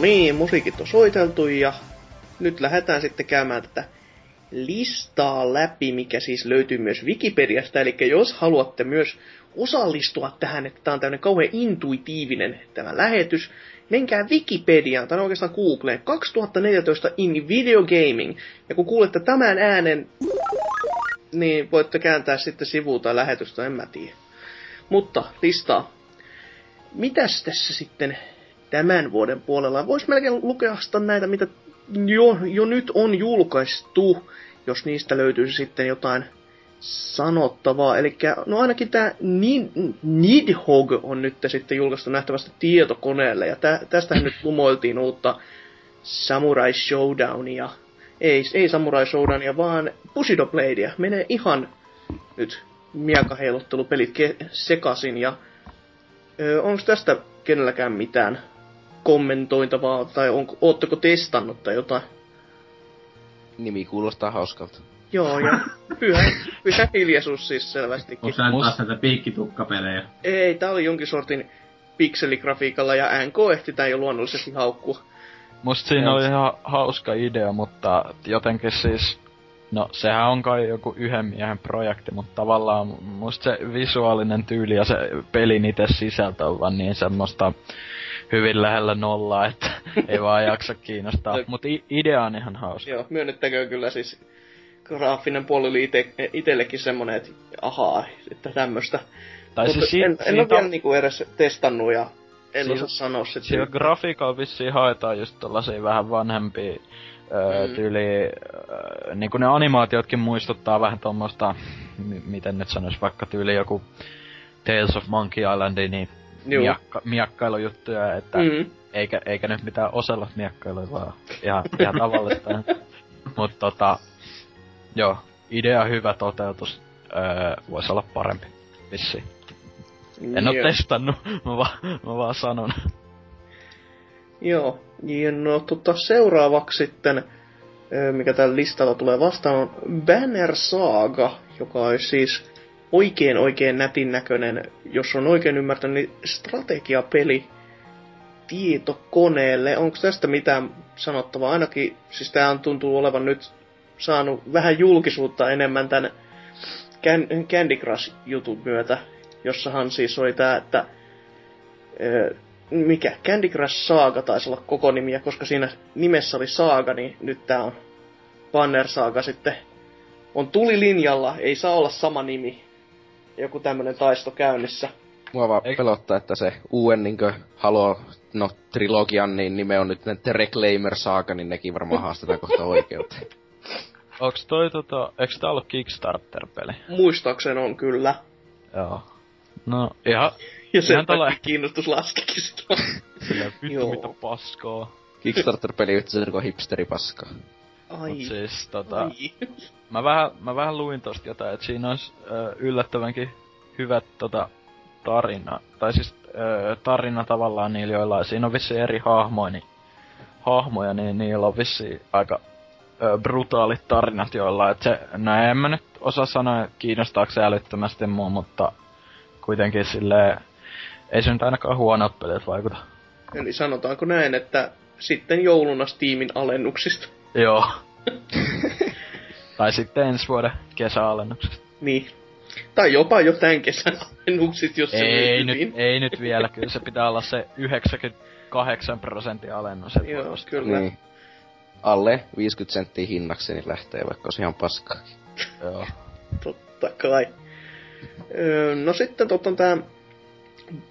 Niin, musiikit on soiteltu ja nyt lähdetään sitten käymään tätä listaa läpi, mikä siis löytyy myös Wikipediasta. Eli jos haluatte myös osallistua tähän, että tämä on tämmöinen kauhean intuitiivinen tämä lähetys, menkää Wikipediaan, tai oikeastaan Googleen, kaksituhattaneljätoista in video gaming. Ja kun kuulette tämän äänen, niin voitte kääntää sitten sivuun tai lähetystä, en mä tiedä. Mutta listaa. Mitäs tässä sitten tämän vuoden puolella? Voisi melkein lukea näitä, mitä jo, jo nyt on julkaistu, jos niistä löytyisi sitten jotain sanottavaa. Eli no ainakin tämä Nidhogg on nyt sitten julkaistu nähtävästi tietokoneelle. Ja tä, tästähän nyt lumoiltiin uutta Samurai Showdownia. Ei, ei Samurai Showdownia, vaan Bushido Bladea. Menee ihan nyt miekaheiluttelu-pelit ke- sekaisin. Ja ö, onko tästä kenelläkään mitään kommentointavaa? Tai onko, ootteko testannut tai jotain? Nimi kuulostaa hauskalta. Joo, ja pyhä, pyhä hiljaisuus siis selvästikin. Onko sä taas näitä piikkitukkapelejä? Ei, tää oli jonkin sortin pikseligrafiikalla ja N K ehti tää jo luonnollisesti haukkua. Musta siinä oli ihan hauska idea, mutta jotenkin siis... No, sehän on kai joku yhden miehen projekti, mutta tavallaan musta se visuaalinen tyyli ja se pelin itse sisältö on vaan niin semmoista hyvin lähellä nollaa, että ei vaan jaksa kiinnostaa. Mutta idea on ihan hauska. Joo, myönnettäkö kyllä siis... Graafinen puoli oli ite, itellekin semmonen, että ahaa, että tämmöstä. Tai siis si- en, en siitä... ole vielä niinku edes testannut ja en osaa sanoa sit. Sillä grafiikalla vissiin haetaan just tollasia vähän vanhempia öö, mm. tyyliä. Öö, niinku ne animaatiotkin muistuttaa vähän tommosta, m- miten nyt sanois, vaikka tyyli joku Tales of Monkey Islandi, niin miakka- miakkailujuttuja, että mm. eikä, eikä nyt mitään osella miakkailuja, vaan ihan, ihan tavallista. Mut tota... Joo, idea hyvä, toteutus öö, voisi olla parempi, vissiin. En Joo. oo testannut, mä vaan, mä vaan sanon. Joo, ja no tota seuraavaksi sitten, mikä tällä listalla tulee vastaan, on Banner Saga, joka on siis oikein oikein nätin näköinen, jos on oikein ymmärtänyt, niin strategiapeli tietokoneelle. Onko tästä mitään sanottavaa? Ainakin, siis tää on tuntuu olevan nyt saanut vähän julkisuutta enemmän tän Candy Crush-jutun myötä, jossahan siis oli tää, että ö, mikä Candy Crush Saga taisi olla koko nimi, ja koska siinä nimessä oli Saaga, niin nyt tää on Banner Saga sitten. On tulilinjalla, ei saa olla sama nimi. Joku tämmönen taisto käynnissä. Mua vaan pelottaa, että se uuden niinkö Halo, no trilogian, niin nime on nyt The Reclaimer Saaga, niin nekin varmaan haastetaan kohta oikeuteen. Onks toi tota, eiks tää ollut Kickstarter-peli? Muistaakseni on kyllä. Joo. No, ihan... Ja sen takia kiinnostus laskikin sitä. Silleen, vittu mitä paskaa. Kickstarter-peli vittu sen, kun hipsteripaskaa. Ai. Mut siis tota... Ai. Mä vähän, mä vähän luin tosta jotain, et siinä ois ö, yllättävänkin hyvät tota tarina. Tai siis ö, tarina tavallaan niillä joilla... Siinä on vissiin eri hahmoja, niin... Hahmoja, niin niillä on vissiin aika... brutaalit tarinat joilla, et se, no en mä nyt osaa sanoa kiinnostaako se älyttömästi mua, mutta kuitenkin silleen, ei se nyt ainakaan huonot pelit vaikuta. Eli sanotaanko näin, että sitten jouluna Steamin alennuksista. Joo. Tai sitten ensi vuoden kesäalennuksista. Niin. Tai jopa jo tän kesän alennuksista, jos ei, se ei nyt, ei nyt vielä, kyllä se pitää olla se yhdeksänkymmentäkahdeksan prosentin alennus. Joo, kyllä. Niin. Alle viisikymmentä senttiä hinnaksi, niin lähtee, vaikka olisi ihan paskaakin. Joo. Totta kai. Öö, no sitten totta tämä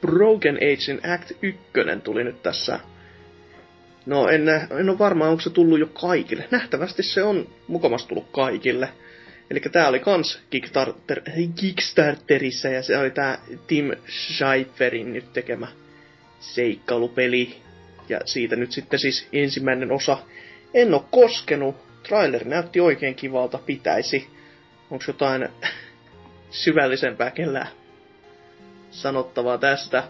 Broken Agein Act yksi tuli nyt tässä. No en, en ole varma, onko se tullut jo kaikille. Nähtävästi se on mukavasti tullut kaikille. Elikkä tää oli kans Kickstarter, Kickstarterissä, ja se oli tää Tim Schaferin nyt tekemä seikkailupeli. Ja siitä nyt sitten siis ensimmäinen osa. En oo koskenut. Traileri näytti oikein kivalta. Pitäisi. Onks jotain syvällisempää kellään sanottavaa tästä?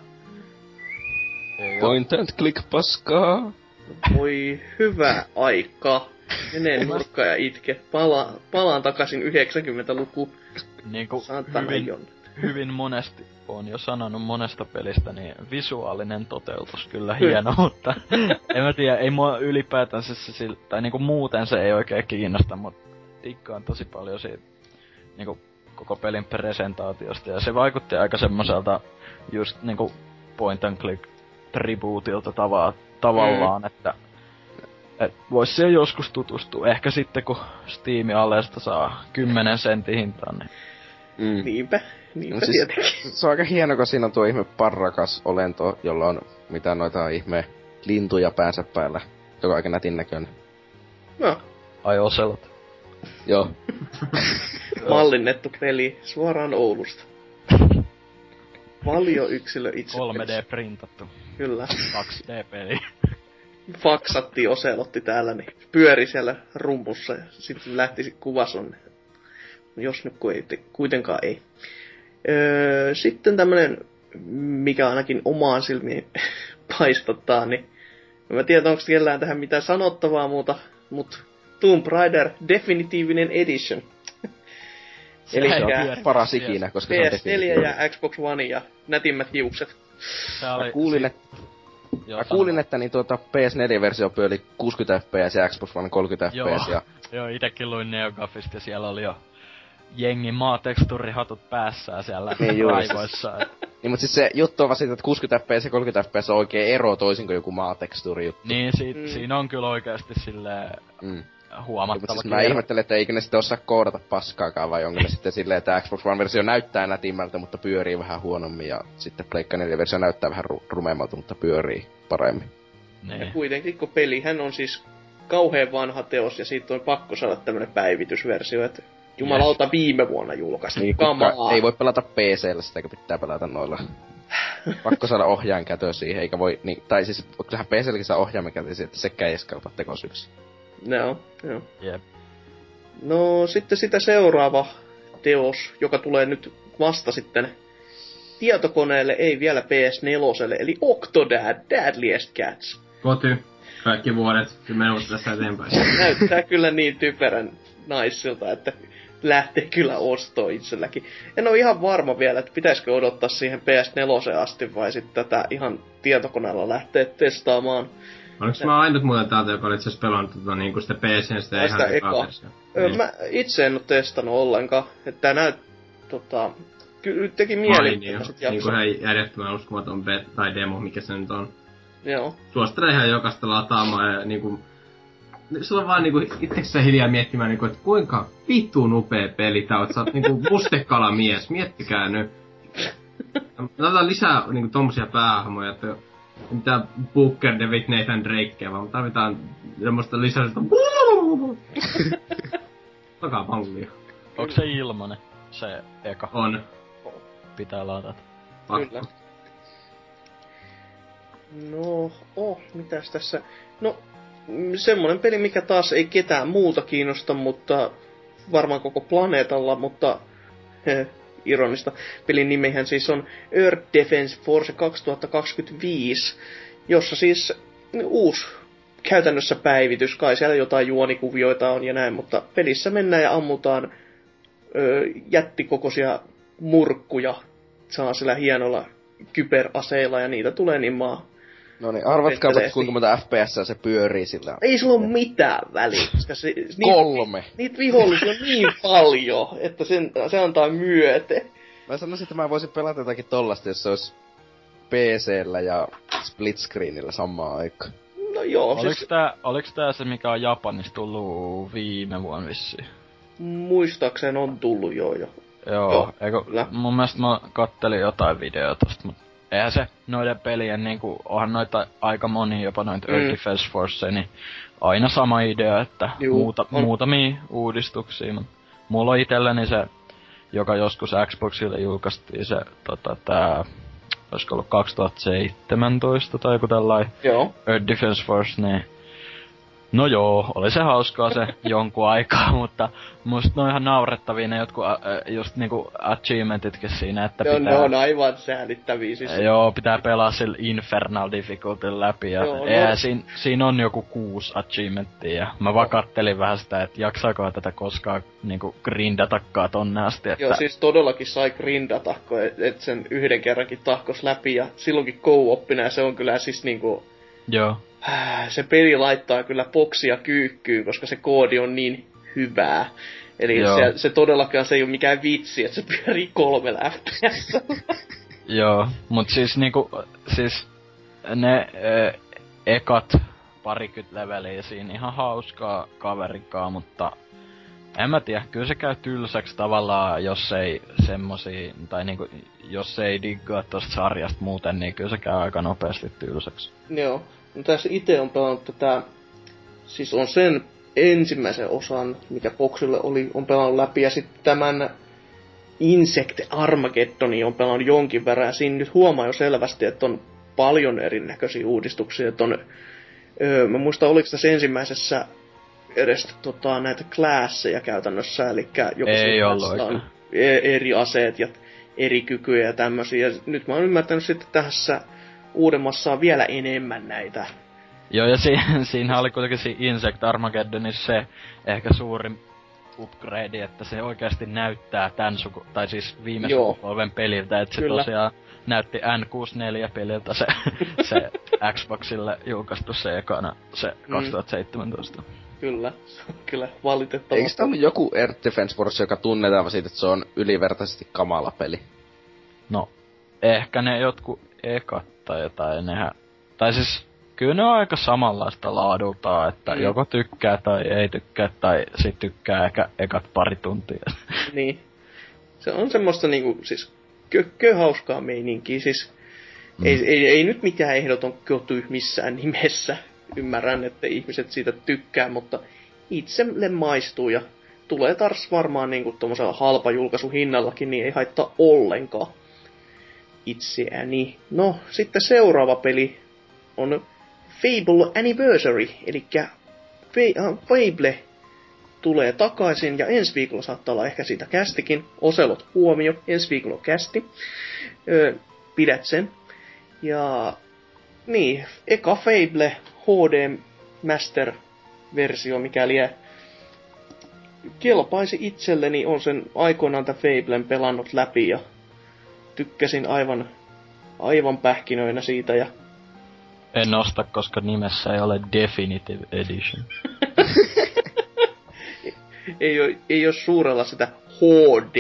Point and click paskaa. Voi hyvä aika. Menee nurkkaan ja itke. Pala, palaan takaisin yhdeksänkymmentäluku. Niinku hyvin, hyvin monesti on jo sanonut monesta pelistä, niin visuaalinen toteutus kyllä hieno, mutta en mä tiedä, ei mua ylipäätänsä se, tai niinku muuten se ei oikein kiinnosta, mutta tikkaan tosi paljon siitä niinku koko pelin presentaatiosta, ja se vaikutti aika semmoiselta just niinku point and click tribuutilta tava, tavallaan, mm. että et vois siihen joskus tutustua, ehkä sitten kun Steam-alesta saa kymmenen sentin hintaan, niin... Mm. Niinpä, niinpä no, siis, se on aika hieno, kun siinä on tuo ihme parrakas olento, jolla on mitään noita ihme lintuja päänsä päällä, joka on aika nätin näköinen. No. Ai oselot. Joo. Mallinnettu peli suoraan Oulusta. Valio yksilö itse. kolme D-printattu. Kyllä. kaksi D-peli. Faksattiin oselotti täällä, niin pyöri siellä rumpussa ja sitten lähti kuvas on. Jos nyt kuitenkaan ei. Öö, sitten tämmönen, mikä ainakin omaan silmiin paistattaa, niin mä tiedän, onko kellään tähän mitään sanottavaa muuta, mutta Tomb Raider Definitiivinen Edition. Eli paras ikinä, koska se on P S neljä ja Xbox One ja nätimmät hiukset. Mä kuulin, et, mä kuulin että niin tuota P S neljä-versio pyöli kuusikymmentä F P S ja Xbox One kolmekymmentä F P S. Joo, ja... joo itekin luin NeoGAFista ja siellä oli jo jengi maateksturihatut päässään siellä raivoissaan. Niin, niin mut siis se juttu on vaan siitä, että kuusikymmentä F P S ja kolmekymmentä F P S on oikee ero toisin kuin joku maateksturi juttu. Niin, siitä, mm. siinä on kyllä oikeesti silleen... Mm. Huomattava. Siis mä ihmettelen, että eikö ne sitten osaa koodata paskaakaan, vai onko ne sitten silleen, että Xbox One-versio näyttää nätimmältä, mutta pyörii vähän huonommin, ja sitten Pleikka neljä-versio näyttää vähän ru- rumeammalta, mutta pyörii paremmin. Nee. Ja kuitenkin, kun pelihän on siis kauhean vanha teos, ja siitä on pakko saada tämmönen päivitysversio, että jumalauta yes. viime vuonna julkaistiin. Niin, kamaa. Ei voi pelata P C:llä sitä, eikä pitää pelata noilla. Pakko saada ohjaan kätöä siihen, eikä voi, niin, tai siis kyllähän P C:lläkin saa ohjaamme kätöä siihen, että sekä ei skalpa tekosyksi. No, joo. Yep. No, sitten sitä seuraava teos, joka tulee nyt vasta sitten tietokoneelle, ei vielä P S neljä, eli Octodad, Deadliest Cats. Koty, kaikki vuodet, kymmenen vuotta tässä eteenpäin. Näyttää kyllä niin typerän naisilta, että lähtee kyllä ostoon itselläkin. En ole ihan varma vielä, että pitäisikö odottaa siihen P S neljä asti, vai sitten tätä ihan tietokoneella lähtee testaamaan. Oliko mä ainut muuten täältä, joka oli itseasiassa pelannut tota, niinku sitä P C:n sitä ja ihan ekaa versiota? Niin. Mä itse en oo testannut ollenkaan, että näyt, tota... Kyllä teki mieli, että niin sit jaksaa. Niinku järjettömän uskomaton bet- tai demo, mikä se nyt on. Joo. Suosittelen ihan jokaista lataamaan ja niinku... Sulla vaan niinku itseksessä hiljaa miettimään niinku, että kuinka vitun upea peli tää oot, sä oot niinku mustekalamies, miettikää nyt. Laitetaan lisää niinku tommosia päähahmoja, että... Mitä Booker, David, Nathan, Drakea, vaan tarvitaan semmoista lisäystä. Takaa pallia. Onko se ilmanen, se eka? On. Pitää ladata. Kyllä. No, oh, mitäs tässä? No, semmonen peli, mikä taas ei ketään muuta kiinnosta, mutta varmaan koko planeetalla, mutta... Ironista. Pelin nimehän siis on Earth Defense Force kaksituhattakaksikymmentäviisi, jossa siis uusi käytännössä päivitys. Kai siellä jotain juonikuvioita on ja näin, mutta pelissä mennään ja ammutaan ö, jättikokoisia murkkuja. Saa sillä hienolla kyberaseilla ja niitä tulee niin maa. No niin, arvatkaa, kuinka monta F P S se pyörii sillä. Ei sulla ole mitään väliä, koska se, niit, kolme. Niitä niit vihollisia on niin paljon, että sen, se antaa myöten. Mä sanoisin, että mä voisin pelata jotakin tollasta, jos se olisi P C:llä ja split-screenillä samaan aikaan. No joo. Oliks siis... tää, oliks tää se, mikä on Japanissa tullu viime vuonna vissiin? Muistaakseni on tullu joo jo. Joo, joo. Eikö, mun mielestä mä kattelin jotain videoa tosta, mutta... Eihän se noiden pelien, niinku, onhan noita aika monia, jopa noita mm. Earth Defense Force, niin aina sama idea, että Juu, muuta, muutamia uudistuksia. Mulla on itselläni se, joka joskus Xboxille julkaistiin se, tota, tää, olisiko ollut kaksituhattaseitsemäntoista tai joku tällainen Earth Defense Force, niin no joo, oli se hauskaa se jonkun aikaa, mutta musta ne on ihan naurettavia ne jotkut ä, just niinku achievementitkin siinä, että joo, pitää... Joo, ne on aivan säälittäviä siis. Joo, pitää pelaa sillä Infernal Difficultyn läpi ja joo, eihän no. siinä, siinä on joku kuusi achievementtia ja mä vaan kattelin vähän sitä, että jaksaako tätä koskaan niinku grindatakkaa tonne asti, että... Joo, siis todellakin sai grindatakko, että et sen yhden kerrankin tahkos läpi ja silloinkin co-oppina ja se on kyllä siis niinku... Joo. Se peli laittaa kyllä boksia kyykkyyn, koska se koodi on niin hyvää. Eli se, se todellakaan se ei ole mikään vitsi, että se pyörii kolmella F P S. Joo, mut siis niinku, siis ne ö, ekat parikymmentä leveliä siinä ihan hauskaa kaverikaa, mutta en mä tiedä, kyllä se käy tylsäksi tavallaan, jos ei semmosia, tai niinku, jos ei diggaa tosta sarjasta muuten, niin kyllä se käy aika nopeasti tylsäksi. Joo, no tässä ite on pelannut tätä, siis on sen ensimmäisen osan, mikä Boxille oli, on pelannut läpi, ja sitten tämän Insect Armageddoni on pelannut jonkin verran, ja siinä nyt huomaa jo selvästi, että on paljon erinäköisiä uudistuksia, että on, öö, mä muistan, oliko tässä ensimmäisessä edes tota, näitä klasseja käytännössä, eli jokaisen vastaan eri aseet ja eri kykyjä ja tämmöisiä. Ja nyt mä oon ymmärtänyt sitten tässä uudemmassa on vielä enemmän näitä. Joo, ja si- siinä oli kuitenkin siinä Insect Armageddonissa se ehkä suurin upgrade, että se oikeasti näyttää tän suku- tai siis viime sukupolven peliltä, että se Kyllä. tosiaan näytti N kuusikymmentäneljä-peliltä se, se Xboxille julkaistu se ekana, se kaksituhattaseitsemäntoista. Mm. Kyllä, kyllä valitettavasti. Eikö tää ollut joku Earth Defense Force, joka tunnetaan siitä, että se on ylivertaisesti kamala peli? No, ehkä ne jotkut ekat tai jotain, nehän... Tai siis, kyllä ne on aika samanlaista laadultaan, että mm. joko tykkää tai ei tykkää, tai sit tykkää ehkä ekat pari tuntia. Niin. Se on semmoista niinku, siis kökkö hauskaa meininkiä, siis... Mm. Ei, ei, ei nyt mitään ehdoton koty missään nimessä. Ymmärrän, että ihmiset siitä tykkää, mutta itselle maistuu ja tulee tars varmaan niinku tommosella halpa julkaisuhinnallakin, niin ei haittaa ollenkaan itseäni. No, sitten seuraava peli on Fable Anniversary, elikkä Fable tulee takaisin ja ensi viikolla saattaa olla ehkä siitä kästikin. Oselot huomio, ensi viikolla kästi. Öö, pidät sen. Ja niin, eka Fable H D Master-versio, mikäli kelpaisi itselleni, on sen aikoinaan tämän Fablen pelannut läpi ja tykkäsin aivan, aivan pähkinöinä siitä. Ja... En osta, koska nimessä ei ole Definitive Edition. ei, ole, ei ole suurella sitä H D.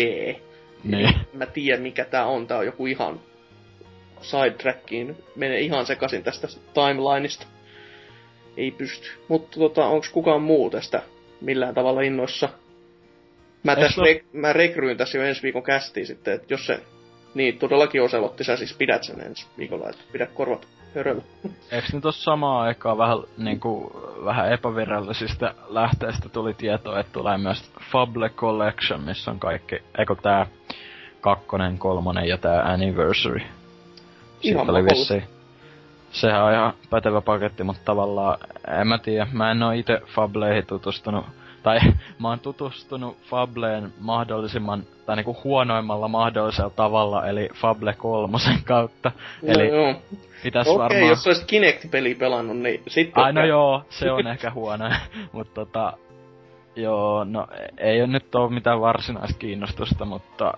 Niin. Mä tiedän, mikä tää on. Tää on joku ihan sidetrackiin. Menee ihan sekaisin tästä timelineista. Ei pysty. Mutta tota, onks kukaan muu tästä millään tavalla innoissa? Mä, täs re- mä rekryin tässä jo ensi viikon kästiin sitten, että jos se... Niin, todellakin Oselotti, sä siis pidät sen ensi viikolla, että pidät korvat höröllä. Eiks nyt tos samaa aikaa vähän, niinku, vähän epävirallisista lähteistä tuli tietoa, että tulee myös Fable Collection, missä on kaikki... Eikö tää kakkonen, kolmonen ja tää Anniversary? Siitä ihan oli vissiin. Sehän on ihan pätevä paketti, mutta tavallaan, en mä tiedä, mä en oo ite Fableihin tutustunut, tai mä oon tutustunut Fableen mahdollisimman, tai niinku huonoimmalla mahdollisella tavalla, eli Fable kolmosen kautta, no, eli joo. Pitäis okay, varmaan... Okei, jos oisit Kinect-peliä pelannut, niin sitten... Ai no joo, se on ehkä huono, mutta tota, joo, no ei oo nyt oo mitään varsinaista kiinnostusta, mutta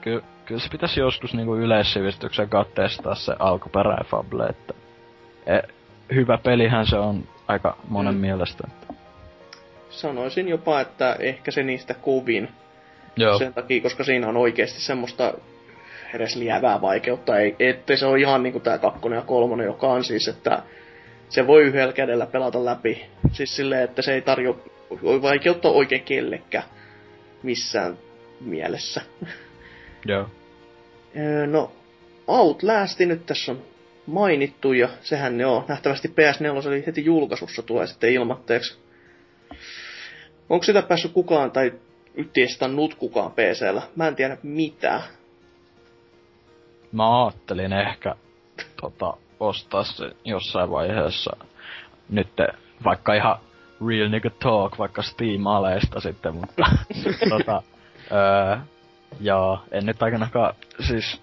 ky- kyllä se pitäisi joskus niinku yleissivistyksen kautta testaa se alkuperäinen Fable, että... Hyvä pelihän se on aika monen mm. mielestä. Sanoisin jopa, että ehkä se niistä kovin. Joo. Sen takia, koska siinä on oikeesti semmoista edes lievää vaikeutta. Ei, ettei se ole ihan niinku tää kakkonen ja kolmonen, joka on siis, että se voi yhdellä kädellä pelata läpi. Siis silleen, että se ei tarjo vaikeutta oikein kellekään missään mielessä. Joo. No, Outlasti nyt tässä on mainittu, ja sehän ne on. Nähtävästi P S neljä oli heti julkaisussa, tulee sitten ilmatteeksi. Onko sitä päässyt kukaan, tai testannut kukaan P C:llä? Mä en tiedä mitään. Mä ajattelin ehkä tota, ostaa se jossain vaiheessa. Nyt vaikka ihan real nigga talk, vaikka Steam-aleista sitten, mutta tota, öö, jaa, en nyt aikanakaan, siis...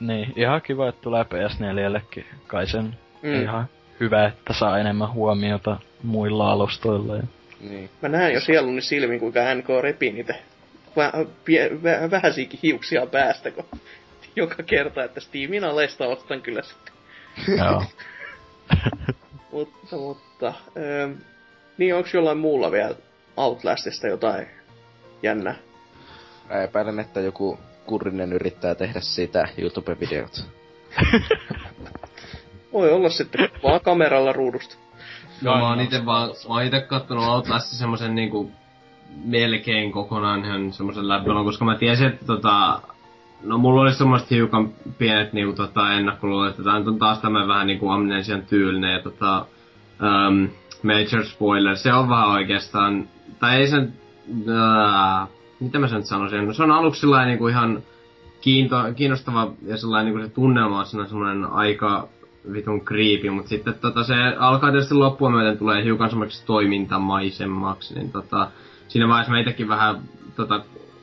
Niin, ihan kiva, että tulee P S neljällekin. Kai sen mm. ihan hyvä, että saa enemmän huomiota muilla alustoilla. Ja... Niin. Mä näen jo sieluni silmin, kuinka N K repii niitä vä- pie- vä- vähäisiäkin hiuksia päästä, kun joka kerta, että Steamin alesta ostan kyllä sitten. Joo. mutta, mutta, ähm, niin onks jollain muulla vielä Outlastista jotain jännää. Mä epäilen, että joku kurrinen yrittää tehdä siitä YouTube-videot. Voi olla sitten vaan kameralla ruudusta. No, mä oon ite vaan, mä oon ite kattonut Outlastin semmosen niinku melkein kokonaan ihan semmosen läpilon, koska mä tiesin, että tota... No mulla oli semmoset hiukan pienet niinku tota ennakkoluulet, että tää nyt on taas tämän vähän niinku Amnesian tyylinen ja tota... Um, major spoiler, se on vähän oikeastaan... Tai ei sen... Uh, mitä mä sen nyt sanoisin? No se on aluksi sellainen niinku ihan kiinto, kiinnostava ja sellainen niinku se tunnelma on semmonen aika... vitun creepy, mut sitten tota se alkaa tietysti loppua myöten tulee hiukan semmoiseksi toimintamaisemmaksi, niin tota siinä vaiheessa mä itekin vähän tota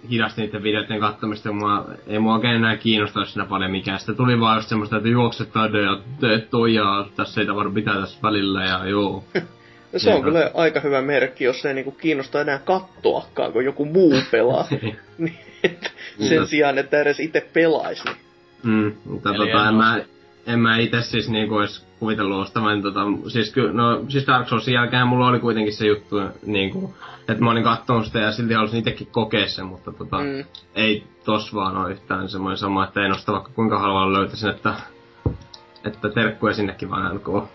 hidastin niiden videoiden kattomista, mua, ei mua oikein enää kiinnostaa siinä paljon mikään. Sitten tuli vaan just semmoista, että juokset tade ja teet tojaa, tässä ei tavaru pitää tässä välillä ja joo. No se on ja kyllä aika hyvä merkki, jos ei niinku kiinnosta enää kattoakaan, kun joku muu pelaa. Sen sijaan, että edes ite pelaisi. Mm, mutta tota en mä... En mä ite siis niinku ois kuvitellu ostavan tota, siis ky, no siis Dark Soulsin jälkeen mulla oli kuitenkin se juttu niinku, et mä olin kattonut sitä ja silti halusin itekin kokea sen, mutta tota, mm. ei tos vaan oo yhtään semmoinen sama, että ei nosta vaikka kuinka halvalla löytäisin, että, että terkkuja sinnekin vaan älkoo.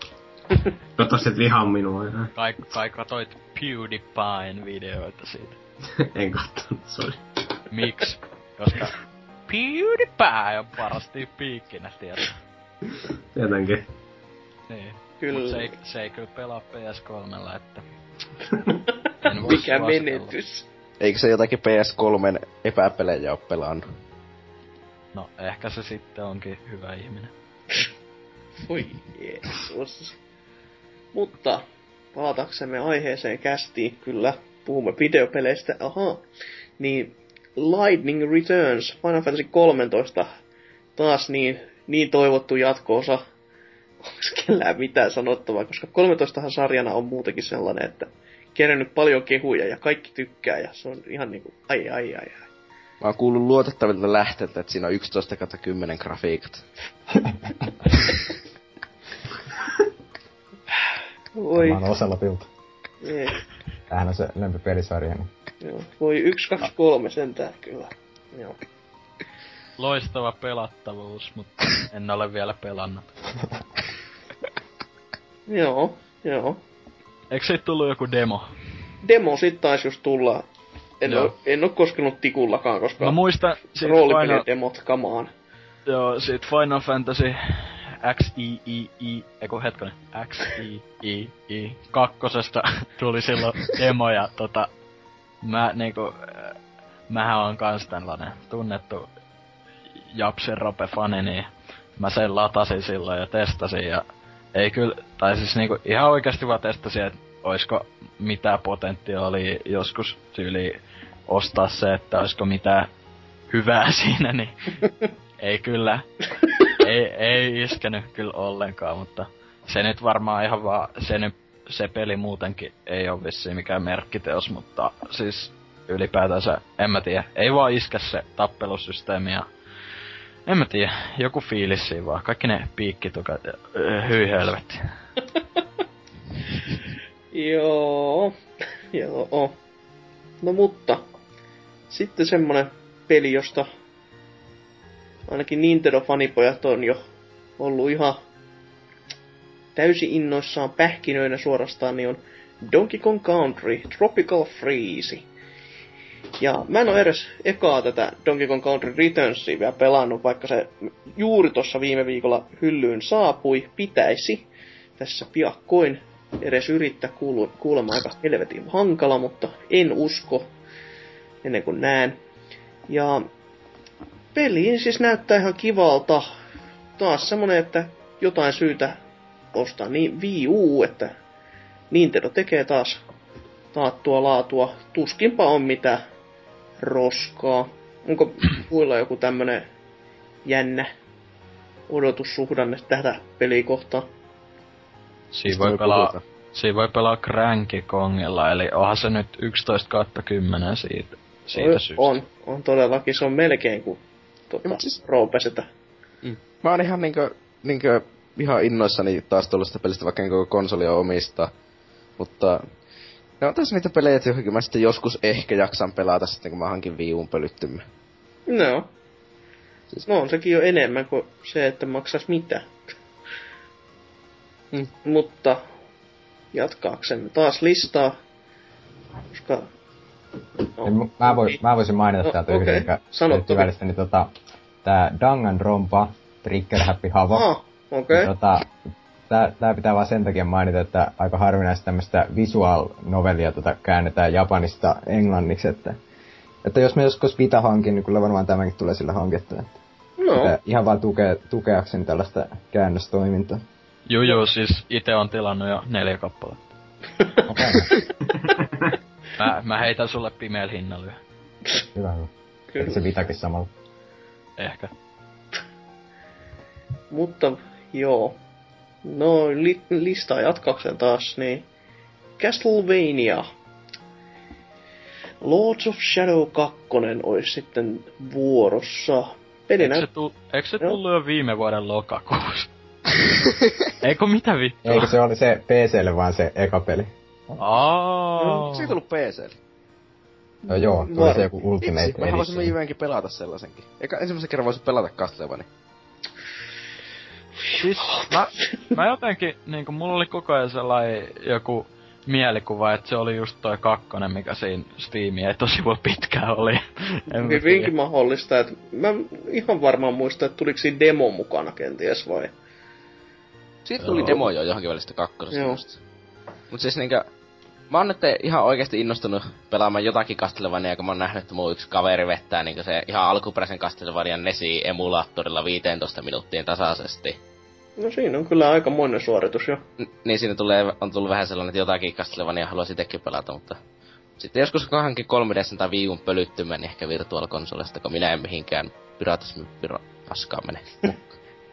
Toivottavasti et vihaa minua enää. Kai, kai katoit PewDiePien videoita siitä? En kattonut, sori. Miks? Koska PewDiePie on paras tyyppi ikinä, tiedät. Tietenkin. Niin. Kyllä. Mut se ei, se ei kyllä pelaa P S kolmella, että... Mikä menetys? Eikö se jotakin P S kolmen epäpelejä oo pelannut? No, ehkä se sitten onkin hyvä ihminen. Voi Jeesus. Mutta palataksemme aiheeseen kästiin, kyllä puhumme videopeleistä, aha. Niin Lightning Returns, Final Fantasy kolmetoista, taas niin... Niin toivottu jatko-osa. Onko kellään mitään sanottavaa, koska kolmetoistahan sarjana on muutenkin sellainen, että kerännyt paljon kehuja ja kaikki tykkää ja se on ihan niinku ai ai ai ai. Mä oon kuullut luotettavilta lähteiltä, että siinä on yksitoista kautta kymmenen grafiikat. Tämä on osalla pilta. Tämähän on se lempipelisarjani. Voi yksi, kaksi, kolme sentään kyllä. Joo. Loistava pelattavuus, mutta en ole vielä pelannut. Joo, joo. Eikö siitä tullu joku demo? Demo sit taisi just tulla. En, o, en oo koskenut tikullakaan, koska mä muistan roolipelidemot, Final... come on. Joo, siitä Final Fantasy X I I I, eiku hetkonen, X I I I kakkosesta tuli silloin demo ja tota... Mä niinku... Mähän on kans tällainen tunnettu... Japsen Rope-fani, niin mä sen latasin silloin ja testasin ja ei kyllä, tai siis niinku ihan oikeasti vaan testasin, että oisko mitään potentiaalia joskus tyyli ostaa se, että oisko mitään hyvää siinä, niin ei kyllä, ei, ei iskenyt kyllä ollenkaan, mutta se nyt varmaan ihan vaan, se, nyt, se peli muutenkin ei ole vissiin mikään merkkiteos, mutta siis ylipäätänsä, en mä tiedä, ei vaan iske se tappelusysteemi ja en mä tiedä, joku fiilis siinä vaan. Kaikki ne piikkitukat ja öö, hyi helvetti. Joo, joo. No mutta, sitten semmonen peli, josta ainakin Nintendo-fanipojat on jo ollut ihan täysin innoissaan pähkinöinä suorastaan, niin on Donkey Kong Country Tropical Freeze. Ja mä en oo edes ekaa tätä Donkey Kong Country Returnsia vielä pelannut, vaikka se juuri tossa viime viikolla hyllyyn saapui. Pitäisi tässä piakkoin edes yrittää kuulu- kuulemaan aika helvetin hankala, mutta en usko ennen kuin näen. Ja peliin siis näyttää ihan kivalta. Taas semmonen, että jotain syytä ostaa niin Wii U, että Nintendo tekee taas taattua laatua. Tuskinpa on mitään roskaa. Onko muilla joku tämmönen jännä odotussuhdanne tätä peliä kohtaan? Siin voi pelaa, siin voi pelaa Cranky Kongilla, eli onhan se nyt yksitoista kautta kymmenen siitä, siitä syystä. On, on todellakin, se on melkein kuin tuota, no, siis... roopesetä. Mm. Mä oon ihan niinkö, niinkö ihan innoissani taas tuollaista pelistä, vaikka en koko konsolia omista, mutta Ne on taas niitä pelejä, joihinkin mä sitten joskus ehkä jaksan pelata sitten, kun mä hankin Wii U:n pölyttymään. No. Siis... no on sekin jo enemmän kuin se, että maksas mitä. Mm. Mutta jatkaaksemme taas listaa, koska... No. En, mä, vois, mä voisin mainita no, täältä okay. yhden, joka sanottu välistä, niin tota... Tää Danganronpa, Trigger Happy Havo. Ah, okei. Okay. Tota, tää, tää pitää vaan sen takia mainita, että aika harvinaista tämmöstä visual novellia tota käännetään japanista englanniksi, että... Että jos mä joskus Vita hankin, niin kyllä varmaan tämäkin tulee sillä hankittua. No. Ihan vaan tuke, tukeakseni tällaista käännöstoimintaa. Joo joo, siis ite on tilannut jo neljä kappaletta. Okay. mä, mä heitän sulle pimeällä hinnalla yhä. Hyvä, hyvä. Eikö se Vitakin samalla? Ehkä. Mutta joo. No, li- listaa jatkakseen taas, niin... Castlevania. Lords of Shadow kakkonen olisi sitten vuorossa. Pelinä... Eikö se, tu- Eikö se tullut jo viime vuoden lokakuussa? Eikö mitä vittua? Eikö se oli se P C:lle vaan se eka peli? Aaaa. No, se ei tullut P C:lle. No joo, tuli Var... se joku Ultimate Edition. Mä haluaisin viimeinkin pelata sellaisenkin. Eikä ensimmäisen kerran voisi pelata Castlevania. Siis mä, mä jotenkin, niinku mulla oli koko ajan sellainen joku... mielikuva, että se oli just toi kakkonen, mikä siinä Steamia ei tosi voi pitkään oli. Hyvinkin mahdollista, että mä ihan varmaan muistan, että tuliko siinä demo mukana kenties vai? Siitä tuli demo jo johonkin välistä kakkosesta. Mut siis niinkö, mä oon nyt ihan oikeesti innostunut pelaamaan jotakin Castlevania, kun mä oon nähnyt, että mun yksi kaveri vettää niinkö se ihan alkuperäisen Castlevanian N E S-emulaattorilla viisitoista minuuttiin tasaisesti. No siinä on kyllä aikamoinen suoritus jo. N- niin siinä tulee, on tullut vähän sellainen, että jotakin Castlevania haluaisi itsekin pelata, mutta... Sitten joskus kahdenkin kolme D tai Wii U:n pölyttymään, niin ehkä virtuaalikonsolista, kun minä en mihinkään piratismin piro- paskaan mene.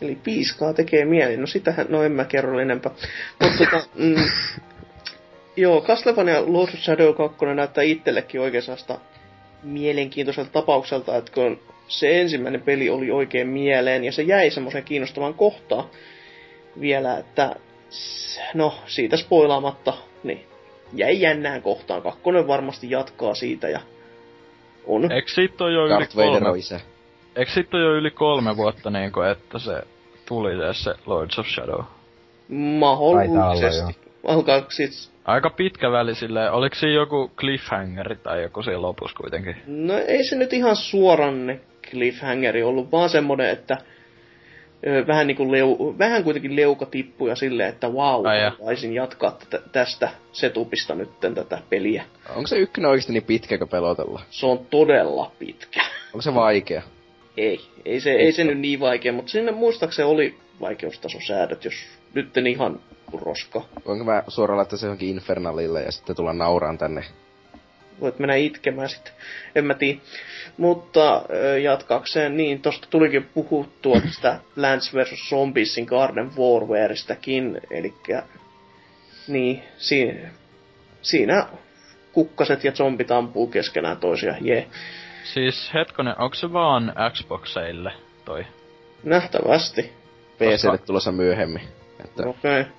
Eli piiskaa tekee mieli, no sitähän, no en mä kerro enempää. Mutta tota, mm, joo, Castlevania Lords of Shadow kaksi näyttää itsellekin oikeastaan mielenkiintoiselta tapaukselta, että kun se ensimmäinen peli oli oikein mieleen, ja se jäi semmoisen kiinnostavan kohtaan vielä, että no, siitä spoilaamatta, niin jäi jännään kohtaan. Kakkonen varmasti jatkaa siitä, ja on. Eikö siitä ole jo yli kolme, Eikö siitä ole jo yli kolme vuotta, niin kuin, että se tuli se Lords of Shadow? Mahdollisesti. Alkaa siis... Aika pitkä väli silleen. Oliko siinä joku cliffhangeri tai joku siinä lopussa kuitenkin? No ei se nyt ihan suoranne cliffhangeri ollut, vaan semmoinen, että ö, vähän, niin kuin leu, vähän kuitenkin leuka tippui ja silleen, että vau, wow, taisin jatkaa t- tästä setupista nytten tätä peliä. Onko se ykkönen oikeasti niin pitkä, kun pelotella? Se on todella pitkä. Onko se vaikea? Ei, ei se, ei se nyt niin vaikea, mutta sinne muistaakseni oli vaikeustasosäädöt, jos nytten ihan... roska. Voinko mä suoraan laittaa se johonkin Infernalille ja sitten tulla nauraan tänne? Voit mennä itkemään sitten. En mä tiedä. Mutta jatkaakseen, niin tosta tulikin puhuttua tästä Plants versus. Zombiesin Garden Warwareistäkin. Elikkä, niin, siinä, siinä kukkaset ja zombit ampuu keskenään toisiaan. Jee. Siis hetkonen, onko se vaan Xboxeille toi? Nähtävästi. P C:lle tulossa myöhemmin. Että... Okei. Okay.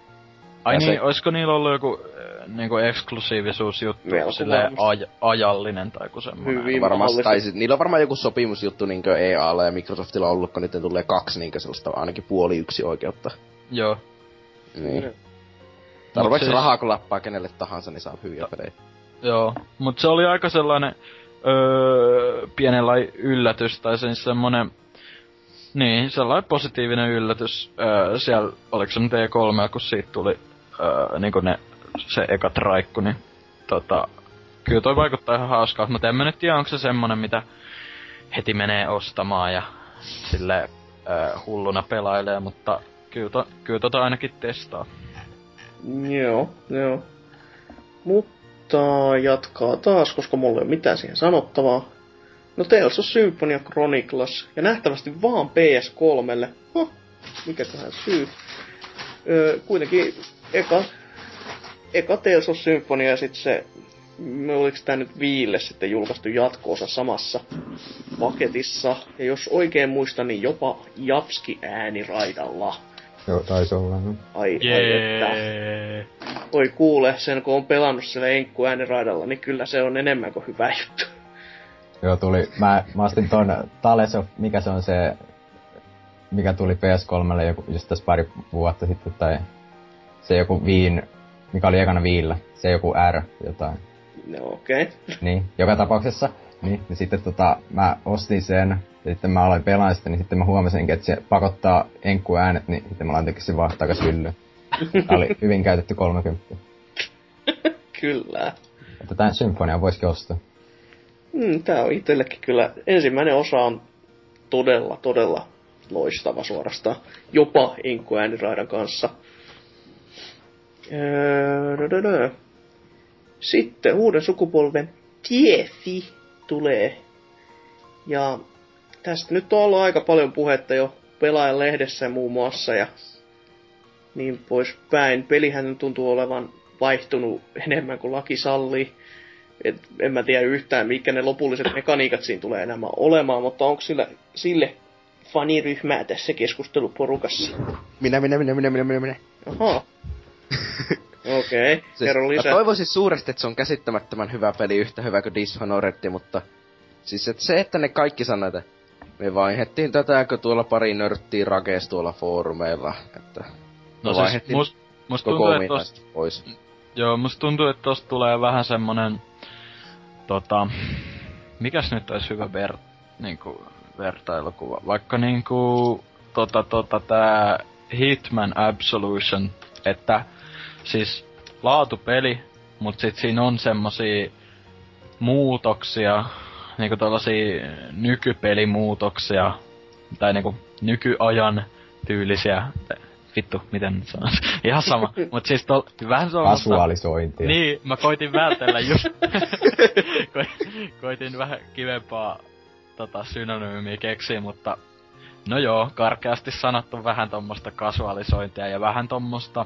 Ai ja niin, se... olisiko niillä ollut joku äh, niinku eksklusiivisuusjuttu, silleen aj- ajallinen tai joku semmoinen? Hyvin varmasti. Tai sit, niillä on varmaan joku sopimusjuttu niinkö E A:lla ja Microsoftilla on ollut, kun niiden tulee kaksi niinkö sellaista ainakin puoli yksi oikeutta. Joo. Niin. Mm. Tarpeeksi siis... rahaa kun lappaa kenelle tahansa, niin saa hyviä Ta- pelejä. Joo, mut se oli aika sellainen öö, pienenlainen yllätys tai siis semmonen... Niin, sellainen positiivinen yllätys. Öö, siellä, oliko se nyt E kolme, kun siitä tuli öö, niinku ne, se eka traikku, niin tota, kyllä toi vaikuttaa ihan hauskalta, mutta en mä nyt tiedä, onko se semmonen, mitä heti menee ostamaan ja silleen öö, hulluna pelailee, mutta kyllä, to, kyllä tota ainakin testaa. Joo, joo. Mutta jatkaa taas, koska mulla ei ole mitään siihen sanottavaa. No Tales of Symphonia Chronicles, ja nähtävästi vaan P S kolmelle. Huh, mikäköhän syy. Öö, kuitenkin eka, eka Tales of Symphonia ja sit se, oliks tää nyt Viille sitten julkaistu jatko-osa samassa paketissa. Ja jos oikein muistan, niin jopa Japski ääniraidalla. se taisi olla. No. Ai, ai että. Voi kuule, sen kun on pelannut sillä enkku ääniraidalla, niin kyllä se on enemmän kuin hyvä juttu. Joo, tuli. Mä, mä astin ton Tales of, mikä se on se, mikä tuli P S kolmelle joku, just tässä pari vuotta sitten, tai se joku Viin, mikä oli ekana Viillä, se joku R jotain. No okei. Okay. Niin, joka tapauksessa. Niin, niin sitten tota, mä ostin sen, ja sitten mä aloin pelaa sitä, niin sitten mä huomasinkin, että se pakottaa enkku äänet, niin sitten mä laitin sen vaan takas hyllyyn. Tää oli hyvin käytetty kolmekymmentä. Kyllä. Että tän symfonian voisikin ostaa. Mm, tää on itsellekin kyllä, ensimmäinen osa on todella, todella loistava suorastaan. Jopa enkku ääniraidan kanssa. Öö, Sitten uuden sukupolven Tiefi tulee. Ja tästä nyt on ollut aika paljon puhetta jo Pelaajan lehdessä muun muassa ja niin poispäin. Pelihän tuntuu olevan vaihtunut enemmän kuin laki sallii. Et en mä tiedä yhtään, mitkä ne lopulliset mekaniikat siinä tulee enemmän olemaan, mutta onko sillä, sille faniryhmää tässä keskusteluporukassa? Minä, minä, minä, minä, minä, minä, minä. Aha. Okei, okay, siis, kerro lisää. Mä toivoisin suuresti, että se on käsittämättömän hyvä peli, yhtä hyvä kuin Dishonored, mutta... Siis et se, että ne kaikki sanoo, että me vaihettiin tätäkö tuolla pari nörttiä rakees tuolla foorumeilla, että... No siis, must, must koko tuntuu, että tosta, pois. Joo, musta tuntuu, että tosta tulee vähän semmonen... Tota... Mikäs nyt olisi hyvä ver, niinku, vertailukuva? Vaikka niinku... Tota, tota, tää... Hitman Absolution, että... Siis laatupeli, mut sit siinä on semmosia muutoksia, niinku tällaisia nykypelimuutoksia, tai niinku nykyajan tyylisiä, vittu, miten nyt sanois, ihan sama, mut siis tol, vähän semmoista... Kasuaalisointia. Niin, mä koitin vältellä just, koitin vähän kivempaa tota, synonyymiä keksiä, mutta no joo, karkeasti sanottu vähän tommosta kasuaalisointia ja vähän tommosta...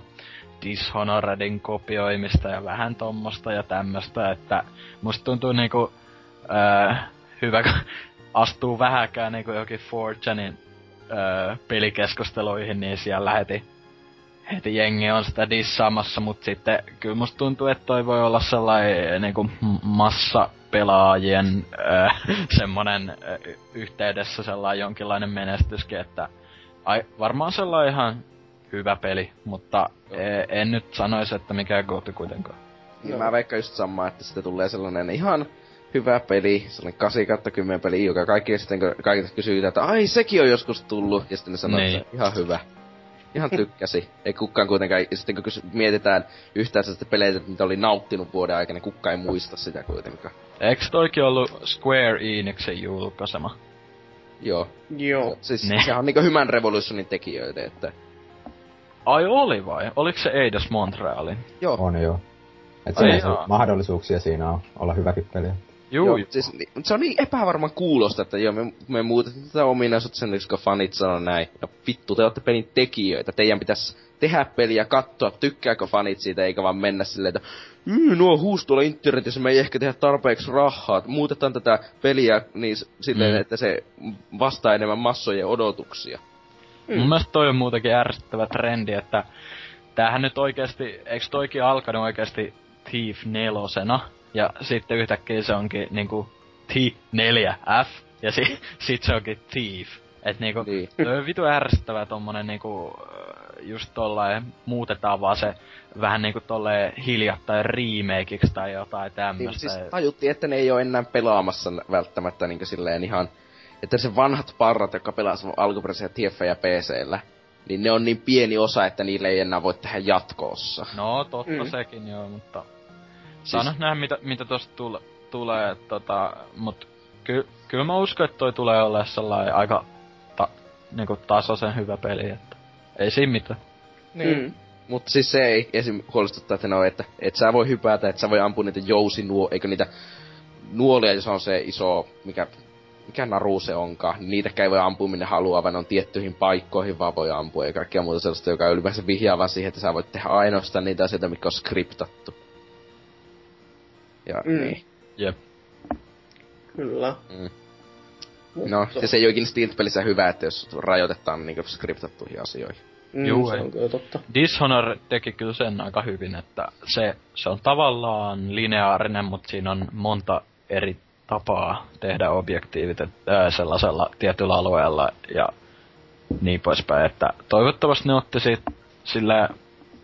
Dishonoredin kopioimista ja vähän tommosta ja tämmöstä, että musta tuntuu niinku öö, hyvä, kun astuu vähäkään niinku jokin four chanin öö, pelikeskusteluihin, niin siellä heti, heti jengi on sitä dissaamassa, mut sitten kyllä musta tuntuu, että toi voi olla sellainen niinku massapelaajien öö, semmonen öö, yhteydessä sellainen jonkinlainen menestyskin, että ai, varmaan sellainen ihan hyvä peli, mutta en nyt sanoisi, että mikään kohti kuitenkaan. Joo. Mä veikkaan just samaa, että sitten tulee sellainen ihan hyvä peli, sellainen kahdeksan kymmenen peli, joka kaikille sitten kaikille kysyy, että ai sekin on joskus tullut, ja sitten ne sanoo, että ihan hyvä. Ihan tykkäsi. Ei kukaan kuitenkaan, sitten kun mietitään yhtään sellaista peleitä, mitä oli nauttinut vuoden aikana, niin kukaan ei muista sitä kuitenkaan. Eikö toikin ollut Square Enixin julkaisema? Joo. Joo. Siis ne. Sehän on niinku Human Revolutionin tekijöitä, että... Ai oli vai? Oliko se Eidos Montrealin? Joo. On joo. Et sinänsä mahdollisuuksia siinä on olla hyväkin peliä. Juu, joo. Joo. Siis, se on niin epävarman kuulosta, että joo, me, me muutetaan tätä ominaisuutta sen, koska fanit sanoo näin. Ja vittu, te olette pelin tekijöitä. Teidän pitäisi tehdä peliä, katsoa, tykkääkö fanit siitä, eikä vaan mennä silleen, että mmm, nuo huus tuolla internetissä, me ei ehkä tehdä tarpeeksi rahaa. Muutetaan tätä peliä niin silleen, mm. että se vastaa enemmän massojen odotuksia. Mm. Mun mielestä toi on muutenkin ärsyttävä trendi, että tämähän nyt oikeesti, eiks toikin alkanut oikeesti Thief nelosena, ja sitten yhtäkkiä se onkin niinku T neljä F, ja si- sit se onkin Thief. Et niinku, niin. Toi on vitu ärsyttävä tommonen niinku, just tollain, muutetaan vaan se vähän niinku tolleen hiljattain remakeiksi tai jotain tämmöstä. Niin, siis tajuttiin, että ne ei oo enää pelaamassa välttämättä niinku silleen ihan... Että se vanhat parrat, jotka pelasivat alkuperäisiä T F:ää ja P C:llä, niin ne on niin pieni osa, että niille ei enää voi tehdä jatkoossa. No, totta mm. sekin joo, mutta... Sano siis... nähdä, mitä, mitä tosta tule, tulee, tota... Mut ky, kyllä mä uskon, että toi tulee olemaan sellainen aika ta, niinku tasoisen hyvä peli, että... Ei siinä mitään. Niin. Mm. Mut siis se ei esim. Huolestuttaa, että no, että et sä voi hypätä, et sä voi ampua niitä jousinuo... Eikö niitä nuolia, jos on se iso... mikä... Mikä naru se onkaan, niin niitäkään ei voi ampua minne haluaa, vaan on tiettyihin paikkoihin vaan voi ampua ja kaikkea muuta sellaista, joka on ylipäänsä vihjaa vaan siihen, että sä voit tehdä ainoastaan niitä asioita, mitkä on skriptattu. Ja mm. niin. Jep. Kyllä. Mm. No, se ei ole ikinä Steam-pelissä hyvä, että jos rajoitetaan niinku skriptattuihin asioihin. Mm, Juu, se on kyllä totta. Dishonor teki kyllä sen aika hyvin, että se, se on tavallaan lineaarinen, mutta siinä on monta eri tapaa tehdä objektiivit ää, sellaisella tietyllä alueella ja niin poispäin. Että toivottavasti ne otti siitä sillä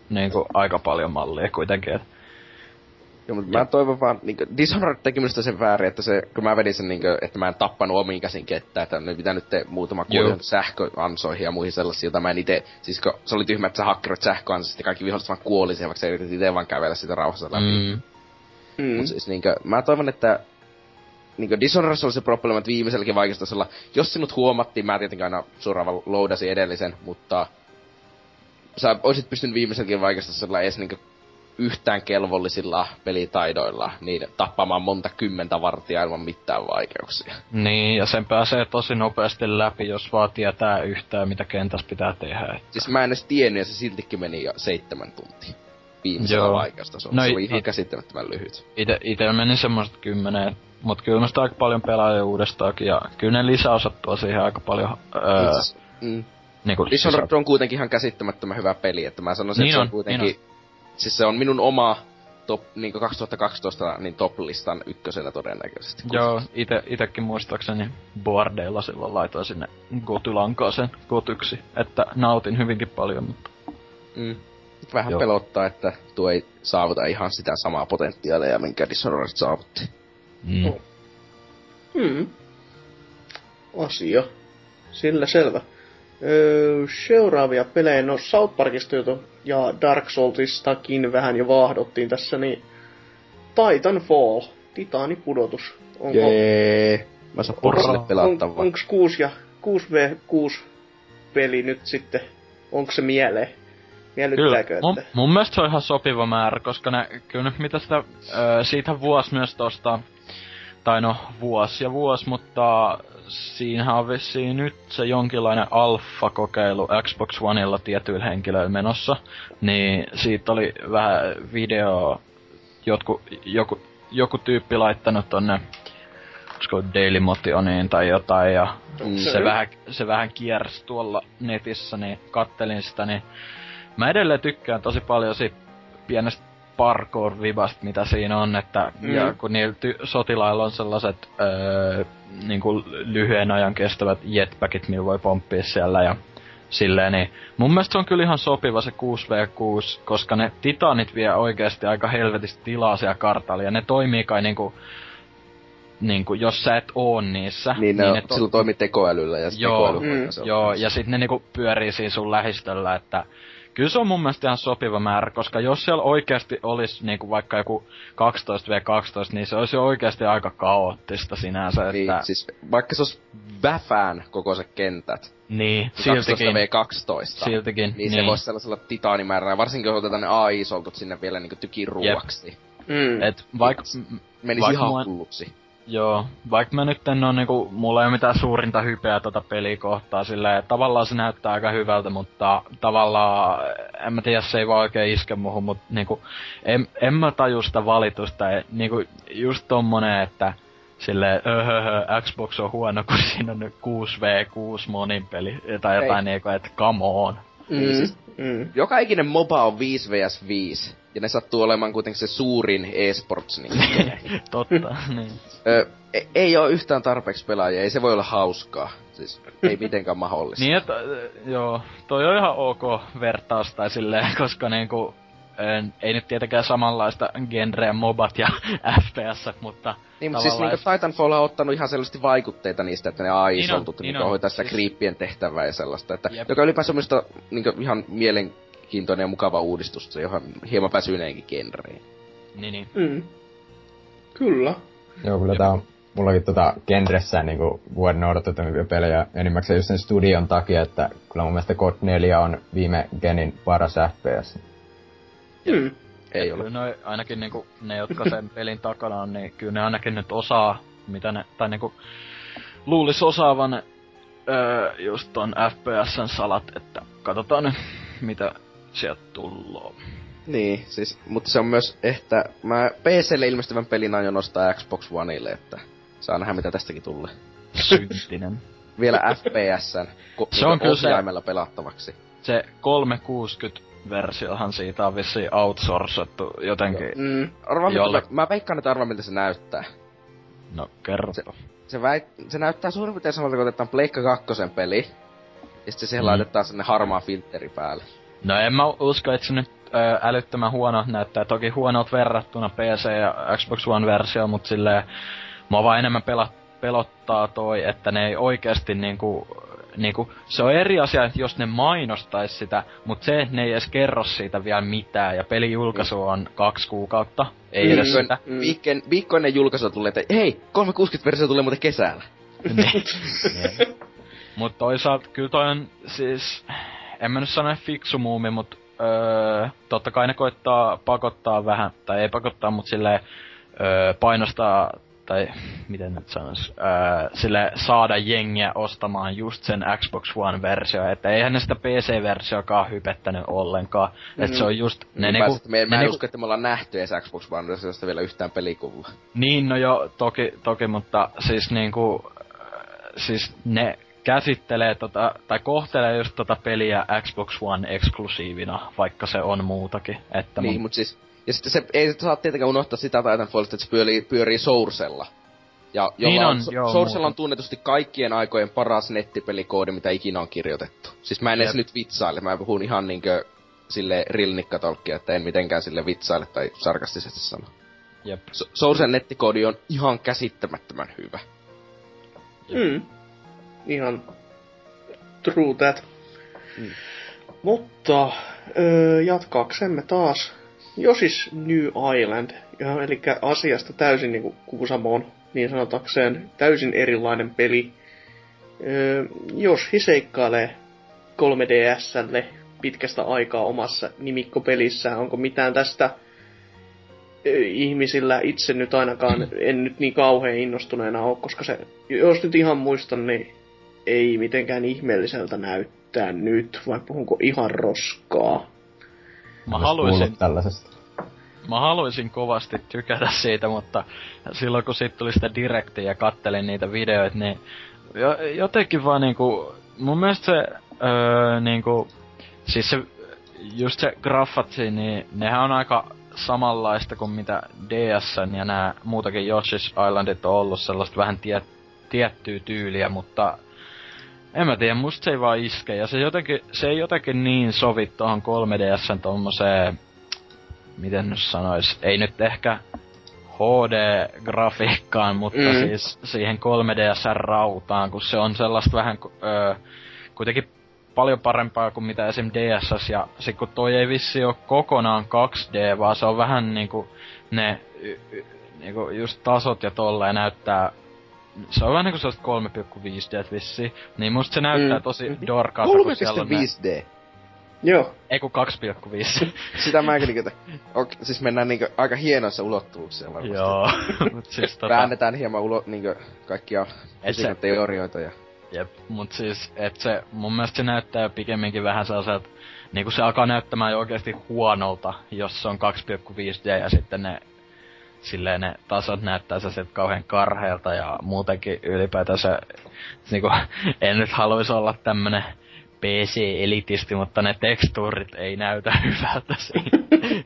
niin kuin aika paljon mallia kuitenkin. Joo, mutta mä toivon vaan, niinku, Dishonored teki minusta sen väärin, että se, kun mä vedin sen niinku, että mä en tappanut omiin käsin kettä, että ne pitää nyt te muutama kuulijoita sähköansoihin ja muihin sellaisiin, joita mä en ite, siis kun se oli tyhmä, että sä hakkeroit sähköansoista ja kaikki viholliset vaan kuoli siihen, vaikka sä yritet ite vaan kävellä sitä rauhassa läpi. Mm. Mm. Mut siis niinku, mä toivon, että niinku Dishonored oli se problema, että viimeiselläkin vaikeustasolla, jos sinut huomattiin, mä tietenkin aina suoraan vaan loudasi edellisen, mutta sä oisit pystynyt viimeiselläkin vaikeustasolla edes niinku yhtään kelvollisilla pelitaidoilla niin tappamaan monta kymmentä vartijaa ilman mitään vaikeuksia. Niin, ja sen pääsee tosi nopeasti läpi, jos vaan tietää yhtään, mitä kentässä pitää tehdä. Että... Siis mä en edes tiennyt, ja se siltikin meni jo seitsemän tuntia viimeisellä vaikeustasolla. No, se oli it- ihan käsittämättömän lyhyt. Ite, ite meni semmoset kymmenen, mut kyllä mä sitä aika paljon pelaaja uudestaakin, ja kyllä ne lisäosat tuo siihen aika paljon... Öö, siis, mm. niinku Dishonored lisä... on kuitenkin ihan käsittämättömän hyvä peli, että mä sanoisin, niin että on, se on kuitenkin... Niin on. Siis se on minun oma top, niin kuin kaksituhattakaksitoista niin top-listan ykkösenä todennäköisesti. Joo, ite, itekin muistaakseni boardeilla silloin laitoin sinne Goty-lankaaseen Gotyksi, että nautin hyvinkin paljon, mutta... Mm. Vähän Joo. pelottaa, että tuo ei saavuta ihan sitä samaa potentiaalia, minkä Dishonored saavutti. Mm. Oh. Hmm. Asia. Sillä selvä. Öö, seuraavia pelejä, no South Parkista ja Dark Soulsistakin vähän jo vaahdottiin tässä, niin Titanfall, titaanipudotus. Onko, jee, mä saan porsalle pelattavaa. On, onks kuusi ja kuusi vastaan kuusi peli nyt sitten, onko se mieleen? Miellyttääkö? Kyllä, mun, mun mielestä se on ihan sopiva määrä, koska ne, kyllä nyt mitä sitä, ö, siitä vuosi myös tosta, tai no vuosi ja vuosi, mutta... Siinähän on vissiin nyt se jonkinlainen alfa-kokeilu Xbox Oneilla tietyillä henkilöillä menossa. Niin siitä oli vähän video, jotku, joku, joku tyyppi laittanut tonne Daily Motioniin tai jotain. Ja okay. se, vähän, se vähän kiersi tuolla netissä, niin kattelin sitä. Niin mä edelleen tykkään tosi paljon siitä pienestä parkour-vibasta, mitä siinä on, että mm. ja kun niillä ty- sotilailla on sellaiset öö, niin kuin lyhyen ajan kestävät jetpackit, millä voi pomppia siellä ja silleen, niin mun mielestä se on kyllä ihan sopiva se kuusi vastaan kuusi, koska ne titanit vie oikeasti aika helvetisti tilaa siellä kartalla, ja ne toimii kai niinku, niinku jos sä et oo niissä. Niin, niin ne to- silloin toimii tekoälyllä, ja sitten tekoäly mm. Joo, ja sit ne niinku pyörii siinä sun lähistöllä, että kyllä se on mun mielestä ihan sopiva määrä, koska jos siellä oikeasti olisi niinku vaikka joku kaksitoista vastaan kaksitoista, niin se olisi jo oikeasti aika kaoottista sinänsä. Että... Niin, siis vaikka se olisi väfään koko se kentät. Niin, siltikin. kaksitoista vastaan kaksitoista. Siltikin, niin. Niin se voisi sellaisella titaanimäärällä, varsinkin jos otetaan ne A I-soltut sinne vielä niinku tykin ruuaksi. Mm. Et vaik... Menisi vaik ihan hulluksi. Joo, vaikka mä nyt en oo niinku, mulla ei oo mitään suurinta hypeä tota peliä kohtaa silleen, tavallaan se näyttää aika hyvältä, mutta tavallaan, en mä tiedä, se ei vaan oikein iske muuhun, mut niinku, en, en mä taju sitä valitusta, niinku just tommonen, että silleen, öhöhö, Xbox on huono, kun siinä on nyt kuusi vastaan kuusi monin peli, tai jotain niinku, et come on. Mm. Siis, mm. Joka ikinen MOBA on viisi vastaan viisi, ja ne sattuu olemaan kuitenkin se suurin e-sports. Niin totta, niin. Ö, ei, ei oo yhtään tarpeeksi pelaajia, ei se voi olla hauskaa. Siis ei mitenkään mahdollista. Niin, että joo, toi on ihan ok vertaus tai silleen, koska niinku, en, ei nyt tietenkään samanlaista genreä MOBAt ja F P S, mutta... Niin, mutta siis niinku Titanfall on ottanut ihan selvästi vaikutteita niistä, että ne A I-soltut niin niin hoitaa sitä siis... kriippien tehtävää ja sellaista, että... Jep. Joka ylipäänsä on minusta niinku ihan mielenkiintoinen ja mukava uudistus, se johon hieman väsyneenkin genreen. Niin, niin. Mm. Kyllä. Joo, kyllä tää on mullakin tota genressä niinku vuoden odotettavia pelejä enimmäkseen just sen studion takia, että kyllä mun mielestä Code neljä on viime genin paras F P S. Mm. Ei ole. Noi, ainakin niinku ne, jotka sen pelin takana on, niin kyllä ne ainakin nyt osaa, mitä ne, tai niinku luulis osaavan öö, just ton F P S:n salat, että katsotaan nyt, mitä sieltä tulloo. Niin, siis, mutta se on myös, että mä P C:lle ilmestyvän pelin aion nostaa Xbox Oneille, että saa nähdä, mitä tästäkin tulee. Syntinen. Vielä F P S:n, ko- se on ohjaimella se... pelattavaksi. se kolmesataakuusikymmentä-versiohan siitä on vissiin outsourcettu jotenkin. Mm, arvaa, jolle... mä, mä veikkaan, että arvaa, miltä se näyttää. No, kerro. Se, se, väit, se näyttää suurin piirtein samalta, kun otetaan Pleikka kakkosen peli, ja sitten siihen mm. laitetaan sinne harmaa filtteri päälle. No en mä usko, että se nyt ö, älyttömän huono näyttää. Toki huonot verrattuna P C- ja Xbox One-versioon, mutta silleen mua vaan enemmän pela, pelottaa toi, että ne ei oikeasti niinku... Niinku, se on eri asia, että jos ne mainostais sitä, mutta se, että ne ei edes kerro siitä vielä mitään, ja pelijulkaisu on kaksi kuukautta, ei Viikon, edes sitä. Viikon, viikkoinen julkaisua tulee, että hei, kolmesataakuusikymmentä-versio tulee muuten kesällä. Mut toisaalta, kyllä toi on siis, en mä nyt sano fiksu muumi, mut öö, totta kai ne koittaa pakottaa vähän, tai ei pakottaa, mut silleen öö, painostaa, tai miten nyt sanois, öö, sille saada jengiä ostamaan just sen Xbox One-versio, että eihän ne sitä P C-versiokaan hypettänyt ollenkaan, mm. että se on just... Ne niinku, pääset, me, ne mä en niinku... usko, että me ollaan nähty edes Xbox One-versiosta vielä yhtään pelikuvaa. Niin, no joo, toki, toki mutta siis niinku, siis ne käsittelee tota, tai kohtelee just tota peliä Xbox One-eksklusiivina, vaikka se on muutakin, että... Niin, mun... mut siis... Ja sitten se, ei saa tietenkään unohtaa sitä Titanfallista, että se pyörii, pyörii Soursella. Ja niin on, so, joo, Soursella on tunnetusti kaikkien aikojen paras nettipelikoodi, mitä ikinä on kirjoitettu. Siis mä en Jep. edes nyt vitsaile, mä puhun ihan niinkö sille rilnikkatalkkia, että en mitenkään sille vitsaile tai sarkastisesti sano. Jep. So, Soursen nettikoodi on ihan käsittämättömän hyvä. Mm. Ihan true that. Mm. Mutta öö, jatkaaksemme taas. Josis New Island, ja, eli asiasta täysin niin kuin Kuusamoon, niin sanotakseen, täysin erilainen peli. Öö, jos he seikkailee kolme D S:lle pitkästä aikaa omassa nimikkopelissään, onko mitään tästä öö, ihmisillä itse nyt ainakaan, en nyt niin kauhean innostuneena ole, koska se, jos nyt ihan muistan, niin ei mitenkään ihmeelliseltä näyttää nyt, vai puhunko ihan roskaa. Mä haluaisin, mä haluaisin kovasti tykätä siitä, mutta silloin kun siitä tuli sitä direktiä ja kattelin niitä videoita, niin jotenkin vaan niinku, mun mielestä se, öö, niinku, siis se, just se graffatsi, niin nehän on aika samanlaista kuin mitä D S:n ja nää muutakin Yoshi's Islandit on ollut, sellaista vähän tie, tiettyä tyyliä, mutta en mä tiedä, musta se ei vaan iske, ja se, jotenkin, se ei jotenkin niin sovi tohon kolme D S:n tommoseen, miten nyt sanois, ei nyt ehkä H D-grafiikkaan, mutta mm. siis siihen kolme D S:n rautaan, kun se on sellaista vähän öö, kuitenkin paljon parempaa kuin mitä esim. D S, ja sit kun toi ei vissi oo kokonaan kaksi D, vaan se on vähän niinku ne y, y, niinku just tasot ja tolleen näyttää. Se on vähän niinku sellaista kolme pilkku viisi D vissiin, niin musta se näyttää mm. tosi dorkaalta, kun siellä on kolme pilkku viisi D? Joo. Eiku kaksi pilkku viisi. Sitä mä enkin niinku, okay, siis mennään niinku aika hienoissa ulottuvuuksissa varmasti. Joo, mut siis tota... Väännetään hieman ulo, niinku kaikkia fysiikan teorioita ja... Jep, mut siis, et se, mun mielestä se näyttää jo pikemminkin vähän sellaiselta, niinku se alkaa näyttämään jo oikeesti huonolta, jos se on kaksi pilkku viisi D ja sitten ne... Silleen ne tasot näyttää se sit kauhean karheelta ja muutenkin ylipäätään se, niinku, en nyt haluaisi olla tämmönen P C-elitisti, mutta ne tekstuurit ei näytä hyvältä siinä.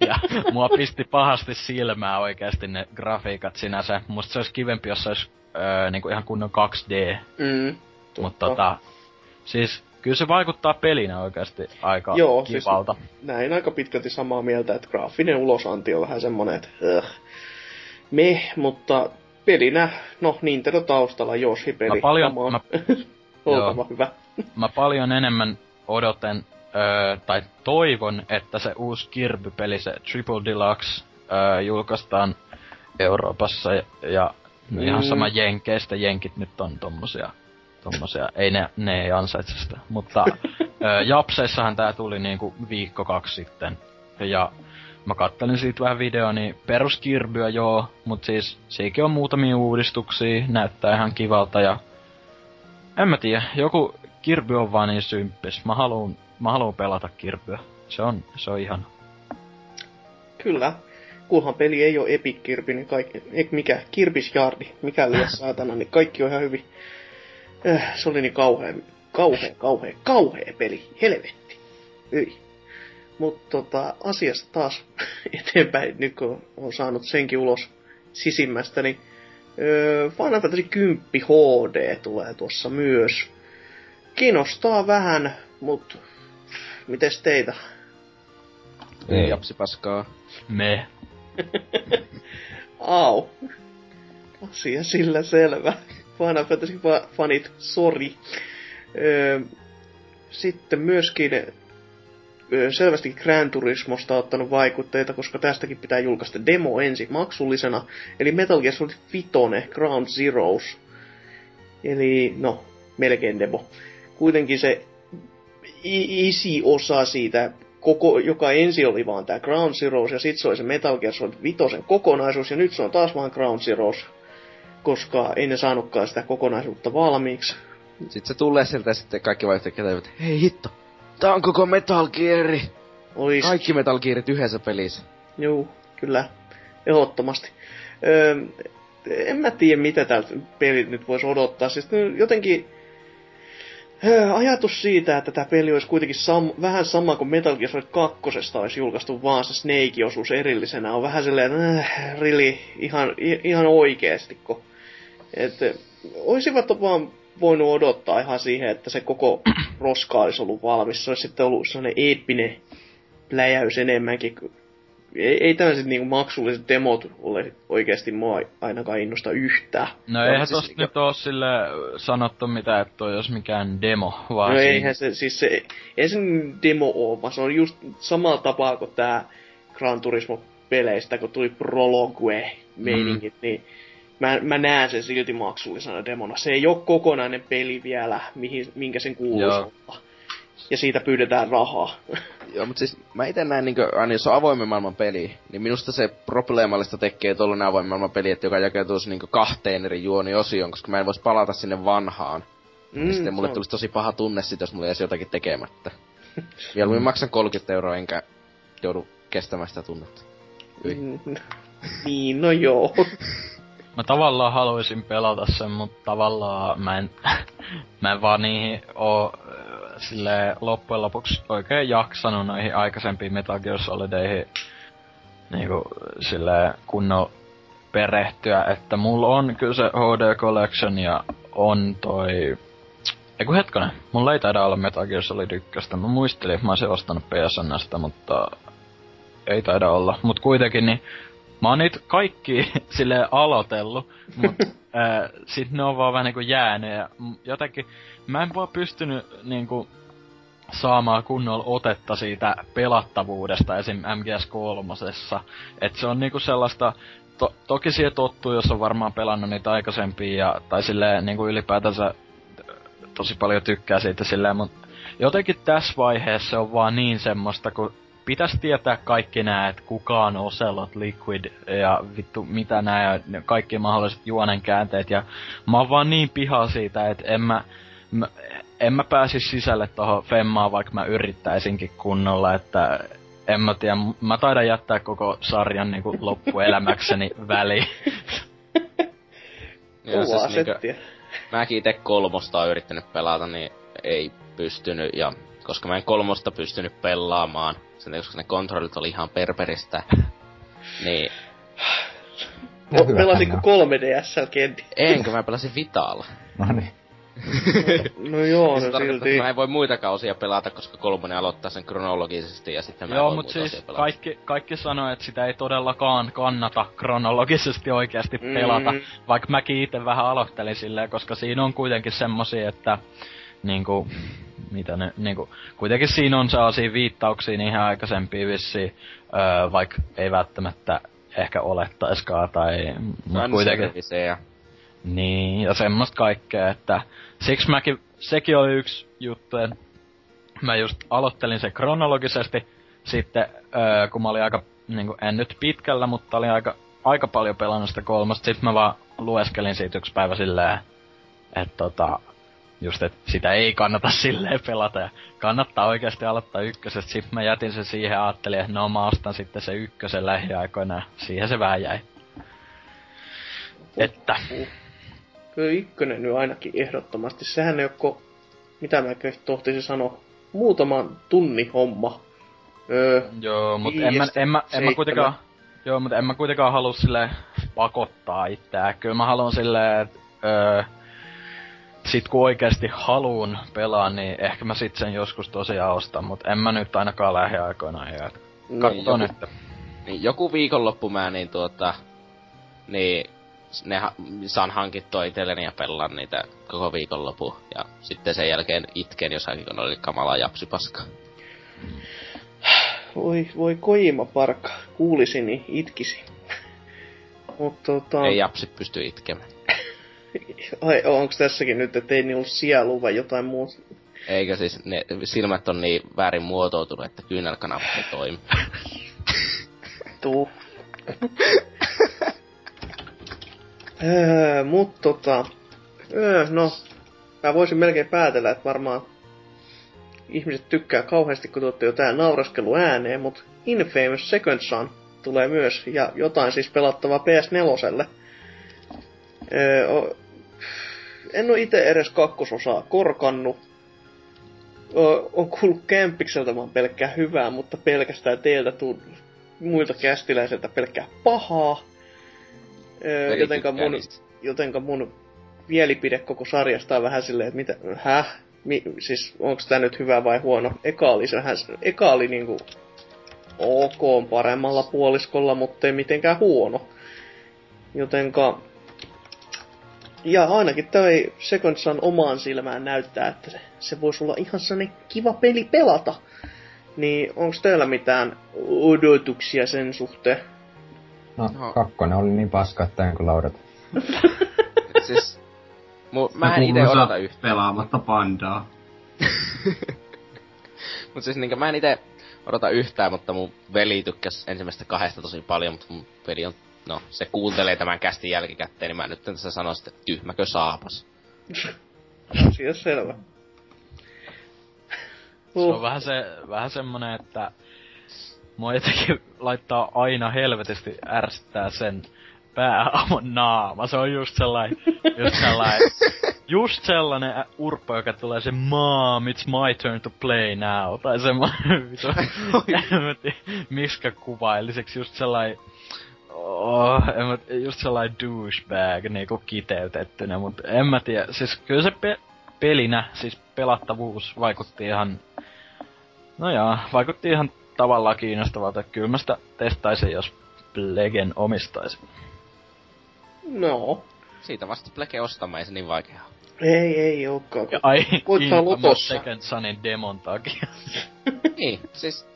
Ja mua pisti pahasti silmää oikeasti ne grafiikat sinänsä. Musta se olisi kivempi, jos se olisi öö, niinku ihan kunnon kaksi D. Mm, mutta tota, siis kyllä se vaikuttaa pelinä oikeasti aika Joo, kivalta. Siis näin aika pitkälti samaa mieltä, että graafinen ulosanti on vähän semmonen, että... Öh. Me, mutta pelinä, no Nintendo taustalla, Yoshi-peli, samoin, oltava hyvä. Mä paljon enemmän odotan, öö, tai toivon, että se uusi Kirby-peli, se Triple Deluxe, öö, julkaistaan Euroopassa, ja, ja mm. ihan sama jenkeistä, jenkit nyt on tommosia, tommosia. Ei ne, ne ei ansaitse sitä, mutta öö, Japseissahan tää tuli niinku viikko kaksi sitten, ja... Mä kattelin siitä vähän videoa, niin peruskirbyä joo, mut siis siikin on muutamia uudistuksia, näyttää ihan kivalta ja... En mä tiedä, joku Kirby on vaan niin symppis. Mä haluun, mä haluun pelata Kirbyä. Se on, se on ihana. Kyllä. Kunhan peli ei oo Epic Kirby, niin kaikki... Mikä? Kirby's Yardi. Mikä liian saatana, niin kaikki on ihan hyvin. Se oli niin kauhea, kauhea, kauhea, kauhea peli. Helvetti. ei. Mutta tota, asiasta taas eteenpäin, nyt kun on saanut senkin ulos sisimmästä, niin öö, Final Fantasy kymmenen H D tulee tuossa myös. Kiinnostaa vähän, mut mites teitä? Ei japsi paskaa. Me. Au. Asia sillä selvä. Final Fantasy fanit, sori. Öö, sitten myöskin selvästi Gran Turismosta ottanut vaikutteita, koska tästäkin pitää julkaista demo ensin maksullisena. Eli Metal Gear Solid viisi Ground Zeroes. Eli no, melkein demo. Kuitenkin se isi osa siitä, koko, joka ensin oli vaan tää Ground Zeroes, ja sit se oli se Metal Gear Solid viisi kokonaisuus, ja nyt se on taas vaan Ground Zeroes, koska ei ne saanutkaan sitä kokonaisuutta valmiiksi. Sitten se tulee sieltä ja sitten kaikki vaan yhtäkkiä täyvät, hei hitto, tää on koko Metal Gear. Olis. Kaikki Metal Gearit yhdessä pelissä. Juu, kyllä, ehdottomasti. Öö, en mä tiedä mitä tältä pelit nyt voisi odottaa, siis jotenkin ajatus siitä, että tämä peli olisi kuitenkin sam- vähän sama kuin Metal Gear Solid kakkosesta olisi julkaistu vaan se Snake-osuus erillisenä, on vähän silleen, että äh, really, ihan, ihan oikeasti. Että olisivat vaan voinut odottaa ihan siihen, että se koko roska olisi ollut valmis. Se olisi sitten ollut sellainen eeppinen läjäys enemmänkin. Ei, ei tämmöiset niinku maksulliset demot ole oikeasti mua ainakaan innosta yhtään. No eihän siis tosta nyt oo sille sanottu mitään, että ois mikään demo. Vaan no siinä. Eihän se, siis se, ei se demo oo, vaan se on just samalla tapaa kuin tää Gran Turismo-peleistä, kun tuli Prologue-meiningit, mm. niin mä, mä näen sen silti maksullisena demona. Se ei oo kokonainen peli vielä, mihin, minkä sen kuuluis olla. Ja siitä pyydetään rahaa. Joo, mutta siis mä ite näen niinkö, aina jos on avoimen maailman peli, niin minusta se probleemallista tekee tollanen avoimen maailman peli, että joka jakautuisi niinkö kahteen eri juoniosioon, koska mä en vois palata sinne vanhaan. Mm, ja sitten mulle no. tulisi tosi paha tunne sit, jos mulla jäisi jotakin tekemättä. Mieluummin mm. maksan kolmekymmentä euroa, enkä joudu kestämään sitä tunnetta. Mm, niin, no joo. Mä tavallaan haluaisin pelata sen, mutta tavallaan mä en, mä en vaan niihin oo silleen loppujen lopuksi oikein jaksanut noihin aikaisempiin Metal Gear Solideihin niinku silleen kunnon perehtyä, että mulla on kyllä se H D Collection ja on toi... Eiku hetkonen, mulla ei taida olla Metal Gear Solid ykköstä, mä muistelin, että mä oisin ostanut P S N:stä, mutta ei taida olla, mut kuitenkin niin mä oon niitä kaikki silleen aloitellut, mut ää, sit ne on vaan vähän niinku jäänyt ja jotenkin mä en vaan pystynyt niinku saamaan kunnolla otetta siitä pelattavuudesta esim. M G S kolme. Et se on niinku sellaista, to, toki siihen tottuu, jos on varmaan pelannut niitä aikaisempia ja, tai silleen niinku ylipäätänsä tosi paljon tykkää siitä silleen, mut jotenkin tässä vaiheessa se on vaan niin semmoista, kun pitäisi tietää kaikki nää, että kuka on Ocelot, Liquid ja vittu mitä nää ja kaikki mahdolliset juonenkäänteet. Ja mä oon vaan niin piha siitä, että en mä, mä, en mä pääsis sisälle tohon femmaan, vaikka mä yrittäisinkin kunnolla. Että en mä tiedä, mä taidan jättää koko sarjan niinku loppuelämäkseni väliin. Joo, siis niinkö, mäkin ite kolmosta oon yrittänyt pelata, niin ei pystynyt ja... Koska mä en kolmosta pystynyt pelaamaan, sen koska ne kontrollit oli ihan perperistä, niin... Pelasitko kolme D S kenties? Enkö, mä pelasin Vitaalla. Noniin. No, no joo, no silti. Mä en voi muitakaan osia pelata, koska kolmonen aloittaa sen kronologisesti ja sitten mä en joo, voi muita siis pelata. Kaikki, kaikki sanoo, että sitä ei todellakaan kannata kronologisesti oikeasti pelata. Mm. Vaikka mäkin itse vähän aloittelin silleen, koska siinä on kuitenkin semmosia, että... Niinku, mitä ne, niinku, kuitenkin siinä on sellaisia viittauksia niihin aikaisempiin vissiin, öö, vaikka ei välttämättä ehkä olettaiskaan tai... Mut kuitenkin. Servisejä. Niin, ja semmoista kaikkea, että siksi mäkin, sekin oli yksi juttu, että mä just aloittelin sen kronologisesti, sitten öö, kun mä olin aika, niinku, en nyt pitkällä, mutta olin aika, aika paljon pelannut sitä kolmasta, sit mä vaan lueskelin siitä yksi päivä silleen, että tota... Just, että sitä ei kannata silleen pelata ja kannattaa oikeasti aloittaa ykkösestä. Sitten mä jätin sen siihen ja ajattelin, että no mä ostan sitten se ykkösen lähiaikoina. Siihen se vähän jäi. Että. Kyllä ykkönen nyt ainakin ehdottomasti. Sehän ei oo ko... Mitä mä tohtisin sanoa? muutama tunni homma. Öö, joo, mutta en, en, en mä kuitenkaan... Joo, mutta en mä kuitenkaan halua silleen pakottaa itseään. Kyllä mä haluan silleen, öö, sit kun oikeesti haluun pelaa, niin ehkä mä sit sen joskus tosiaan ostan, mut en mä nyt ainakaan lähiaikoina ei jätä. Kattoo nyt. Niin, joku viikonloppu mä niin tuota, niin ne ha- saan hankittua itselleni ja pelaan niitä koko viikonloppu. Ja sitten sen jälkeen itken jossakin, kun oli kamalaa japsipaskaa. Voi, voi Kojima parka, kuulisin niin itkisin. Mut tota... Ei japsit pysty itkemään. Ai, onks tässäkin nyt, ettei niillä sielu vai jotain muuta? Eikö siis, ne silmät on niin väärin muotoutunut, että kyynärkanavat ei toimi. Tuu. öö, mut tota... Öö, no... Mä voisin melkein päätellä, että varmaan... Ihmiset tykkää kauheasti, kun tuotte jo tää nauraskelu ääneen, mut Infamous Second Son tulee myös, ja jotain siis pelattavaa P S neljälle. Öö, o, en oo ite edes kakkososaa korkannu. O, on kuullut kämpikseltä vaan pelkkää hyvää, mutta pelkästään teiltä tuu muilta kästiläisiltä pelkkää pahaa. Öö, jotenka, mun, jotenka mun mielipide koko sarjasta on vähän silleen, että mitä, häh? Mi, siis onks tää nyt hyvä vai huono? Eka oli, sehän, eka oli niinku ok paremmalla puoliskolla, mutta ei mitenkään huono. Jotenka... Ja ainakin toi Second Son omaan silmään näyttää, että se, se voisi olla ihan sellainen kiva peli pelata. Niin onks teillä mitään odotuksia sen suhteen? No, no. Kakkonen oli niin paska, että en kun laudat. Siis... Mu- mä en ite odota yhtään. Pelaamatta pandaa. Mut siis niinkö mä en ite odota yhtään, mutta mun veli tykkäs ensimmäistä kahdesta tosi paljon, mutta mun veli on... No, se kuuntelee tämän kästin jälkikäteen, niin mä nyt tässä sanon sitten, että tyhmäkö saapas. Siinä selvä. Uh. Se on vähän, se, vähän semmonen, että... Mua jotenkin laittaa aina helvetisti ärsyttää sen... Pääamon naama, se on just sellainen, just sellainen, just sellainen urppo, joka tulee se mom, it's my turn to play now, tai semmoinen vito, miskä kuvailliseksi, just sellainen, oh, en mä, just sellainen douchebag, niinku kiteytettynä, mut en mä tiedä, siis kyllä se pe- pelinä, siis pelattavuus vaikutti ihan, no jaa, vaikutti ihan tavallaan kiinnostavalta, kyllä mä sitä testaisin, jos Plegen omistaisin. No. Siitä vasta Plege ostamaan, ei se niin vaikeaa. Ei, ei ookaan. Ai, Infamous Second Sonin demon takia. Niin, siis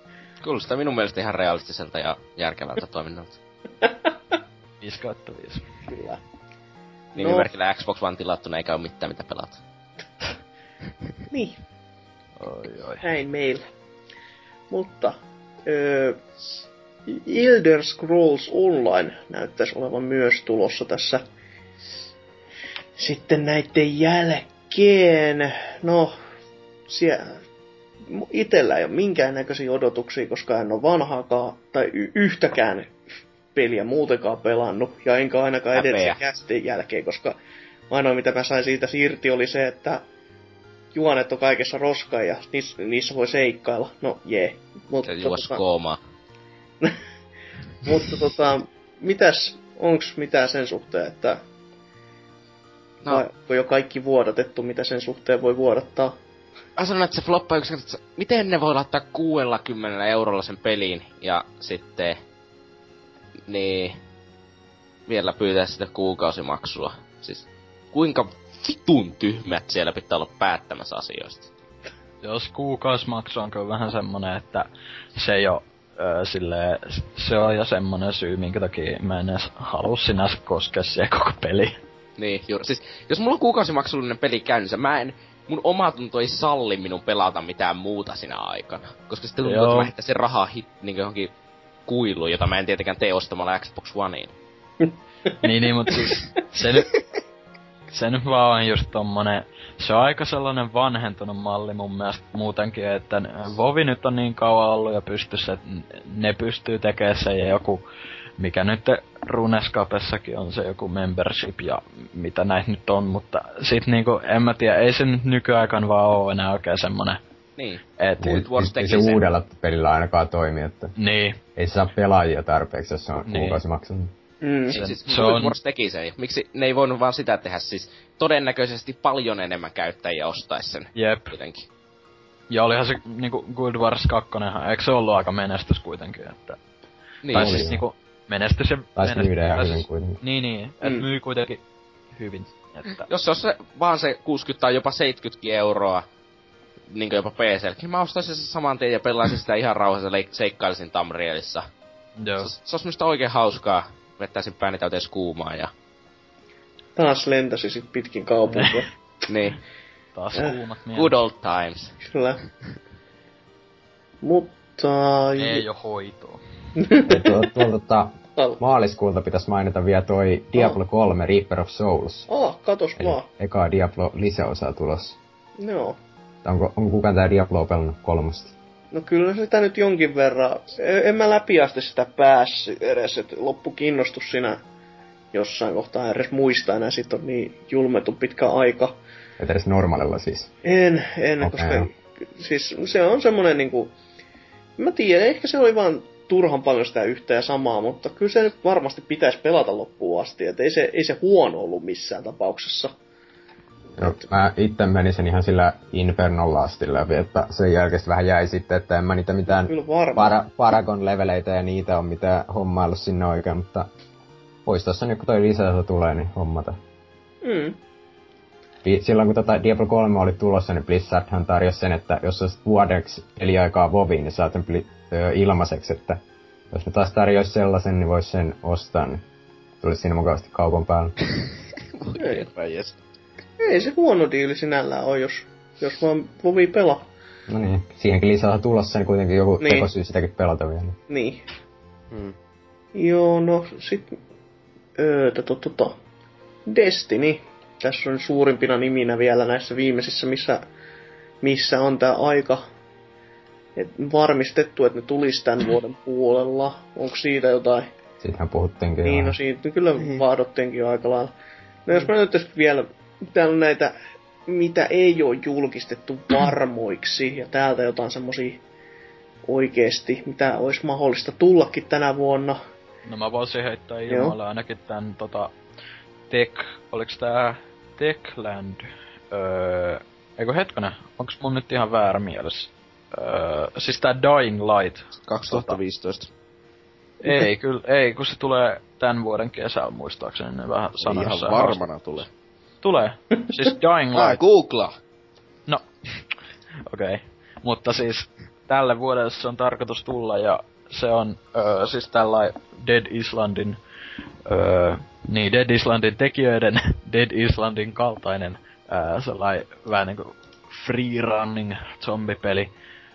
kuulostaa minun mielestä ihan realistiselta ja järkevältä toiminnalta. viisi kautta viisi. Kyllä. Niin no. Merkillä Xbox One tilattuna eikä oo mitään mitä pelata. Niin. Oi, oi. Näin meillä. Mutta, öö... Elder Scrolls Online näyttäisi olevan myös tulossa tässä sitten näiden jälkeen. No, siellä itsellä ei ole minkäännäköisiä odotuksia, koska en ole vanhaakaan tai y- yhtäkään peliä muutenkaan pelannut. Ja enkä ainakaan edellisen kästin jälkeen, koska ainoa mitä mä sain siitä irti oli se, että juonet on kaikessa roskaa ja niissä, niissä voi seikkailla. No jee. Yeah. Se juos koomaa. Mutta tota, mitäs, onks mitään sen suhteen, että no. Onko jo kaikki vuodatettu, mitä sen suhteen voi vuodattaa? Mä sanon, että se floppa yksi, että miten ne voi laittaa kuusikymmentä eurolla sen peliin ja sitten, niin, vielä pyytää sitä kuukausimaksua. Siis kuinka vitun tyhmät siellä pitää olla päättämässä asioista? Jos kuukausimaksu on kyllä vähän semmonen, että se ei oo... Öö, silleen, se on jo semmonen syy, minkä takia mä en edes halua sinänsä koskea siihen koko peliin. Niin, juuri. Siis, jos mulla on kuukausimaksullinen peli käynnissä, mä en... Mun oma tunto ei salli minun pelata mitään muuta sinä aikana. Koska sitten tuntuu, että mä heittäisin rahaa hit, niin johonkin kuiluun, jota mä en tietenkään tee ostamalla Xbox Oneen. niin, niin, mut siis... Se nyt... Se nyt vaan on just tommonen... Se on aika sellainen vanhentunut malli mun mielestä muutenkin, että Vovi nyt on niin kauan ollut ja pystyssä, että ne pystyy tekemään se ja joku, mikä nyt Runescapessakin on se joku membership ja mitä näitä nyt on, mutta sit niinku, en mä tiedä, ei se nyt nykyaikaan vaan oo enää oikein semmonen Niin. Et ei se uudella pelillä ainakaan toimi, että niin. Ei se saa pelaajia tarpeeksi, jos se on niin. Kuukausimaksanut. Mm. Siis, siis, se on... Wars teki sen. Miksi ne ei voinut vaan sitä tehdä? Siis todennäköisesti paljon enemmän käyttäjiä ostaisi sen. Jep. Jotenkin. Ja olihan se niinku Guild Wars kaksi, eikö se ollut aika menestys kuitenkin? Että... Niin. Tai siis niinku menestys ja... Tai myydä ihan hyvin kuitenkin. Niin, niin. Et mm. myy kuitenkin hyvin. Että... Jos se olisi vaan se kuusikymmentä tai jopa seitsemänkymmentäkin euroa, niinkö jopa P C:lläkin, mä ostaisin sen saman tien ja pelaisin sitä ihan rauhassa, leik- seikkailisin Tamrielissa. Joo. Se, se olisi minusta oikein hauskaa. Vettäisin pääni täyteen kuumaa ja... Taas lentäsi sit pitkin kaupunkia. Niin. Taas kuumat mieltä. Good old times. Kyllä. Mutta... Ei oo hoitoa. Tuolta maaliskuulta pitäis mainita vielä toi Diablo oh. kolme Reaper of Souls. Oh, katos eli vaan. Eka Diablo lisäosa tulossa. No. Onko, onko kukaan tää Diablo pelannut kolmosta? No kyllä sitä nyt jonkin verran. En mä läpi asti sitä päässyt edes, että loppu kiinnostus sinä jossain kohtaa edes muistaa enää, sit on niin julmetun pitkä aika. Et edes normaalilla siis? En, en, okay, koska no. Siis se on semmonen niinku, mä tiedän, ehkä se oli vaan turhan paljon sitä yhtä ja samaa, mutta kyllä se nyt varmasti pitäisi pelata loppuun asti, et ei se, ei se huono ollut missään tapauksessa. No, mä itse menin sen ihan sillä Infernolla asti läpi, että sen jälkeen vähän jäi sitten, että en mä niitä mitään para- Paragon-leveleitä ja niitä on mitään hommaillut sinne oikein, mutta vois tossa nyt kun toi lisäosa tulee, niin hommata. Mm. Silloin kun tota Diablo kolme oli tulossa, niin Blizzardhan tarjosi sen, että jos olisit vuodeksi eli aikaa voviin, niin saat sen bli- ö, ilmaiseksi, että jos ne taas tarjoisi sellaisen, niin vois sen ostaa, niin tulisi siinä mukavasti kaupan päälle. Ei se huono diili sinällään oo, jos, jos vaan vovi pelaa. No niin, siihenkin lisää tulossa, niin kuitenkin joku niin. tekosyy sitäkin pelata vielä. Niin. Hmm. Joo, no sit... Öö, tota tota... Destiny. Tässä on suurimpina niminä vielä näissä viimeisissä, missä, missä on tää aika. Et varmistettu, että ne tulis tän vuoden puolella. Onko siitä jotain? Siitähän puhuttiinkin. Niin, no siitä kyllä hmm. vaadottiinkin aika lailla. No jos mä nyt vielä... Täällä on näitä, mitä ei oo julkistettu varmoiksi, ja täältä jotain semmosia oikeesti, mitä olisi mahdollista tullakin tänä vuonna. No mä voisin heittää ilmoilla ainakin tän tota, Tech, oliks tää Techland, öö, eikö hetkinen, onks mun nyt ihan väärä mielessä? Öö, siis tää Dying Light. kaksituhattaviisitoista. Ei, okay. Kyllä, ei, kun se tulee tän vuoden kesällä muistaakseni, niin vähän sanoissa. Ihan varmana vasta- tulee. Tulee. Siis Dying Light. Ah, googlaa. No, okei. Okay. Mutta siis tälle vuodelle se on tarkoitus tulla ja se on öö, siis tällai Dead Islandin, öö, niin Dead Islandin tekijöiden, Dead Islandin kaltainen öö, sellainen vähän niinku free running zombipeli.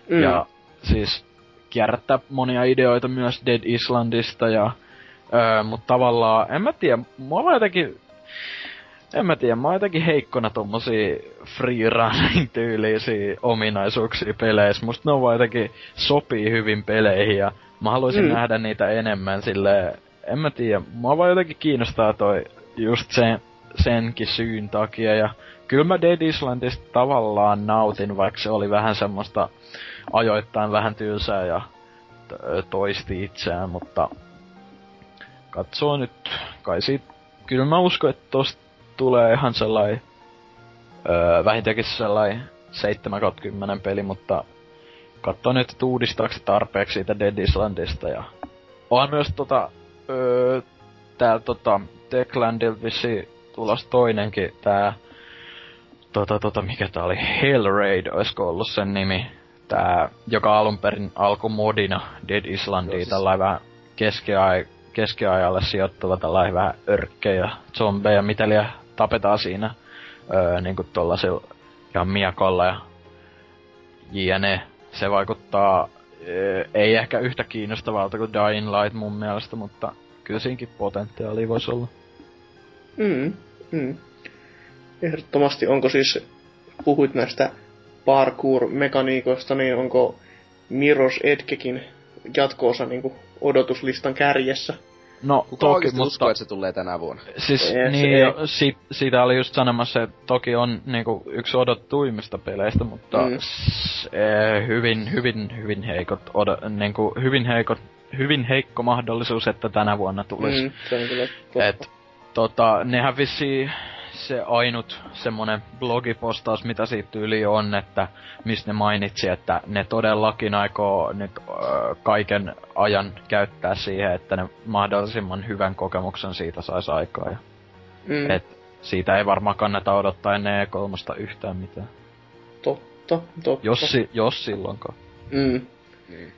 Mm. Ja siis kierrättää monia ideoita myös Dead Islandista ja öö, mut tavallaan, en mä tiedä, mulla jotenkin... En mä tiedä, mä oon jotenkin heikkona tommosia freerunning-tyylisiä ominaisuuksia peleissä. Musta ne on vaan jotenkin sopii hyvin peleihin ja mä haluaisin mm. nähdä niitä enemmän silleen... En mä tiedä, mua vaan jotenkin kiinnostaa toi just sen, senkin syyn takia ja... Kyllä mä Dead Islandista tavallaan nautin, vaikka se oli vähän semmoista ajoittain vähän tylsää ja toisti itseään, mutta... Katsoo nyt, kai siitä... Kyllä mä uskon, että tosta... Tulee ihan sellainen, öö, vähintäänkin sellainen seitsemän kymmenen peli, mutta katso nyt, että uudistaako tarpeeksi siitä Dead Islandista. Ja onhan myös tota, öö, täällä tota, Techlandilta vissiin tulos toinenkin tää, tota tota, mikä tää oli, Hellraid oisko ollut sen nimi, tää, joka alunperin alkoi modina Dead Islandia, siis... tällainen vähän keskiaika. Keskiajalle sijoittuva tällainen vähän örkkejä, zombeja, mitä liian tapetaan siinä öö, niinku tollasilla ihan miekalla ja jne. Se vaikuttaa öö, ei ehkä yhtä kiinnostavalta kuin Dying Light mun mielestä, mutta kyllä siinkin potentiaalia voisi olla. Mm, mm. Ehdottomasti, onko siis, puhuit näistä parkour-mekaniikoista, niin onko Mirror's Edgekin jatko-osa niinku odotuslistan kärjessä? No kuka toki, mutta... uskoo, että se tulee tänä vuonna? Siis, ei, niin, ei. Si- siitä oli just sanomassa, että toki on niinku yksi odottuimmista peleistä, mutta mm. s- e- hyvin, hyvin, hyvin heikot, od- niinku, hyvin heikot, hyvin heikko mahdollisuus, että tänä vuonna tulisi. Mm, se on kyllä totta. Et, tota, nehän vissiin se ainut semmonen blogipostaus, mitä siitä yli on, että missä ne mainitsi, että ne todellakin aikoo nyt öö, kaiken ajan käyttää siihen, että ne mahdollisimman hyvän kokemuksen siitä saisi aikaa. Ja, mm. et, siitä ei varmaan kannata odottaa ennen E kolme yhtään mitään. Totta, totta. Jos, si- jos silloinkaan. Mm. Niin.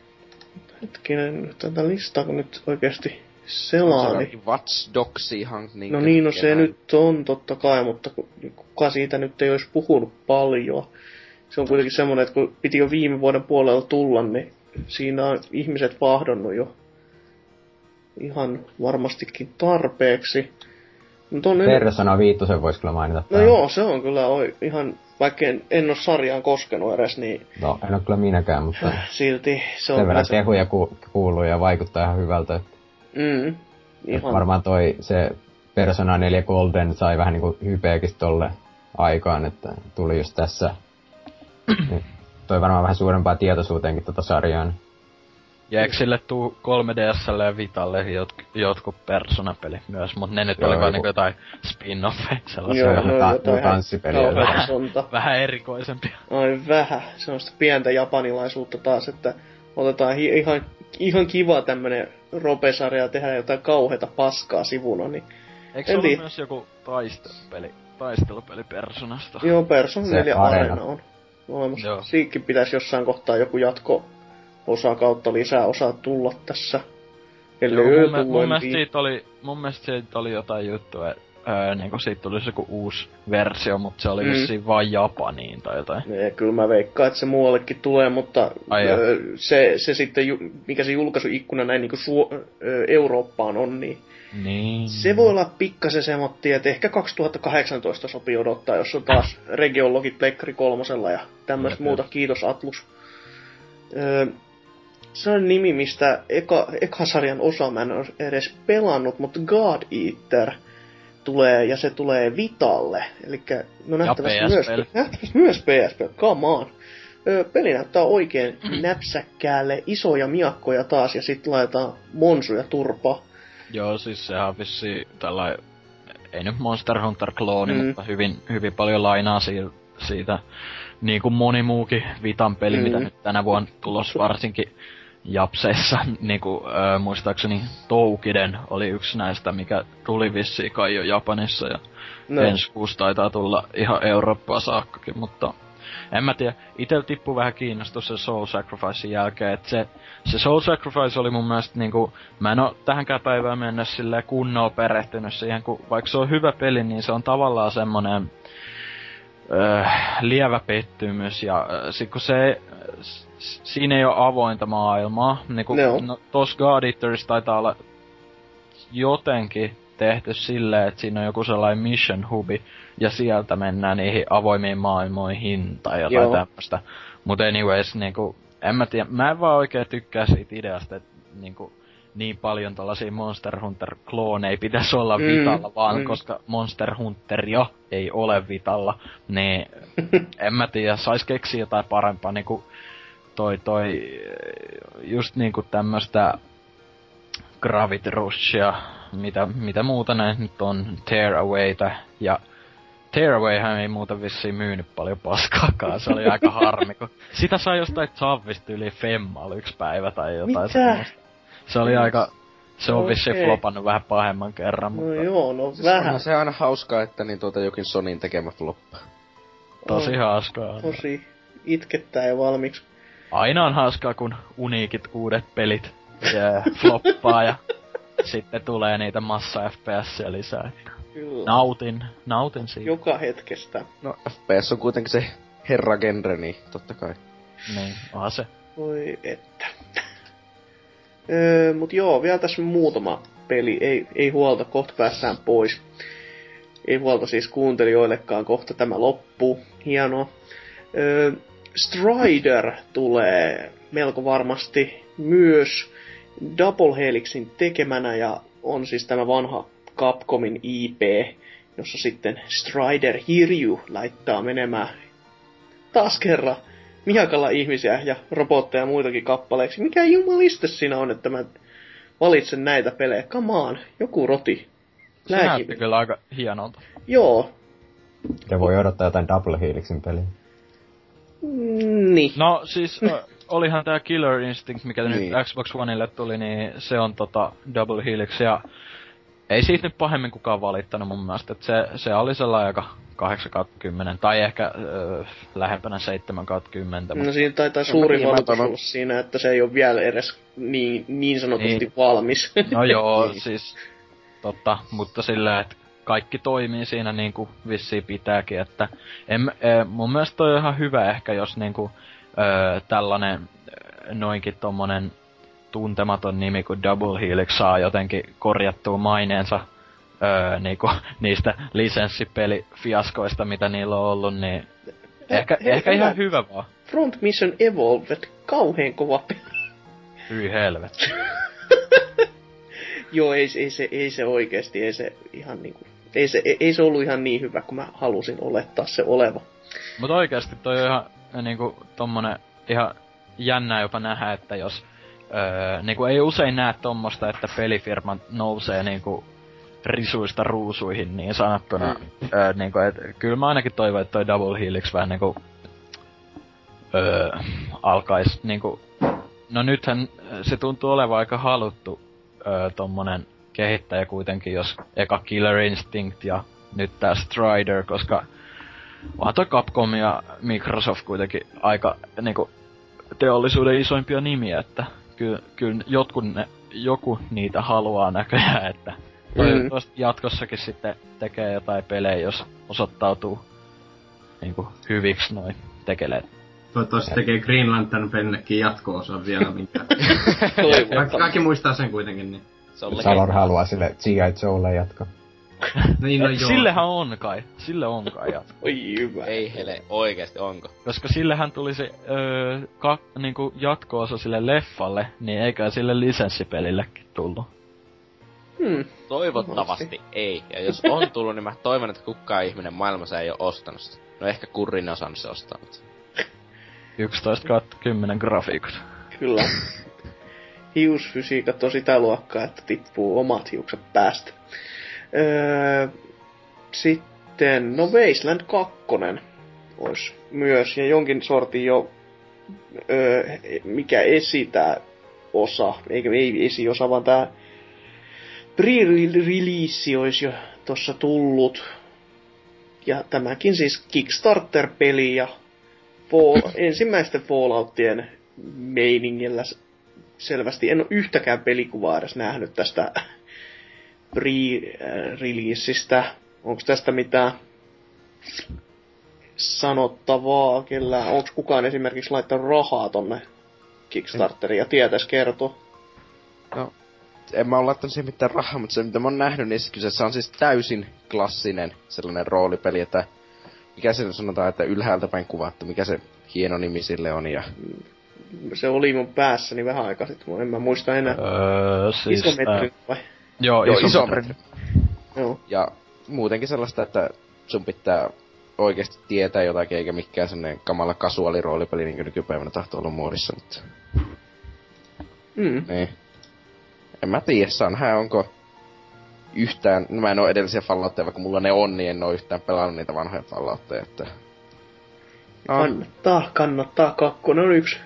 Hetkinen, tätä listaa kun nyt oikeesti... Selaani. Watch Dogsihan niinkö. No niin, no se nyt on totta kai, mutta kuka siitä nyt ei olisi puhunut paljon. Se on kuitenkin semmoinen, että kun piti jo viime vuoden puolella tulla, niin siinä on ihmiset vahdonnut jo ihan varmastikin tarpeeksi. Persona viitosen voisi kyllä mainita. No tämän. Joo, se on kyllä oi, ihan, vaikka en, en ole sarjaan koskenut edes, niin... No, en ole kyllä minäkään, mutta... Silti se on... Sen verran kehuja ku, kuuluu ja vaikuttaa ihan hyvältä, että... Mm, ihan. Varmaan toi se Persona neljä Golden sai vähän niinku hypeäkin tolle aikaan, että tuli just tässä. Nyt toi varmaan vähän suurempaa tietoisuuteenkin tota sarjaan. Ja eikö sille tuu kolme D S:lle ja Vitalle jotk- jotkut Persona-pelit myös, mut ne nyt joo, oli vaan niinku jotain spin-offeja sellaisia. Joo, no, ta- jotain tanssipeliä. Vähän, vähän erikoisempia. Ai vähän, semmoista pientä japanilaisuutta taas, että otetaan hi- ihan, ihan kiva tämmönen Rope-sarjaa tehdään jotain kauheita paskaa sivuna, niin... Eikö se ollut myös joku taistelupeli, taistelupeli Personasta? Joo, Persona neljä Arena on olemassa. Siitäkin pitäisi jossain kohtaa joku jatko-osa kautta lisää osaa tulla tässä. Joo, mun, me, mun, mielestä siitä oli, mun mielestä siitä oli jotain juttua, öö, niinku siitä tulisi joku uusi versio, mutta se oli mm. vissiin vaan Japaniin tai jotain. Ja kyllä mä veikkaan, että se muuallekin tulee, mutta öö, se, se sitten, ju, mikä se julkaisuikkuna näin niinku Suo- öö, Eurooppaan on, niin, niin se voi olla pikkasen semmoittia, että ehkä kaksituhattakahdeksantoista sopii odottaa, jos on taas äh. regionlogit Pleikkari kolmosella ja tämmöistä muuta. Kiitos Atlus. Öö, se on nimi, mistä eka, eka sarjan osa mä en ole edes pelannut, mutta God Eater... tulee, ja se tulee Vitalle, elikkä no nähtävästi myös, nähtävästi myös P S P, come on. Öö, peli näyttää oikein näpsäkkäälle, isoja miakkoja taas, ja sit laitetaan monsuja turpa. Joo, siis sehän on vissiin tällainen, ei nyt Monster Hunter-klooni, mm. mutta hyvin, hyvin paljon lainaa siitä, siitä, niin kuin moni muukin Vitan peli, mm. mitä nyt tänä vuonna tulos varsinkin. Japseissa, niinku äh, muistaakseni Toukiden oli yksi näistä, mikä tuli vissiin kai jo Japanissa ja no. ensi kuussa taitaa tulla ihan Eurooppaa saakkakin, mutta en mä tiedä, itel tippui vähän kiinnostus se Soul Sacrificein jälkeen, että se, se Soul Sacrifice oli mun mielestä niinku, mä en oo tähänkään päivään mennä silleen kunnolla perehtynyt siihen, kun vaikka se on hyvä peli, niin se on tavallaan semmonen öö, lievä pettymys ja sit kun se siinä ei oo avointa maailmaa, niinku no. no, tossa God Eaterissa taitaa olla jotenkin tehty silleen, että siinä on joku sellainen mission hubi, ja sieltä mennään niihin avoimiin maailmoihin tai jotain Joo. tämmöstä. Mut anyways, niinku, en mä tiedä, mä en vaan oikein tykkää siitä ideasta, että niinku, niin paljon tällaisia Monster Hunter-kloonei pitäis olla mm, Vitalla, vaan mm. koska Monster Hunteria ei ole Vitalla, niin en mä tiedä, sais keksiä jotain parempaa, niinku toi toi just niinku tämmöstä Gravity Rushia, mitä, mitä muuta näin nyt on, Tearawayta, ja Tearawayhän ei muuta vissiin myynyt paljon paskaakaan, se oli aika harmi, kun sitä sai jostain Savvista yli Femmal yksi päivä tai jotain semmoista. Se oli aika... Se on okay. vissiin flopannut vähän pahemman kerran, mutta... No joo, no siis vähän. Se on aina hauskaa, että niin tuota jokin Sonyin tekemä floppa. Tosi on hauskaa. Tosi. Itkettää jo valmiiksi. Aina on hauskaa, kun uniikit uudet pelit yeah. floppaa ja sitten tulee niitä massa F P S:iä lisää. Kyllä. Nautin, nautin siitä. Joka hetkestä. No F P S on kuitenkin se herragenre, niin totta kai. Niin, onhan se. Voi että. Öö, mut joo, vielä tässä muutama peli, ei, ei huolta, kohta päästään pois. Ei huolta siis kuuntelijoillekaan, kohta tämä loppuu, hienoa. Öö, Strider tulee melko varmasti myös Double Helixin tekemänä ja on siis tämä vanha Capcomin I P, jossa sitten Strider Hiryu laittaa menemään taas kerran mihakalla ihmisiä ja robotteja ja muitakin kappaleeksi. Mikä jumaliste siinä on, että mä valitsen näitä pelejä? Come on, joku roti. Se näytti kyllä aika hienolta. Joo. Ja voi odottaa jotain Double Helixin peliä. Niin. No siis olihan tää Killer Instinct, mikä niin. nyt Xbox Oneille tuli, niin se on tota Double Helix ja ei siitä nyt pahemmin kukaan valittanut mun mielestä, että se, se oli sellainen aika kahdeksan kymmenen tai ehkä öö, lähempänä seitsemän kymmenen. No siinä taitaa suuri no, valitus olla siinä, että se ei ole vielä edes niin, niin sanotusti niin. valmis. No joo, niin. siis totta, mutta sillä, että kaikki toimii siinä niinku vissiin pitääkin, että en, äh, mun mielestä on ihan hyvä ehkä, jos niinku äh, tällainen noinkin tommonen tuntematon nimi kuin Double Helix saa jotenkin korjattua maineensa öö, niinku, niistä lisenssipelifiaskoista, mitä niillä on ollut, niin ehkä, he, ehkä he, ihan he, hyvä vaan. Front Mission Evolved, kauheen kova peli. Hyi helvetti. Joo, ei, ei, se, ei se oikeesti, ei se ihan niinku, ei se, ei se ollut ihan niin hyvä, kun mä halusin olettaa se oleva. Mut oikeesti toi on ihan niinku tommonen ihan jännää jopa nähdä, että jos Öö, niinku ei usein näe tommosta, että pelifirma nousee niinku risuista ruusuihin niin sanottuna. Mm. Öö, niinku, et, kyllä mä ainakin toivon, että toi Double Helix vähän niinku öö, alkais niinku... No nythän se tuntuu olevan aika haluttu öö, tommonen kehittäjä kuitenkin, jos eka Killer Instinct ja nyt tää Strider, koska vaan toi Capcom ja Microsoft kuitenkin aika niinku teollisuuden isoimpia nimiä, että Kyllä, kyllä jotkut ne, joku niitä haluaa näköjään, että toivottavasti mm. jatkossakin sitten tekee jotain pelejä, jos osoittautuu niinku hyviksi noin tekeleet. Toivottavasti tekee Green Lantern-pelillekin jatko-osan vielä minkään. Ka- kaikki muistaa sen kuitenkin, niin. Salor haluaa sille G I Joelle jatko. Niin, no sillehän on kai, sille on kai jatko. Oi hyvä. Ei hele, oikeesti onko? Koska sillehän tulisi öö, ka, niinku jatko-osa sille leffalle, niin eikä sille lisenssipelillekin tullut. Hmm. Toivottavasti Masti. ei. Ja jos on tullut, niin mä toivon, että kukaan ihminen maailmassa ei oo ostanut sitä. No ehkä kurrin on saanut se ostaa, mutta... yksitoista kautta kymmenen grafiikot. Kyllä. Hiusfysiikat on sitä luokkaa, että tippuu omat hiukset päästä. Öö, sitten, no Wasteland kakkonen olisi myös, ja jonkin sortin jo, öö, mikä esi tää osa, eikä ei esiosa, vaan tää pre-release olisi jo tossa tullut. Ja tämäkin siis Kickstarter-peli ja fall- ensimmäisten Falloutien meiningillä selvästi. En ole yhtäkään pelikuvaa edes nähnyt tästä pre-releaseistä. Onko tästä mitään sanottavaa? Kellä? Onko kukaan esimerkiksi laittanut rahaa tonne Kickstarteriin ja tietäis kertoa? No, en mä oo laittanut siihen mitään rahaa, mutta se mitä mä oon nähnyt, niin kyseessä on siis täysin klassinen sellainen roolipeli, että mikä se sanotaan, että ylhäältä päin kuvattu, mikä se hieno nimi sille on ja... Se oli mun päässäni vähän aikaa sit, en mä muista enää. Öö, siis Isometry vai? Joo, Joo isometri. Joo. Ja muutenkin sellaista, että sun pitää oikeesti tietää jotakin, eikä mikään sellainen kamala kasuaaliroolipeli, niin kuin nykypäivänä tahtoo olla muodissa, mutta... Mm. Niin. En mä tiedä, Sanhän onko yhtään... No mä en oo edellisiä Falloutteja, vaikka mulla ne on, niin en oo yhtään pelannut niitä vanhoja Falloutteja, että... No. Kannattaa, kannattaa kakkonen on yksi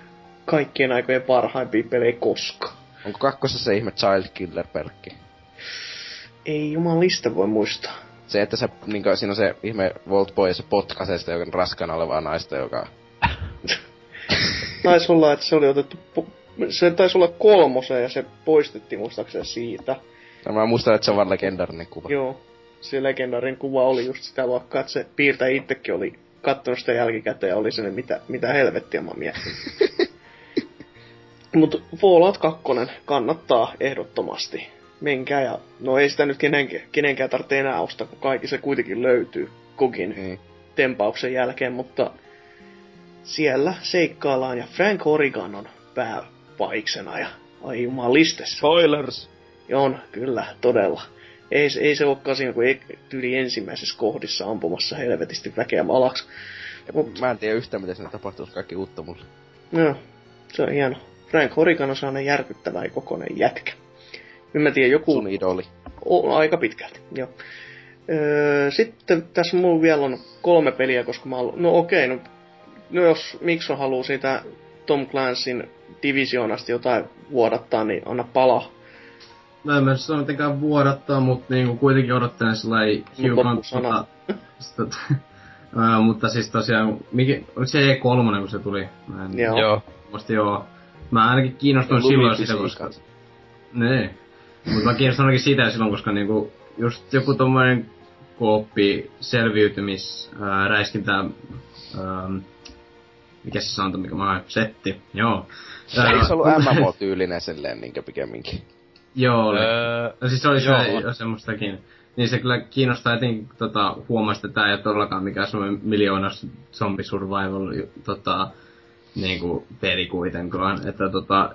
kaikkien aikojen parhaimpia pelejä koskaan. Onko kakkossa se ihme Child Killer-pelkki? Ei jumalista voi muistaa. Se, että se, niin kuin, siinä on se ihme Vault Boy ja se potkaisee sitä jokin raskaana olevaa naista, joka... Taisi olla, että se oli otettu... Se taisi olla kolmoseen ja se poistettiin muistaakseni siitä. No, mä muistan, että se on vaan legendaarinen kuva. Joo. Se legendaarinen kuva oli just sitä luokkaa, että se piirtäjä itsekin oli katsonut sitä jälkikäteen ja oli sinne mitä, mitä helvettiä mä mietin. Mut Fallout kakkonen kannattaa ehdottomasti. Menkää ja... No ei sitä nyt kenenkään, kenenkään tarvitse enää ostaa, kun kaikki se kuitenkin löytyy kokin mm. tempauksen jälkeen, mutta... Siellä seikkaillaan ja Frank Horrigan on pääpaiksena ja... Ai jumaliste. Spoilers! Ja on, kyllä, todella. Ei, ei se olekaan siinä, kun ei tyyli ensimmäisessä kohdissa ampumassa helvetisti väkeä alaksi. Mut... Mä en tiedä yhtään, miten siinä tapahtuisi, kaikki uutta mulle. No, se on hieno. Frank Horikano on ne järkyttävä ja kokoinen jätkä. Nyt mä tiedän, joku... Sun idoli. O, aika pitkälti, joo. Öö, sitten tässä mulla vielä on kolme peliä, koska mä haluan... No okei, no, no jos Mikson haluu siitä Tom Clancyn divisioonasta jotain vuodattaa, niin anna palaa. Mä en mä sitä mitenkään vuodattaa, mut niinku kuitenkin odottelen sellai hiukan... Tota, uh, mutta siis tosiaan, mikä, oliko se E kolme, kun se tuli? Mä en, joo. joo. Musta joo. Mä ainakin kiinnostun silloin sitä, koska... Nee. Mut mä kiinnostun ainakin sitä silloin, koska niinku... Just joku tommonen kooppi, selviytymis, ää, räiskintä... Ää, mikä se sanottu, mikä mä oon? Setti, joo. Eikö se ollut M M O-tyylinen silleen niinkö pikemminkin? Joo, oli. Öö, no siis se oli joo. Se, semmoistakin. Niin se kyllä kiinnostaa etenkin, tota, huomasi, että tää ei todellakaan mikään semmoinen miljoonas zombie survival tota, niinku peli kuitenkaan. Että tota,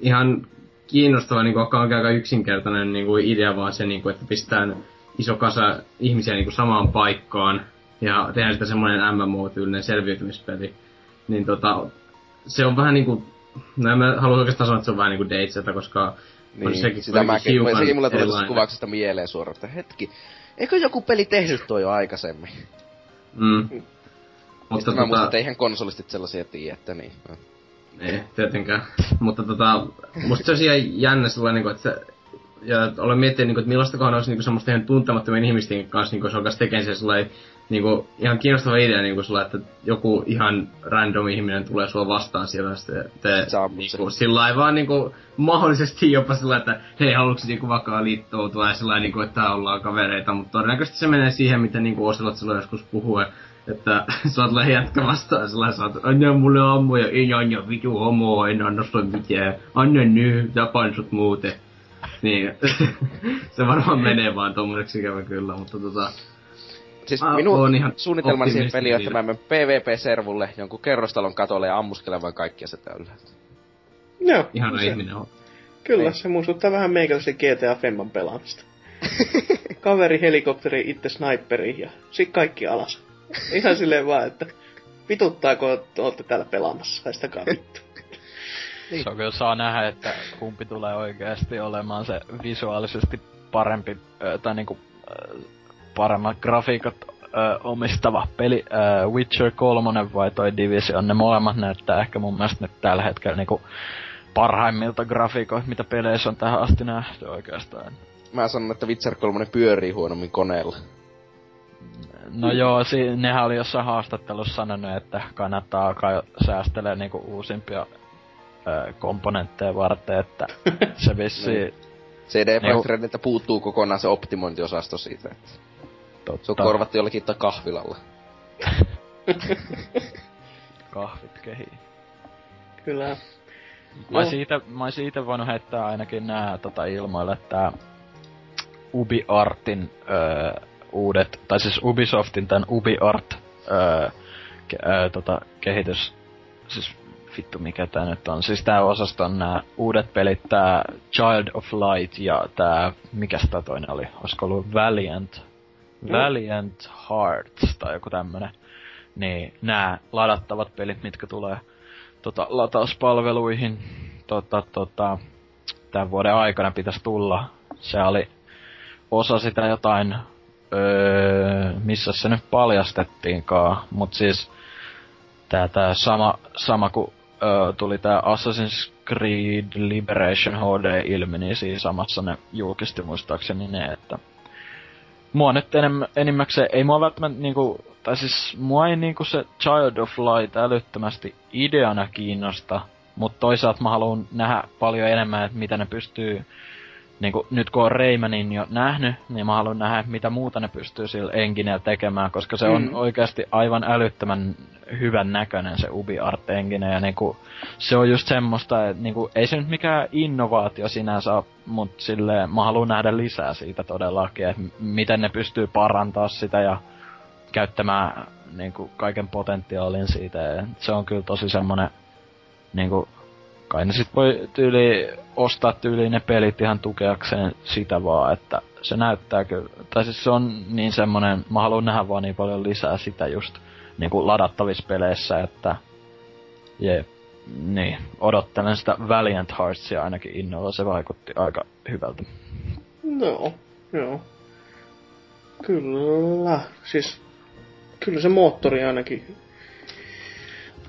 ihan kiinnostava, niinku aika yksinkertainen niinku idea vaan se, niinku, että pistään iso kasa ihmisiä niinku samaan paikkaan ja tehdään sitä semmoinen M M O-tyylinen selviytymispeli. Niin tota, se on vähän niinku, no en mä halua oikeastaan sanoa, että se on vähän niinku Deitseltä, koska niin, sekin, sitä mäkin. Sekin mulle tuli tästä kuvauksesta mieleen suoraan, että hetki, eikö joku peli tehnyt toi jo aikaisemmin? Mm. Sitten mutta mä tota... muistan, että eihän konsolistit sellaisia tiiä, että niin. Ei, tietenkään. Mutta tota, musta se on ihan jännä sellainen, että se, ja olen miettinyt, että millaistakohan olisi niinku semmoista ihan tuntemattomien ihmisten kanssa, niin kun se alkaisi tekemään se sellainen niinku, ihan kiinnostava idea, niinku sulla, että joku ihan random ihminen tulee sua vastaan siellä, sitten te niinku, sillai vaan niinku, mahdollisesti jopa sillä, että hei, haluatko niinku vakaa liittoutua ja sillai niinku, että ollaan kavereita, mutta todennäköisesti se menee siihen, mitä niinku Oselot sillä joskus puhuu, että sua tulee jätkä vastaan, sillä sä oot, anna mulle ammoja, ei anna vitu homo, en anna sulle mitään, anna nyt, tapan sut muuten. Niin, se varmaan menee vaan tommoseksi ikävä kyllä, mutta tota... Siis ah, minun suunnitelmani siihen peliin on, että mä menen P V P-servulle jonkun kerrostalon katolle ja ammuskelen vaan kaikkia sitä ylhäältä. Joo. Ihana ihminen on. Kyllä, niin. Se muistuttaa vähän meikäläisen G T A Femman pelaamista. Kaveri helikopteriin, itse sniperiin ja sit kaikki alas. Ihan silleen vaan, että vituttaako ootte täällä pelaamassa, haistakaa vittu. Niin. Se on kyllä saa nähdä, että kumpi tulee oikeesti olemaan se visuaalisesti parempi, äh, tai niinku... Äh, paremmat grafiikat ö, omistava peli, ö, Witcher kolme vai toi Division, ne molemmat näyttää ehkä mun mielestä nyt tällä hetkellä niinku parhaimmilta grafiikoilta, mitä peleissä on tähän asti nähty oikeastaan. Mä sanon, että Witcher kolme pyörii huonommin koneella. No mm. joo, si- nehän oli jossain haastattelussa sanonut, että kannattaa alkaa säästelee niinku uusimpia ö, komponentteja varten, että se vissiin... C D Projekt Rediltä puuttuu kokonaan se optimointiosasto siitä, että... Totta. Se on korvattu jollekin tai kahvilalla. Kahvit kehii. Kyllä. Mä ois siitä, siitä voinu heittää ainakin nää tota, ilmoille tää UbiArtin öö, uudet, tai siis Ubisoftin tän UbiArt öö, ke, öö, tota, kehitys, siis vittu mikä tää nyt on, siis tää osasto on nää uudet pelit, tää Child of Light ja tää, mikäs tää toinen oli, oisko ollu Valiant? Valiant Hearts tai joku tämmönen. Niin nää ladattavat pelit, mitkä tulee tota, latauspalveluihin tota, tota, tämän vuoden aikana pitäisi tulla. Se oli osa sitä jotain, öö, missä se nyt paljastettiinkaan. Mut siis tää, tää sama, sama kun öö, tuli tää Assassin's Creed Liberation H D ilmi, niin siinä samassa ne julkisti muistaakseni ne, että mua nyt enem, enimmäkseen, ei mua välttämättä niinku, tai siis mua ei niinku se Child of Light älyttömästi ideana kiinnosta, mutta toisaalta mä haluun nähdä paljon enemmän, että mitä ne pystyy, niinku nyt kun on Raymanin jo nähnyt, niin mä haluun nähdä, mitä muuta ne pystyy sillä engineellä tekemään, koska se on mm. oikeasti aivan älyttömän hyvän näköinen se UbiArt engine, ja niinku se on just semmoista, että niinku ei se nyt mikään innovaatio sinänsä ole, mut silleen mä haluun nähdä lisää siitä todellakin, että miten ne pystyy parantaa sitä ja käyttämään niinku kaiken potentiaalin siitä, ja se on kyllä tosi semmonen niinku kai ne sit voi tyyli ostaa tyyliin ne pelit ihan tukeakseen sitä vaan, että se näyttää kyllä, tai siis se on niin semmonen, mä haluun nähdä vaan niin paljon lisää sitä just niinku ladattavissa peleissä, että jee, niin, odottelen sitä Valiant Heartsia ainakin innolla, se vaikutti aika hyvältä. No, joo. Kyllä, siis kyllä se moottori ainakin.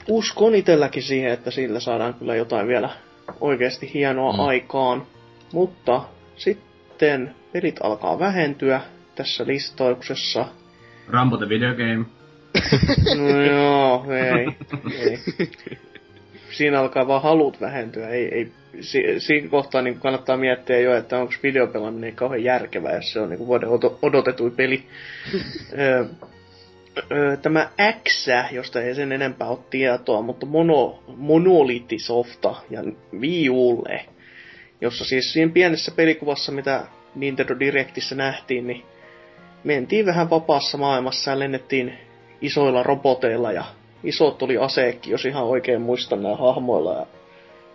Uskon itselläkin siihen, että sillä saadaan kyllä jotain vielä oikeasti hienoa mm. aikaan. Mutta sitten pelit alkaa vähentyä tässä listauksessa. Rambo the video game. No joo, ei, ei. Siinä alkaa vaan halut vähentyä. Ei, ei. Si- siinä kohtaa niin kannattaa miettiä jo, että onko videopelaaminen kauhean järkevää, jos se on niin vuoden odotetuin peli. öö, öö, tämä X, josta ei sen enempää ole tietoa, mutta mono, monoliittisofta ja Wii Ulle, jossa siis siinä pienessä pelikuvassa, mitä Nintendo Directissä nähtiin, niin mentiin vähän vapaassa maailmassa ja lennettiin isoilla roboteilla ja isot oli aseekki, jos ihan oikein muistan nämä hahmoilla. Ja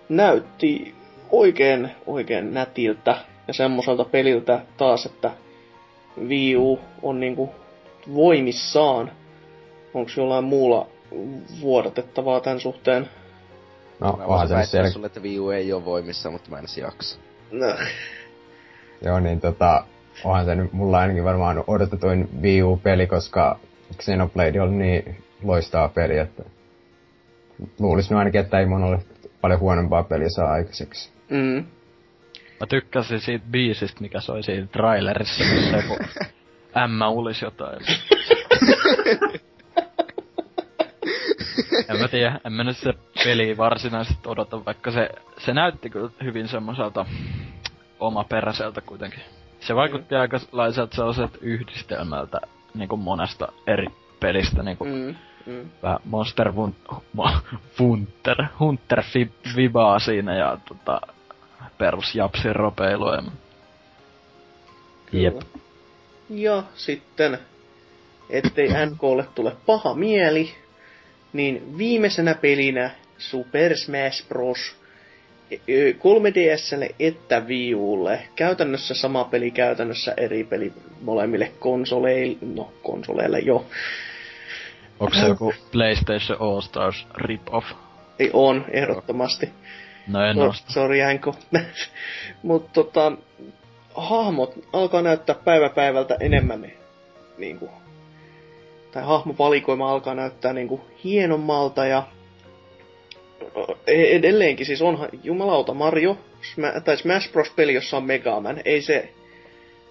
näytti oikein, oikein nätiltä ja semmoiselta peliltä taas, että Wii U on niinku voimissaan. Onks jollain muulla vuodatettavaa tän suhteen? No, mä voisin väittää sulle, että Wii U ei oo voimissa, mutta mä en edes jaksa. No. Joo, niin tota, onhan se nyt mulla ainakin varmaan odotetuin Wii U-peli, koska Xenoblade oli niin loistava peli, että luulis nyt ainakin, että ei monolle paljon huonompaa peliä saa aikaiseksi. Mm. Mä tykkäsin siitä biisistä, mikä soi siinä trailerissa, missä joku ämmä ulisi jotain. En mä tiedä, en mä nyt se peli varsinaisesti odota, vaikka se, se näytti kyllä hyvin semmoiselta omaperäiseltä kuitenkin. Se vaikutti mm. aikalaiselta sellaiselta yhdistelmältä niinku monesta eri pelistä niinku. Mm. Mm. Vähän Monster Hunter, Hunter vibaa siinä ja tota, perus japsin ropeilua. Jep. Ja sitten, ettei N K:lle tule paha mieli, niin viimeisenä pelinä Super Smash Bros. kolme D S:lle että Wii U:lle. Käytännössä sama peli, käytännössä eri peli molemmille konsoleille, no konsoleille jo. Onko se joku PlayStation All-Stars rip-off? Ei, on, ehdottomasti. No en osta. Sori, Hänko. Mut tota, hahmot alkaa näyttää päivä päivältä enemmän niinku, tai hahmovalikoima alkaa näyttää niinku hienommalta ja edelleenkin siis onhan jumalauta Mario, tai Smash Bros. Peli, jossa on Mega Man, ei se...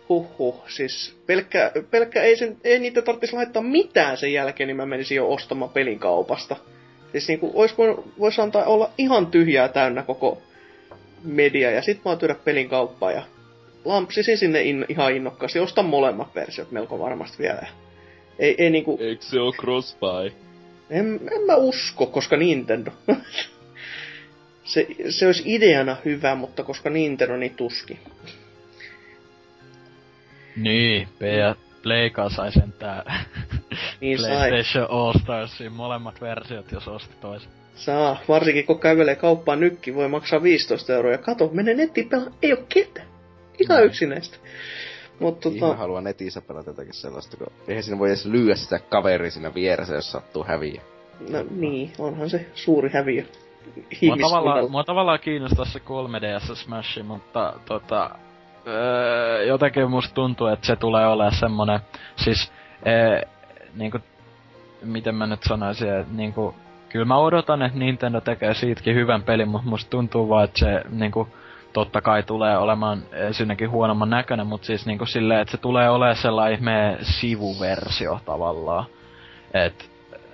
Huhhuh, siis pelkkä, pelkkä ei, sen, ei niitä tarvitsisi laittaa mitään sen jälkeen, niin mä menisin jo ostamaan pelin kaupasta. Siis niinku, ois voinut, vois antaa olla ihan tyhjää täynnä koko media, ja sit mä oon tyydä pelin kauppaa, ja lampsisin sinne in, ihan innokkaasti. Ostan molemmat versiot melko varmasti vielä. Ei, ei niinku... Eikö se oo cross-buy? En, en mä usko, koska Nintendo. se, se olisi ideana hyvä, mutta koska Nintendo, niin tuski. Niin, Pleikka sai sentään niin PlayStation sai. All-Starsin molemmat versiot, jos osti toisen. Saa, varsinkin kun kävelee kauppaan nykki, voi maksaa viisitoista euroa. Kato, mene nettiin pelaa, ei oo ketään. Ihan no. Yksinäistä. Mut tota... Mä haluan netissä pelata jotakin sellaista, kun eihän siinä voi edes lyödä sitä kaveria siinä vieressä, jos sattuu häviä. No niin, onhan se suuri häviö. Mua tavallaan, mua tavallaan kiinnostaa se kolme D S Smash, mutta tota... Öö, jotenkin musta tuntuu, että se tulee olemaan semmonen, siis, öö, niinku, miten mä nyt sanoisin, että niinku, kyllä mä odotan, että Nintendo tekee siitäkin hyvän pelin, mutta musta tuntuu vaan, että se niinku, totta kai tulee olemaan ensinnäkin huonomman näköinen, mutta siis niinku silleen, että se tulee olemaan sellainen ihmeen sivuversio tavallaan, että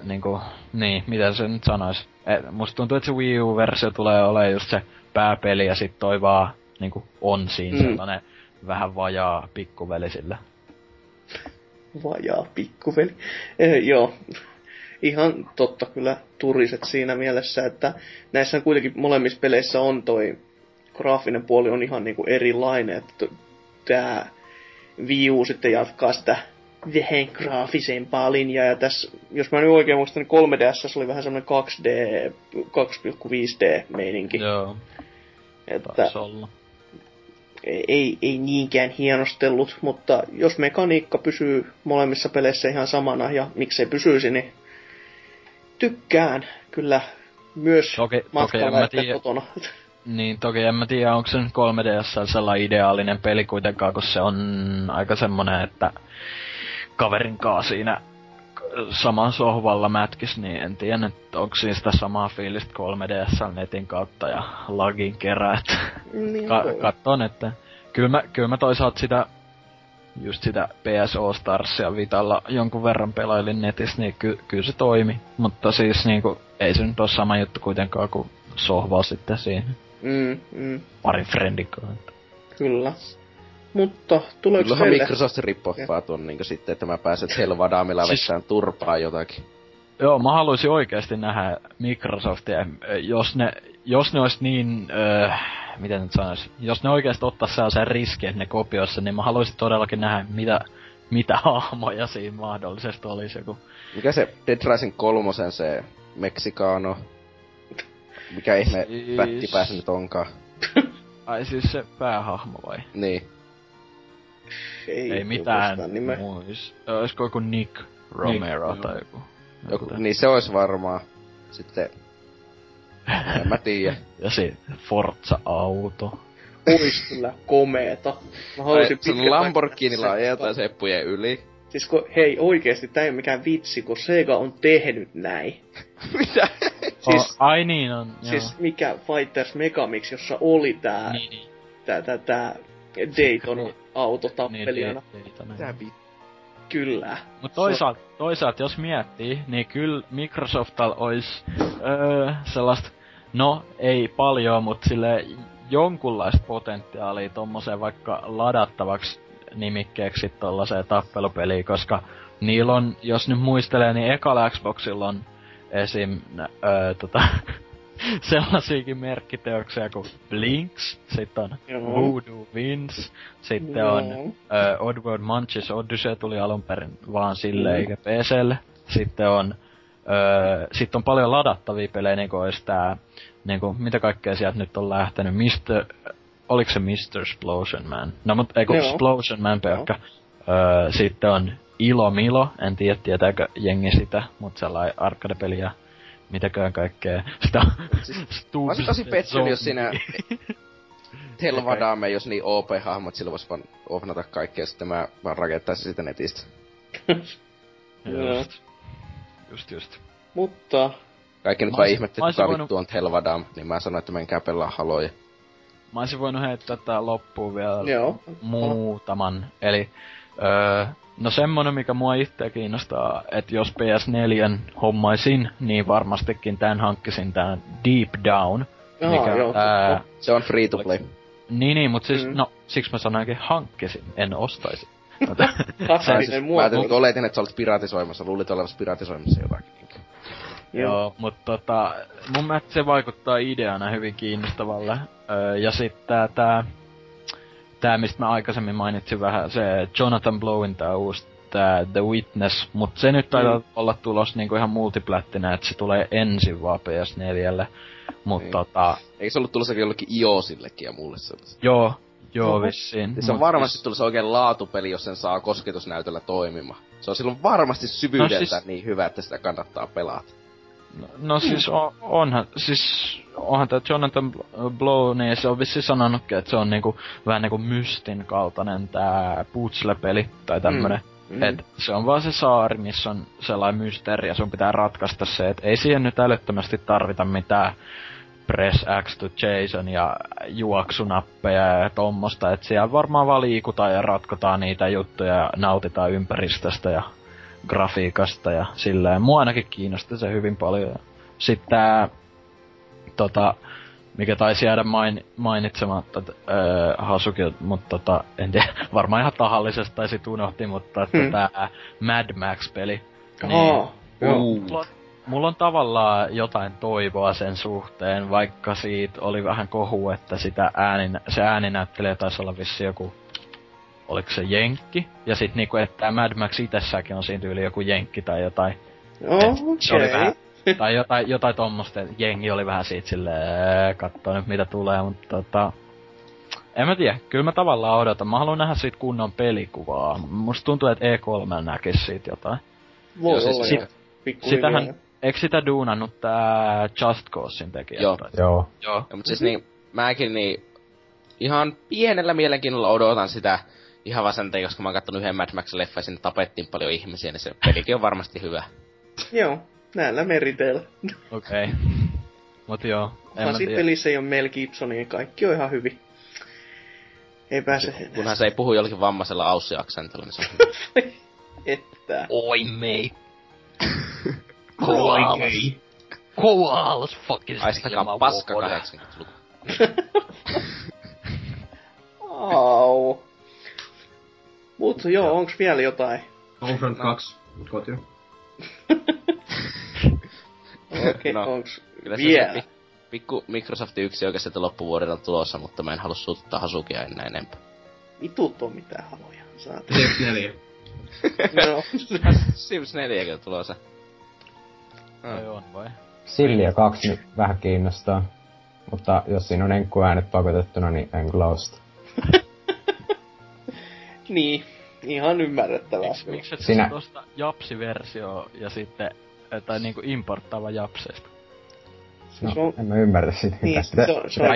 niinku, niin, mitä se nyt sanois, et, musta tuntuu, että se Wii U-versio tulee olemaan just se pääpeli ja sit toi vaan, niinku on siinä mm. sellainen vähän vajaa pikkuveli sillä. Vajaa pikkuveli. Eh, joo. Ihan totta kyllä turiset siinä mielessä, että näissä kuitenkin molemmissa peleissä on toi graafinen puoli on ihan niinku erilainen, että tää Wii U sitten jatkaa sitä vähän graafisempaa linjaa. Ja tässä, jos mä nyt oikein muistan, niin kolme D S oli vähän semmoinen kaksi D, kaksi pilkku viisi D-meininki. Joo, taisi olla. Ei, ei niinkään hienostellut, mutta jos mekaniikka pysyy molemmissa peleissä ihan samana ja miksei pysyisi, niin tykkään kyllä myös toki, matkalla että kotona. Niin, toki en mä tiedä, onko se nyt kolme D S sellainen ideaalinen peli kuitenkaan, kun se on aika semmonen, että kaverinkaan siinä saman sohvalla mätkis, niin en tiedä, että onko siinä sitä samaa fiilistä kolme D S netin kautta ja lagin kerää, niin Ka- katson, että kyllä mä, kyllä mä toisaalta sitä, just sitä P S O Starsia Vitalla jonkun verran pelailin netissä, niin ky- kyllä se toimi, mutta siis niinku, ei se nyt oo sama juttu kuitenkaan kuin sohvaa sitten siinä. Mm, mm. Parin friendin kanssa. Kyllä. Mutta tuleeko teille... Microsoft rippoffaa tuon niin sitten, että mä pääset Helvadaamilla siis... vetään turpaa jotakin. Joo, mä haluaisin oikeesti nähdä Microsoftia, jos ne, jos ne olis niin, öö, miten nyt sanois, jos ne oikeesti ottais sellaisen riskin, että ne kopiois sen, niin mä haluaisin todellakin nähdä, mitä, mitä hahmoja siinä mahdollisesti olis joku. Mikä se Dead Rising kolmosen se Mexicano, mikä ihme siis... pättipää se nyt onkaan? Ai siis se päähahmo vai? Niin. Ei, ei mitään muista. Olisiko joku Nick Romero Nick, tai joku. joku, joku niin se olisi varmaan. Sitten... En mä tiiä. Ja se Forza-auto. Ois kyllä komeeta. Mä haluaisin pitkä Lamborghinilla ajetaan seppujen yli. Siis kun, hei oikeesti, tää ei ole mikään vitsi, kun Sega on tehnyt näin. Mitä? Siis, oh, ai niin on, joo. Siis mikä Fighters Megamix, jossa oli tää... Niin, niin. Tää, tää, tää... Dayton autotappelijana. Niin, kyllä. Mut toisaalta, toisaalta jos miettii, niin kyllä Microsoftalla olisi öö, sellaista, no ei paljon, mut sille jonkunlaista potentiaalia tommoseen vaikka ladattavaksi nimikkeeksi tollaiseen tappelupeliin, koska niillä on, jos nyt muistelee, niin ekalla Xboxilla on esim. Öö, tota... sellaisiakin merkkiteoksia kuin Blinks, sitten on Joo. Voodoo Wins, sitten Joo. on uh, Oddworld Munchies Odyssey tuli alun perin vaan sille mm. eikä PClle. Sitten on, uh, sit on paljon ladattavia pelejä, niin kuin olisi tää, niin kuin, mitä kaikkea sieltä nyt on lähtenyt, mister, oliko se mister Splosion Man? No mut eiku Splosion Man pelkkä. Uh, sitten on Ilo Milo, en tiedä tietääkö jengi sitä, mut sellainen arcade-peliä. Mitäköhän kaikkea. Sitä Stubbs. Mä olisin pettynyt, jos siinä Helvadaamme, jos niin O P-hahmot, sillä vois vaan ofnata kaikkea, sitten mä vaan rakentais sitä netistä. just. Just just. Mutta... Kaikki nyt vaan ihmettä, että tää vittu on Helvadaam, niin mä sanoin, että menkää pelaa haloja. Mä olisin voinut heittää tää loppuun vielä Joo. muutaman. Eli... Öö, No semmonen, mikä mua itseä kiinnostaa, että jos P S neljän hommaisin, niin varmastikin tän hankkisin tän Deep Down. Aha, mikä, joo, ää, se on free to play. Niin, niin mut siis, mm. no, siksi mä sanoinkin hankkisin, en ostaisi. Kaksallinen mua. Mä ajattelin, oletin, että sä olet piratisoimassa, luulit olevassa piratisoimassa jotakin. Joo, mut tota, mun mielestä se vaikuttaa ideana hyvin kiinnostavalle. Öö, ja sit tää tää... Tää, mistä mä aikaisemmin mainitsin vähän, se Jonathan Blowin tää uusi, tää The Witness, mut se nyt taitaa mm. olla tulos niinku ihan multiplättinä, että se tulee ensin vaan P S neljälle, mut niin. tota... Eikö se ollut tulossakin jollekin iOSillekin ja mulle sellaista? Joo, joo vissiin. Se on varmasti vis... tulossa oikein laatupeli, jos sen saa kosketusnäytöllä toimimaan. Se on silloin varmasti syvyydeltä no siis... niin hyvä, että sitä kannattaa pelata. No, no siis on, onhan, siis onhan tää Jonathan Blow, niin se on vissiin sanonutkin, että se on niinku, vähän niinku mystin kaltainen tää puzzle-peli tai tämmönen. Mm, mm. Et se on vaan se saari, missä on sellainen mysteeri ja sun pitää ratkaista se, et ei siihen nyt älyttömästi tarvita mitään press X to JSON ja juoksunappeja ja tommosta. Et siellä varmaan vaan liikutaan ja ratkotaan niitä juttuja ja nautitaan ympäristöstä ja... grafiikasta ja silleen. Mua ainakin kiinnostaa se hyvin paljon. Sitten tää, tota, mikä taisi jäädä main, mainitsematta öö, Hazuki, mutta tota, en tiedä, varmaan ihan tahallisesti tai sit unohti, mutta että hmm. tää Mad Max-peli. Niin, oh, mulla, mulla on tavallaan jotain toivoa sen suhteen, vaikka siitä oli vähän kohu, että sitä äänin, se ääninäyttelijä taisi olla vissi joku oliko se jenkki, ja sit niinku, että Mad Max itsessäänkin on siinä tyyli joku jenkki tai jotain. Oh, okay. Vähän, tai jotain, jotain tommosta, jengi oli vähän siitä silleen, kattoo nyt mitä tulee, mutta tota... En mä tiedä, kyllä mä tavallaan odotan. Mä haluan nähdä siitä kunnon pelikuvaa. Musta tuntuu, että E kolme näkis siitä jotain. Voi ja olla sit, sitähän, eikö sitä duunannut tää Just Causein tekijä? Joo. Joo. Joo. Ja, mutta siis niin, mäkin niin ihan pienellä mielenkiinnolla odotan sitä. Ihan vaan sen, koska mä oon kattonut yhden Mad Max-leffa ja sinne tapettiin paljon ihmisiä, niin se pelikin on varmasti hyvä. Joo, näillä meriteillä. Okei. Okay. Mut joo, en mä tiedä. Pelissä ei oo Mel Gibsonia, niin kaikki on ihan hyvin. Ei pääse. Kunhan se ei puhu jollakin vammaisella aussiaksentilla, niin se on hyvä. Että. Oi mei. Koalas. Koalas fucking. Aistakaa paska kahdeksankymmentäluku. Au. Mut joo, onks vielä jotain? Onko kaksi kotia? Okei, onks vielä? Pikku Microsoftin yksi oikeastaan loppuvuodella tulossa, mutta mä en halua suuttaa Hazukia enää enempää. Vitut on mitään haluja, saat. Sims neljä. No. Sims neljä tulossa. Ai on vai? Sillia kaksi nyt vähän kiinnostaa. Mutta jos siinä on enkkuäänet pakotettuna, niin en glausta. Niin, ihan ymmärrettävästi. Miks et sä tosta japsiversio ja sitten, tai niinku importtava japseista? No, on... en mä ymmärrä sitä. Niin, sitä se on, se on.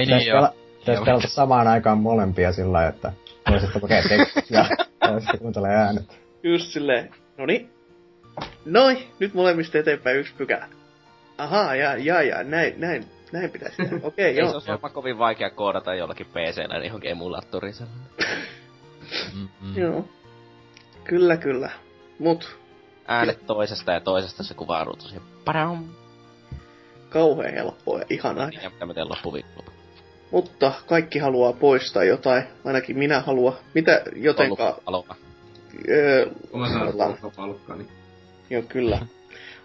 Pitäis pelata niin, samaan aikaan molempia sillä lailla, että toisesta kokee tekstiä ja toisesta kuuntelee äänet. Just silleen, noni, noi, nyt molemmista eteenpäin yksi pykälä. Ahaa, ja ja ja, näin, näin, näin pitäisi tehdä, okei, okay, joo. Se on varmaan kovin vaikea koodata jollakin P C-nä, niin johonkin emulaattoriin sellainen. Mm-hmm. Joo, kyllä kyllä, mut... Äänet toisesta ja toisesta se kuvaaruu tosi padam. Kauheen helppoa ja ihanaa. Niin, mitä mä teen loppuviikkoa. Mutta kaikki haluaa poistaa jotain, ainakin minä haluan. Mitä jotenkaan... Pallukka, palukka. Öö... Mä saan pallukka, palukka, niin. Joo, kyllä.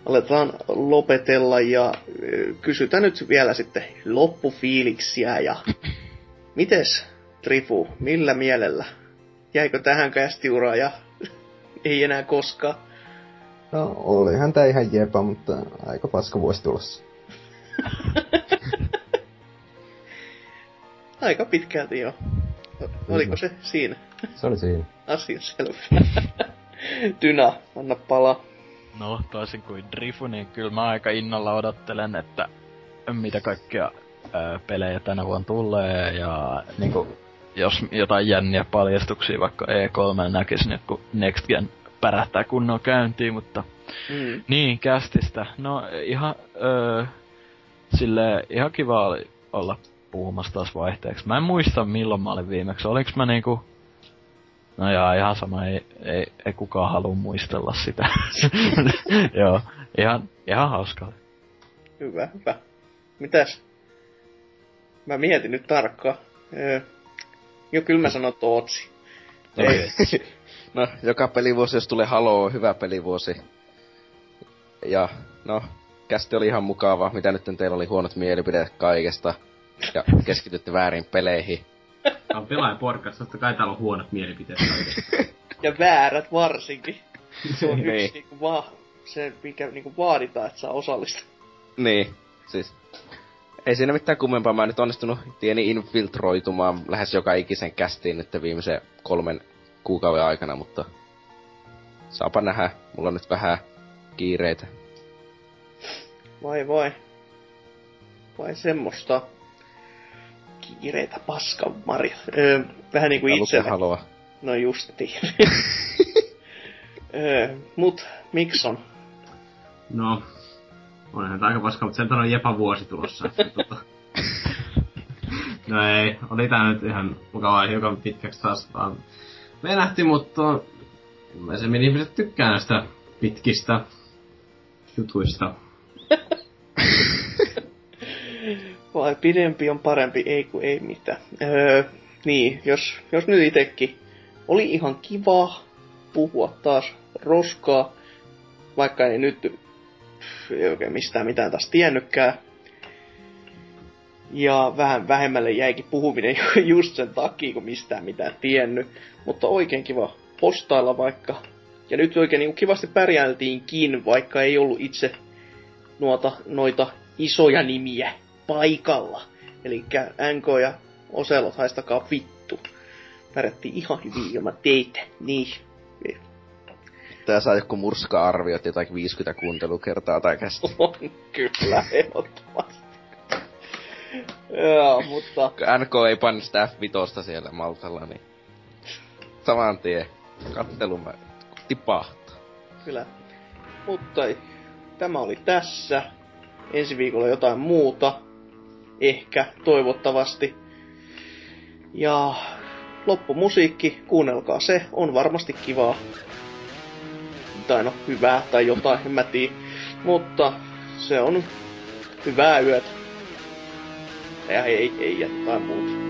Aletaan lopetella ja öö, kysytään nyt vielä sitten loppufiiliksiä ja... Mites, Drifu, millä mielellä? Jäikö tähän kästiuraa ja ei enää koskaan? No, olihan tää ihan jepa, mutta aika paska vuosi tulossa. Aika pitkälti joo. Oliko se siinä? Se oli siinä. Asia selvä. Dyna, anna palaa. No, toisin kuin Drifu, niin kyllä mä aika innolla odottelen, että mitä kaikkia ö, pelejä tänä vuonna tulee. Ja niinku, jos jotain jänniä paljastuksia vaikka E kolme näkis nyt, kun Next Gen pärähtää kunnon käyntiin, mutta... Mm. Niin, kästistä. No, ihan... Ö, Silleen ihan kiva oli olla puhumassa taas vaihteeksi. Mä en muista milloin mä olin viimeksi. Oliks mä niinku... No jaa, ihan sama. Ei, ei, ei kukaan halua muistella sitä. Joo. Ihan, ihan hauskaa. Hyvä, hyvä. Mitäs? Mä mietin nyt tarkkaan. Öö, jo kyllä mä sanon Tootsi. No, no, joka pelivuosi jos tulee Haloo, hyvä pelivuosi. Ja, no... Kästi oli ihan mukava. Mitä nyt teillä oli huonot mielipideet kaikesta? Ja keskitytte väärin peleihin. Tää on Pelaajapodcast, totta kai täällä on huonot mielipiteet kaikesta. Ja väärät varsinkin. Se on niin. Yksi niinku vaan se, mikä niinku vaaditaan, että saa osallistua. Niin, siis. Ei siinä mitään kummempaa. Mä oon nyt onnistunut tieni infiltroitumaan lähes joka ikisen kästiin nyt viimeisen kolmen kuukauden aikana, mutta... Saapa nähdä. Mulla on nyt vähän kiireitä. Vai vai. Vai semmoista kiireitä paskan marja. Öö, vähän niinku itsellä. Haluaa. No justi. öö, mut Mikson. No. Onhan tää aika paskaa, mutta sen on jepa vuosi tulossa. tota. No ei, oli tää nyt ihan mukavaa hiukan pitkäksi taas vaan venähti, mutta esimerkiksi ihmiset tykkää näistä pitkistä jutuista. Vai pidempi on parempi, ei kun ei mitään. Öö, niin, jos, jos nyt itekin oli ihan kiva puhua taas roskaa, vaikka ei nyt ei oikein mistään mitään taas tiennytkään. Ja vähän vähemmälle jäikin puhuminen just sen takia, kun mistään mitään tiennyt. Mutta oikein kiva postailla vaikka. Ja nyt oikein niin kivasti pärjäiltiinkin, vaikka ei ollut itse noita, noita isoja nimiä paikalla. Elikkä N K ja Oselot, haistakaa vittu. Pärjättiin ihan hyvin ilman teitä. Niin. Tää saa joku murska-arviot jotakin viisikymmentä kuuntelukertaa tai kästä. On kyllä ehdottomasti. Joo, mutta... N K ei pannu sitä F viisi siellä maltalla, niin... Saman tien. Kattelumä... tipahtaa. Kyllä. Mutta tämä oli tässä. Ensi viikolla jotain muuta. Ehkä, toivottavasti. Ja... Loppumusiikki, kuunnelkaa se. On varmasti kivaa. Tai no, hyvää tai jotain, en mä tiedä. Mutta se on hyvää yötä. Ja hei, hei, jättää muuta.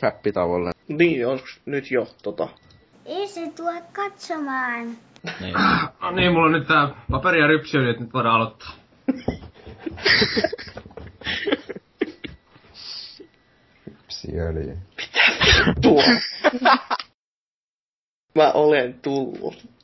Fäppitavolle. Niin, onks nyt jo tota? Ei se tule katsomaan. Niin. No niin, mulla on nyt tää paperi ja rypsi yli, et nyt voidaan aloittaa. Rypsiöljy. Mitä tuo? Mä olen tullut.